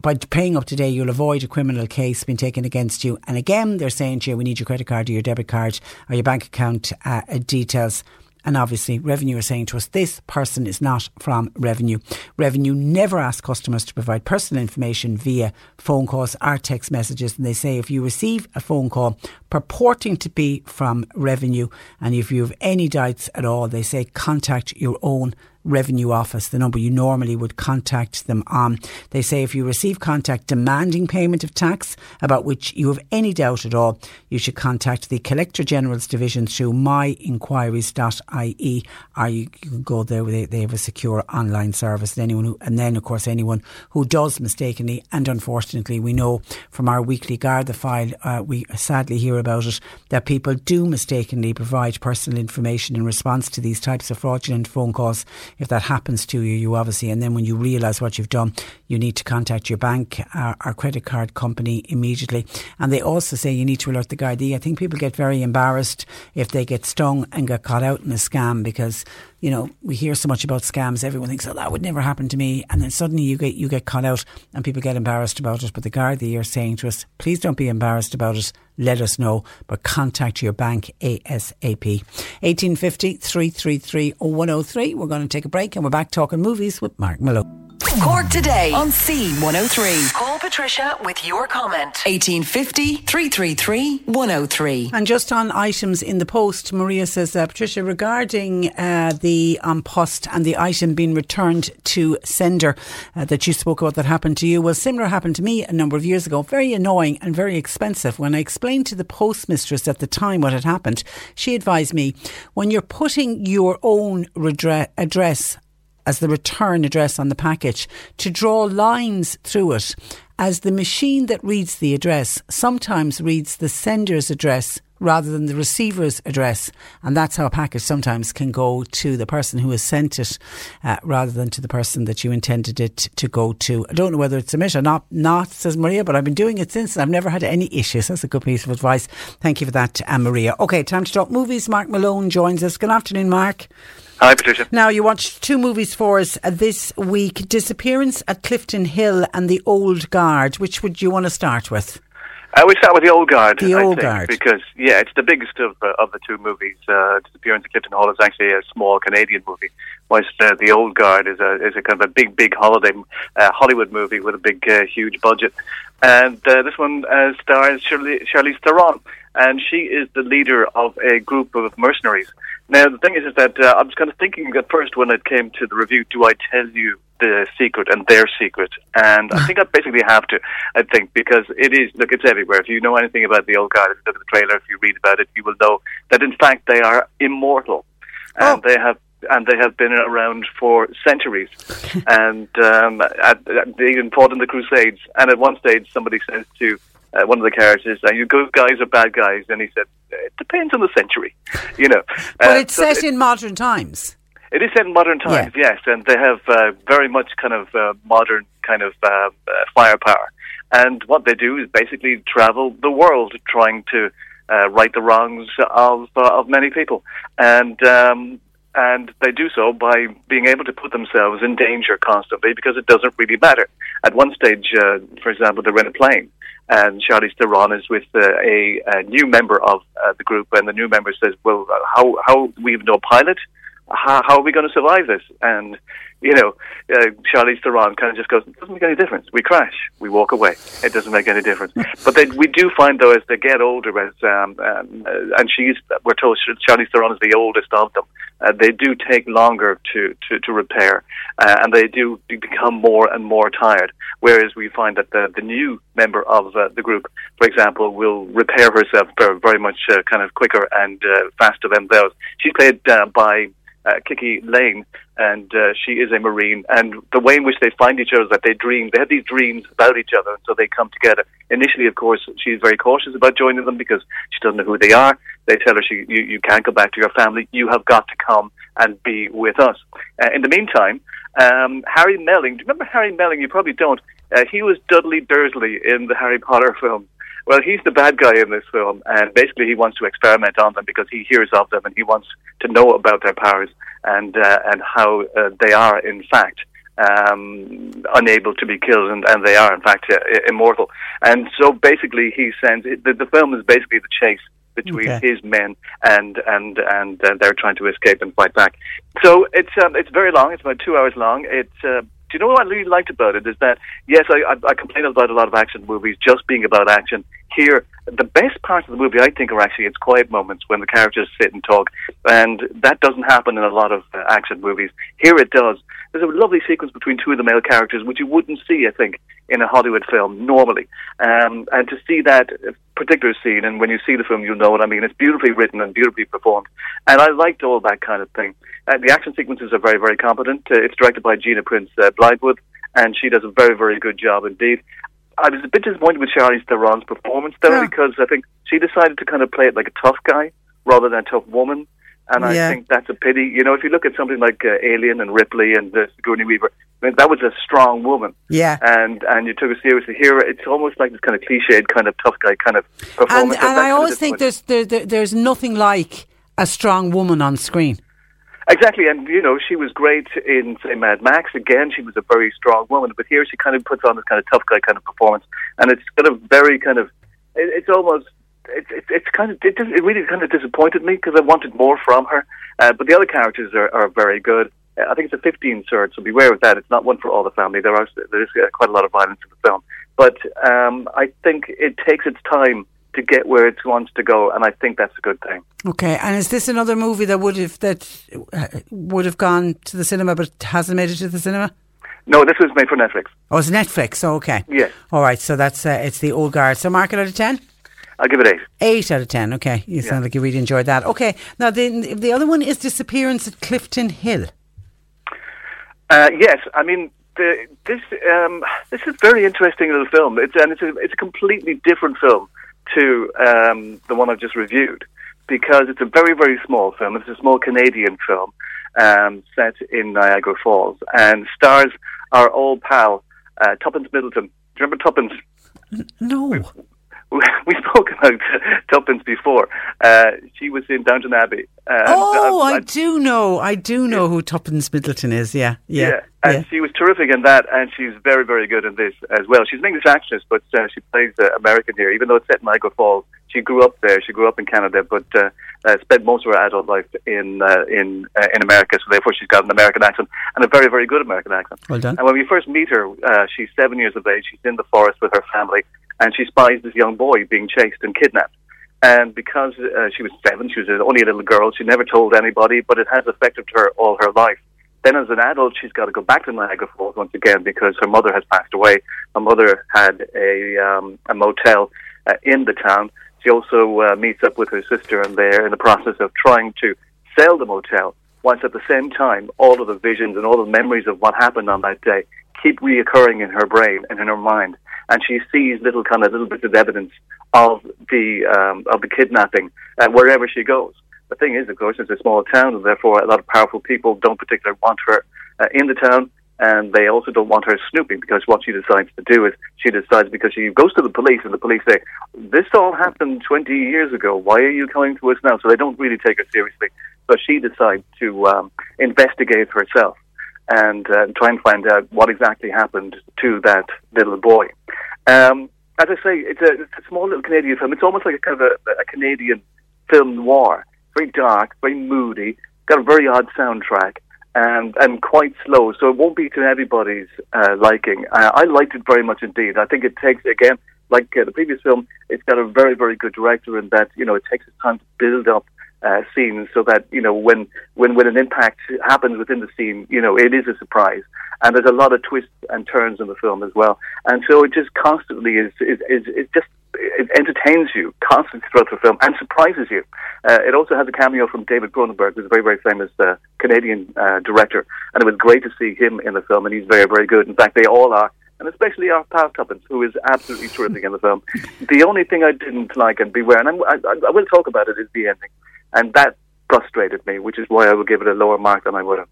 by paying up today, you'll avoid a criminal case being taken against you. And again, they're saying to you, we need your credit card or your debit card or your bank account uh, details. And obviously, Revenue are saying to us, this person is not from Revenue. Revenue never ask customers to provide personal information via phone calls or text messages. And they say if you receive a phone call purporting to be from Revenue, and if you have any doubts at all, they say contact your own Revenue office, the number you normally would contact them on. They say if you receive contact demanding payment of tax about which you have any doubt at all, you should contact the Collector General's Division through my inquiries dot I E, or you can go there. They have a secure online service. And anyone who, and then of course anyone who does mistakenly, and unfortunately we know from our weekly Garda file, uh, we sadly hear about it, that people do mistakenly provide personal information in response to these types of fraudulent phone calls. If that happens to you, you obviously, and then when you realise what you've done, you need to contact your bank or, or credit card company immediately. And they also say you need to alert the Gardaí. I think people get very embarrassed if they get stung and get caught out in a scam, because, you know, we hear so much about scams. Everyone thinks, oh, that would never happen to me. And then suddenly you get you get caught out and people get embarrassed about it. But the Gardaí are saying to us, please don't be embarrassed about it. Let us know, but contact your bank ASAP. eighteen fifty, three three three, oh one oh three. We're going to take a break and we're back talking movies with Mark Malone. Cork Today on C one oh three. Call Patricia with your comment. eighteen fifty, three three three, one oh three. And just on items in the post, Maria says, uh, Patricia, regarding uh, the um, post and the item being returned to sender uh, that you spoke about that happened to you. Well, similar happened to me a number of years ago. Very annoying and very expensive. When I explained to the postmistress at the time what had happened, she advised me, when you're putting your own redre- address as the return address on the package, to draw lines through it, as the machine that reads the address sometimes reads the sender's address rather than the receiver's address. And that's how a package sometimes can go to the person who has sent it uh, rather than to the person that you intended it to go to. I don't know whether it's a myth or not, not, says Maria, but I've been doing it since and I've never had any issues. That's a good piece of advice. Thank you for that, uh, Maria. OK, time to talk movies. Mark Malone joins us. Good afternoon, Mark. Hi, Patricia. Now, you watched two movies for us uh, this week, Disappearance at Clifton Hill and The Old Guard. Which would you want to start with? Uh, we start with The Old Guard. The I Old think, Guard. Because, yeah, it's the biggest of, uh, of the two movies. Uh, Disappearance at Clifton Hill is actually a small Canadian movie, whilst uh, The Old Guard is a, is a kind of a big, big holiday uh, Hollywood movie with a big, uh, huge budget. And uh, this one uh, stars Charlize, Charlize Theron, and she is the leader of a group of mercenaries. Now, the thing is, is that uh, I was kind of thinking at first when it came to the review, do I tell you the secret and their secret? And I think I basically have to, I think, because it is, look, it's everywhere. If you know anything about The Old Guard, if you look at the trailer, if you read about it, you will know that, in fact, they are immortal. Oh. And they have and they have been around for centuries. and um, at, at, they even fought in the Crusades. And at one stage, somebody says to Uh, one of the characters, and you good guys or bad guys? And he said, it depends on the century, you know. Well, uh, it's so set it, in modern times. It is set in modern times, yeah. Yes, and they have uh, very much kind of uh, modern kind of uh, uh, firepower. And what they do is basically travel the world trying to uh, right the wrongs of uh, of many people. And um, and they do so by being able to put themselves in danger constantly, because it doesn't really matter. At one stage, uh, for example, they're in a plane. And Charlize Theron is with uh, a, a new member of uh, the group, and the new member says, well, how, how we have no pilot? how, how are we going to survive this? And, you know, uh, Charlize Theron kind of just goes, it doesn't make any difference. We crash. We walk away. It doesn't make any difference. But then we do find, though, as they get older, as um, um, uh, and she's, we're told Charlize Theron is the oldest of them, uh, they do take longer to, to, to repair, uh, and they do become more and more tired, whereas we find that the, the new member of uh, the group, for example, will repair herself very, very much uh, kind of quicker and uh, faster than those. She's played uh, by... Uh, Kiki Lane, and uh, she is a Marine, and the way in which they find each other is that they dream, they have these dreams about each other, so they come together. Initially, of course, she's very cautious about joining them because she doesn't know who they are. They tell her, she, you, you can't go back to your family, you have got to come and be with us. Uh, in the meantime, um, Harry Melling, do you remember Harry Melling? You probably don't. Uh, he was Dudley Dursley in the Harry Potter film. Well, he's the bad guy in this film, and basically he wants to experiment on them because he hears of them and he wants to know about their powers and uh, and how uh, they are, in fact, um, unable to be killed, and, and they are, in fact, uh, immortal. And so basically he sends... The, the film is basically the chase between okay. his men and and and uh, they're trying to escape and fight back. So it's um, it's very long. It's about two hours long. It's... Uh, Do you know what I really liked about it is that, yes, I, I, I complain about a lot of action movies just being about action. Here, the best parts of the movie, I think, are actually its quiet moments when the characters sit and talk, and that doesn't happen in a lot of uh, action movies. Here it does. There's a lovely sequence between two of the male characters, which you wouldn't see, I think, in a Hollywood film normally. Um, and to see that particular scene, and when you see the film, you'll know what I mean. It's beautifully written and beautifully performed, and I liked all that kind of thing. Uh, the action sequences are very, very competent. Uh, it's directed by Gina Prince uh, Blythewood, and she does a very, very good job indeed. I was a bit disappointed with Charlize Theron's performance, though, yeah. because I think she decided to kind of play it like a tough guy rather than a tough woman, and I yeah. think that's a pity. You know, if you look at something like uh, Alien and Ripley and uh, Sigourney Weaver, I mean, that was a strong woman, yeah, and and you took her seriously. Here, it's almost like this kind of cliched, kind of tough guy kind of performance. And, and, and I always think there's there, there, there's nothing like a strong woman on screen. Exactly, and, you know, she was great in, say, Mad Max. Again, she was a very strong woman, but here she kind of puts on this kind of tough guy kind of performance, and it's kind of very kind of, it, it's almost, it, it, it's kind of, it, it really kind of disappointed me because I wanted more from her, uh, but the other characters are, are very good. I think it's a fifteen-sir, so beware of that. It's not one for all the family. There are there is quite a lot of violence in the film, but um, I think it takes its time to get where it wants to go, and I think that's a good thing. Okay, and is this another movie that would have that would have gone to the cinema but hasn't made it to the cinema? No, this was made for Netflix. Oh, it's Netflix. Oh, okay. Yes. All right, so that's uh, it's the old guard. So mark it out of ten? I'll give it eight. Eight out of ten, okay. You yeah. sound like you really enjoyed that. Okay, now the the other one is Disappearance at Clifton Hill. Uh, yes, I mean... The, this um, this is very interesting little film. It's and it's a, it's a completely different film to um, the one I've just reviewed because it's a very very small film. It's a small Canadian film um, set in Niagara Falls, and stars our old pal uh, Tuppence Middleton. Do you remember Tuppence? No. We, we spoke about Tuppence before. Uh, she was in Downton Abbey. Uh, oh, I, I, I do know. I do know yeah. who Tuppence Middleton is. Yeah, yeah. yeah. And yeah. she was terrific in that, and she's very, very good in this as well. She's an English actress, but uh, she plays uh, American here. Even though it's set in Niagara Falls, she grew up there. She grew up in Canada, but uh, uh, spent most of her adult life in uh, in uh, in America. So therefore, she's got an American accent, and a very, very good American accent. Well done. And when we first meet her, uh, she's seven years of age. She's in the forest with her family, and she spies this young boy being chased and kidnapped. And because uh, she was seven, she was only a little girl, she never told anybody, but it has affected her all her life. Then as an adult, she's got to go back to Niagara Falls once again because her mother has passed away. Her mother had a, um, a motel uh, in the town. She also uh, meets up with her sister, and they're in the process of trying to sell the motel, whilst at the same time all of the visions and all the memories of what happened on that day keep reoccurring in her brain and in her mind. And she sees little kind of little bits of evidence of the um, of the kidnapping uh, wherever she goes. The thing is, of course, it's a small town, and therefore a lot of powerful people don't particularly want her uh, in the town, and they also don't want her snooping, because what she decides to do is she decides, because she goes to the police, and the police say, this all happened twenty years ago, why are you coming to us now? So they don't really take her seriously. So she decides to um, investigate herself and uh, try and find out what exactly happened to that little boy. Um, as I say, it's a, it's a small little Canadian film. It's almost like a kind of a, a Canadian film noir. Very dark, very moody, got a very odd soundtrack and, and quite slow, so it won't be to everybody's uh, liking. Uh, I liked it very much indeed. I think it takes, again, like uh, the previous film, it's got a very, very good director in that, you know, it takes its time to build up uh, scenes so that, you know, when, when, when an impact happens within the scene, you know, it is a surprise. And there's a lot of twists and turns in the film as well. And so it just constantly is, is, is, is just, it entertains you constantly throughout the film and surprises you. Uh, it also has a cameo from David Cronenberg, who's a very, very famous uh, Canadian uh, director. And it was great to see him in the film, and he's very, very good. In fact, they all are. And especially our pal Tuppence, who is absolutely terrific in the film. The only thing I didn't like, and beware, and I'm, I, I will talk about it, is the ending. And that frustrated me, which is why I would give it a lower mark than I would have.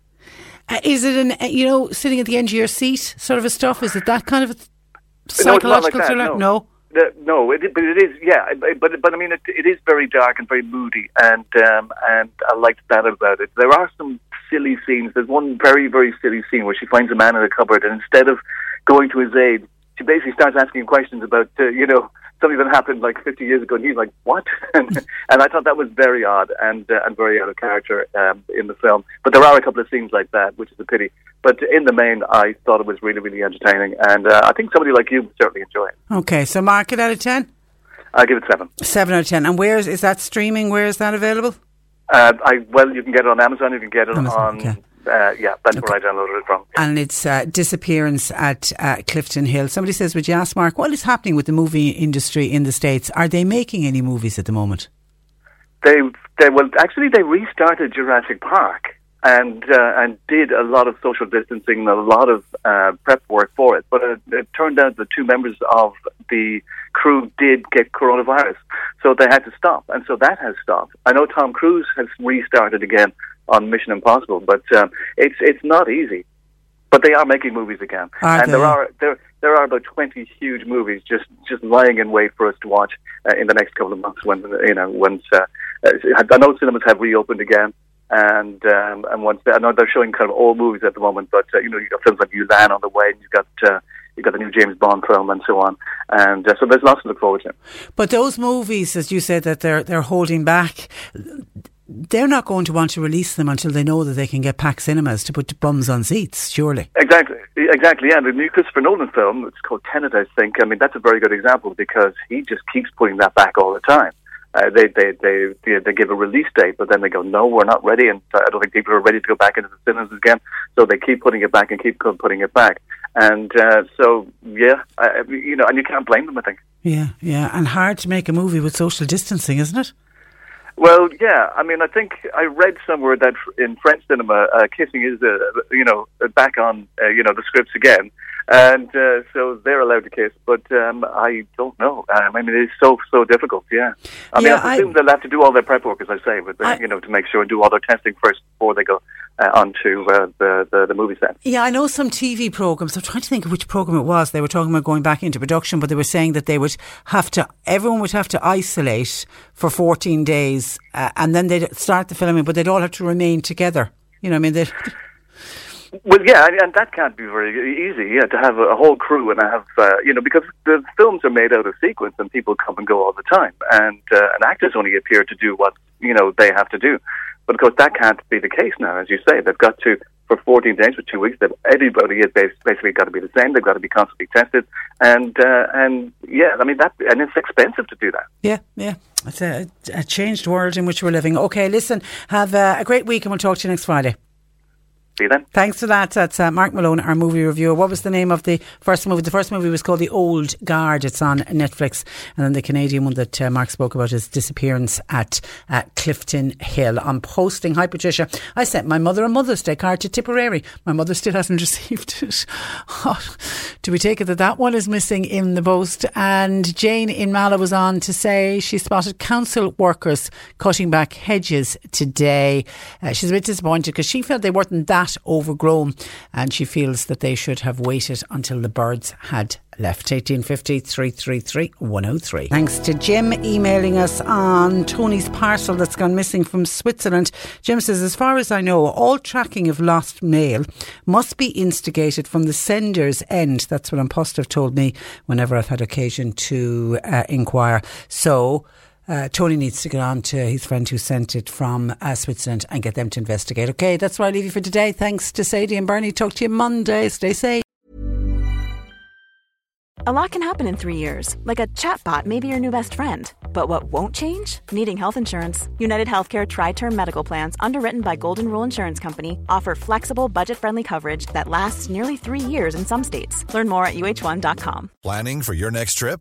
Uh, is it, an you know, sitting at the end of your seat sort of a stuff? Is it that kind of a psychological no, thriller? Like no. no. Uh, no, it, but it is, yeah. But but I mean, it, it is very dark and very moody, and um, and I liked that about it. There are some silly scenes. There's one very, very silly scene where she finds a man in a cupboard, and instead of going to his aid, she basically starts asking questions about, uh, you know, something that happened like fifty years ago, and he's like, what? and, and I thought that was very odd and uh, and very out of character um, in the film. But there are a couple of scenes like that, which is a pity. But in the main, I thought it was really, really entertaining. And uh, I think somebody like you would certainly enjoy it. OK, so mark it out of ten? I'll give it seven. seven out of ten. And where is, is that streaming? Where is that available? Uh, I Well, you can get it on Amazon. You can get it Amazon, on... Okay. Uh, yeah, that's okay. Where I downloaded it from. Yeah. And it's uh, Disappearance at uh, Clifton Hill. Somebody says, would you ask Mark, what is happening with the movie industry in the States? Are they making any movies at the moment? They, they well, actually, they restarted Jurassic Park. And uh, and did a lot of social distancing, a lot of uh, prep work for it. But it, it turned out that two members of the crew did get coronavirus, so they had to stop. And so that has stopped. I know Tom Cruise has restarted again on Mission Impossible, but um, it's it's not easy. But they are making movies again, are and they? there are there there are about twenty huge movies just, just lying in wait for us to watch uh, in the next couple of months when you know once uh, I know cinemas have reopened again. And um, and once they, I know they're showing kind of old movies at the moment, but uh, you know you've got films like Mulan on the way, and you've got uh, you've got the new James Bond film and so on, and uh, so there's lots to look forward to. But those movies, as you said, that they're they're holding back, they're not going to want to release them until they know that they can get packed cinemas to put bums on seats, surely. Exactly, exactly. Yeah. And the new Christopher Nolan film, it's called Tenet, I think. I mean, that's a very good example because he just keeps putting that back all the time. Uh, they, they they they they give a release date, but then they go, no, we're not ready, and I don't think people are ready to go back into the cinemas again. So they keep putting it back and keep putting it back, and uh, so yeah, I, you know, and you can't blame them, I think. Yeah, yeah, and hard to make a movie with social distancing, isn't it? Well, yeah, I mean, I think I read somewhere that in French cinema, uh, kissing is, uh, you know, back on, uh, you know, the scripts again. And uh, so they're allowed to kiss, but um, I don't know. Um, I mean, it is so, so difficult, yeah. I yeah, mean, I assume I, they'll have to do all their prep work, as I say, but they, I, you know, to make sure and do all their testing first before they go uh, onto uh, the, the, the movie set. Yeah, I know some T V programmes, I'm trying to think of which programme it was, they were talking about going back into production, but they were saying that they would have to, everyone would have to isolate for fourteen days, uh, and then they'd start the filming, but they'd all have to remain together. You know, I mean, they'd... Well, yeah, and that can't be very easy, yeah, to have a whole crew and have, uh, you know, because the films are made out of sequence and people come and go all the time. And, uh, and actors only appear to do what, you know, they have to do. But, of course, that can't be the case now, as you say. They've got to, for fourteen days, for two weeks, everybody has basically got to be the same. They've got to be constantly tested. And, uh, and yeah, I mean, that, and it's expensive to do that. Yeah, yeah. It's a, a changed world in which we're living. OK, listen, have uh, a great week and we'll talk to you next Friday. Then. Thanks for that. That's uh, Mark Malone, our movie reviewer. What was the name of the first movie? The first movie was called The Old Guard. It's on Netflix. And then the Canadian one that uh, Mark spoke about is Disappearance at uh, Clifton Hill. I'm posting, hi Patricia, I sent my mother a Mother's Day card to Tipperary. My mother still hasn't received it. Do we take it that that one is missing in the post? And Jane in Mallow was on to say she spotted council workers cutting back hedges today. Uh, she's a bit disappointed because she felt they weren't that overgrown and she feels that they should have waited until the birds had left. eighteen fifty, three three three, one oh three. Thanks to Jim emailing us on Tony's parcel that's gone missing from Switzerland. Jim says, as far as I know, all tracking of lost mail must be instigated from the sender's end. That's what I'm positive told me whenever I've had occasion to uh, inquire. So Uh, Tony needs to get on to his friend who sent it from uh, Switzerland and get them to investigate. Okay, that's where I leave you for today. Thanks to Sadie and Bernie. Talk to you Monday. Stay safe. A lot can happen in three years, like a chatbot may be your new best friend. But what won't change? Needing health insurance. United Healthcare Tri-Term Medical Plans, underwritten by Golden Rule Insurance Company, offer flexible, budget-friendly coverage that lasts nearly three years in some states. Learn more at U H one dot com. Planning for your next trip?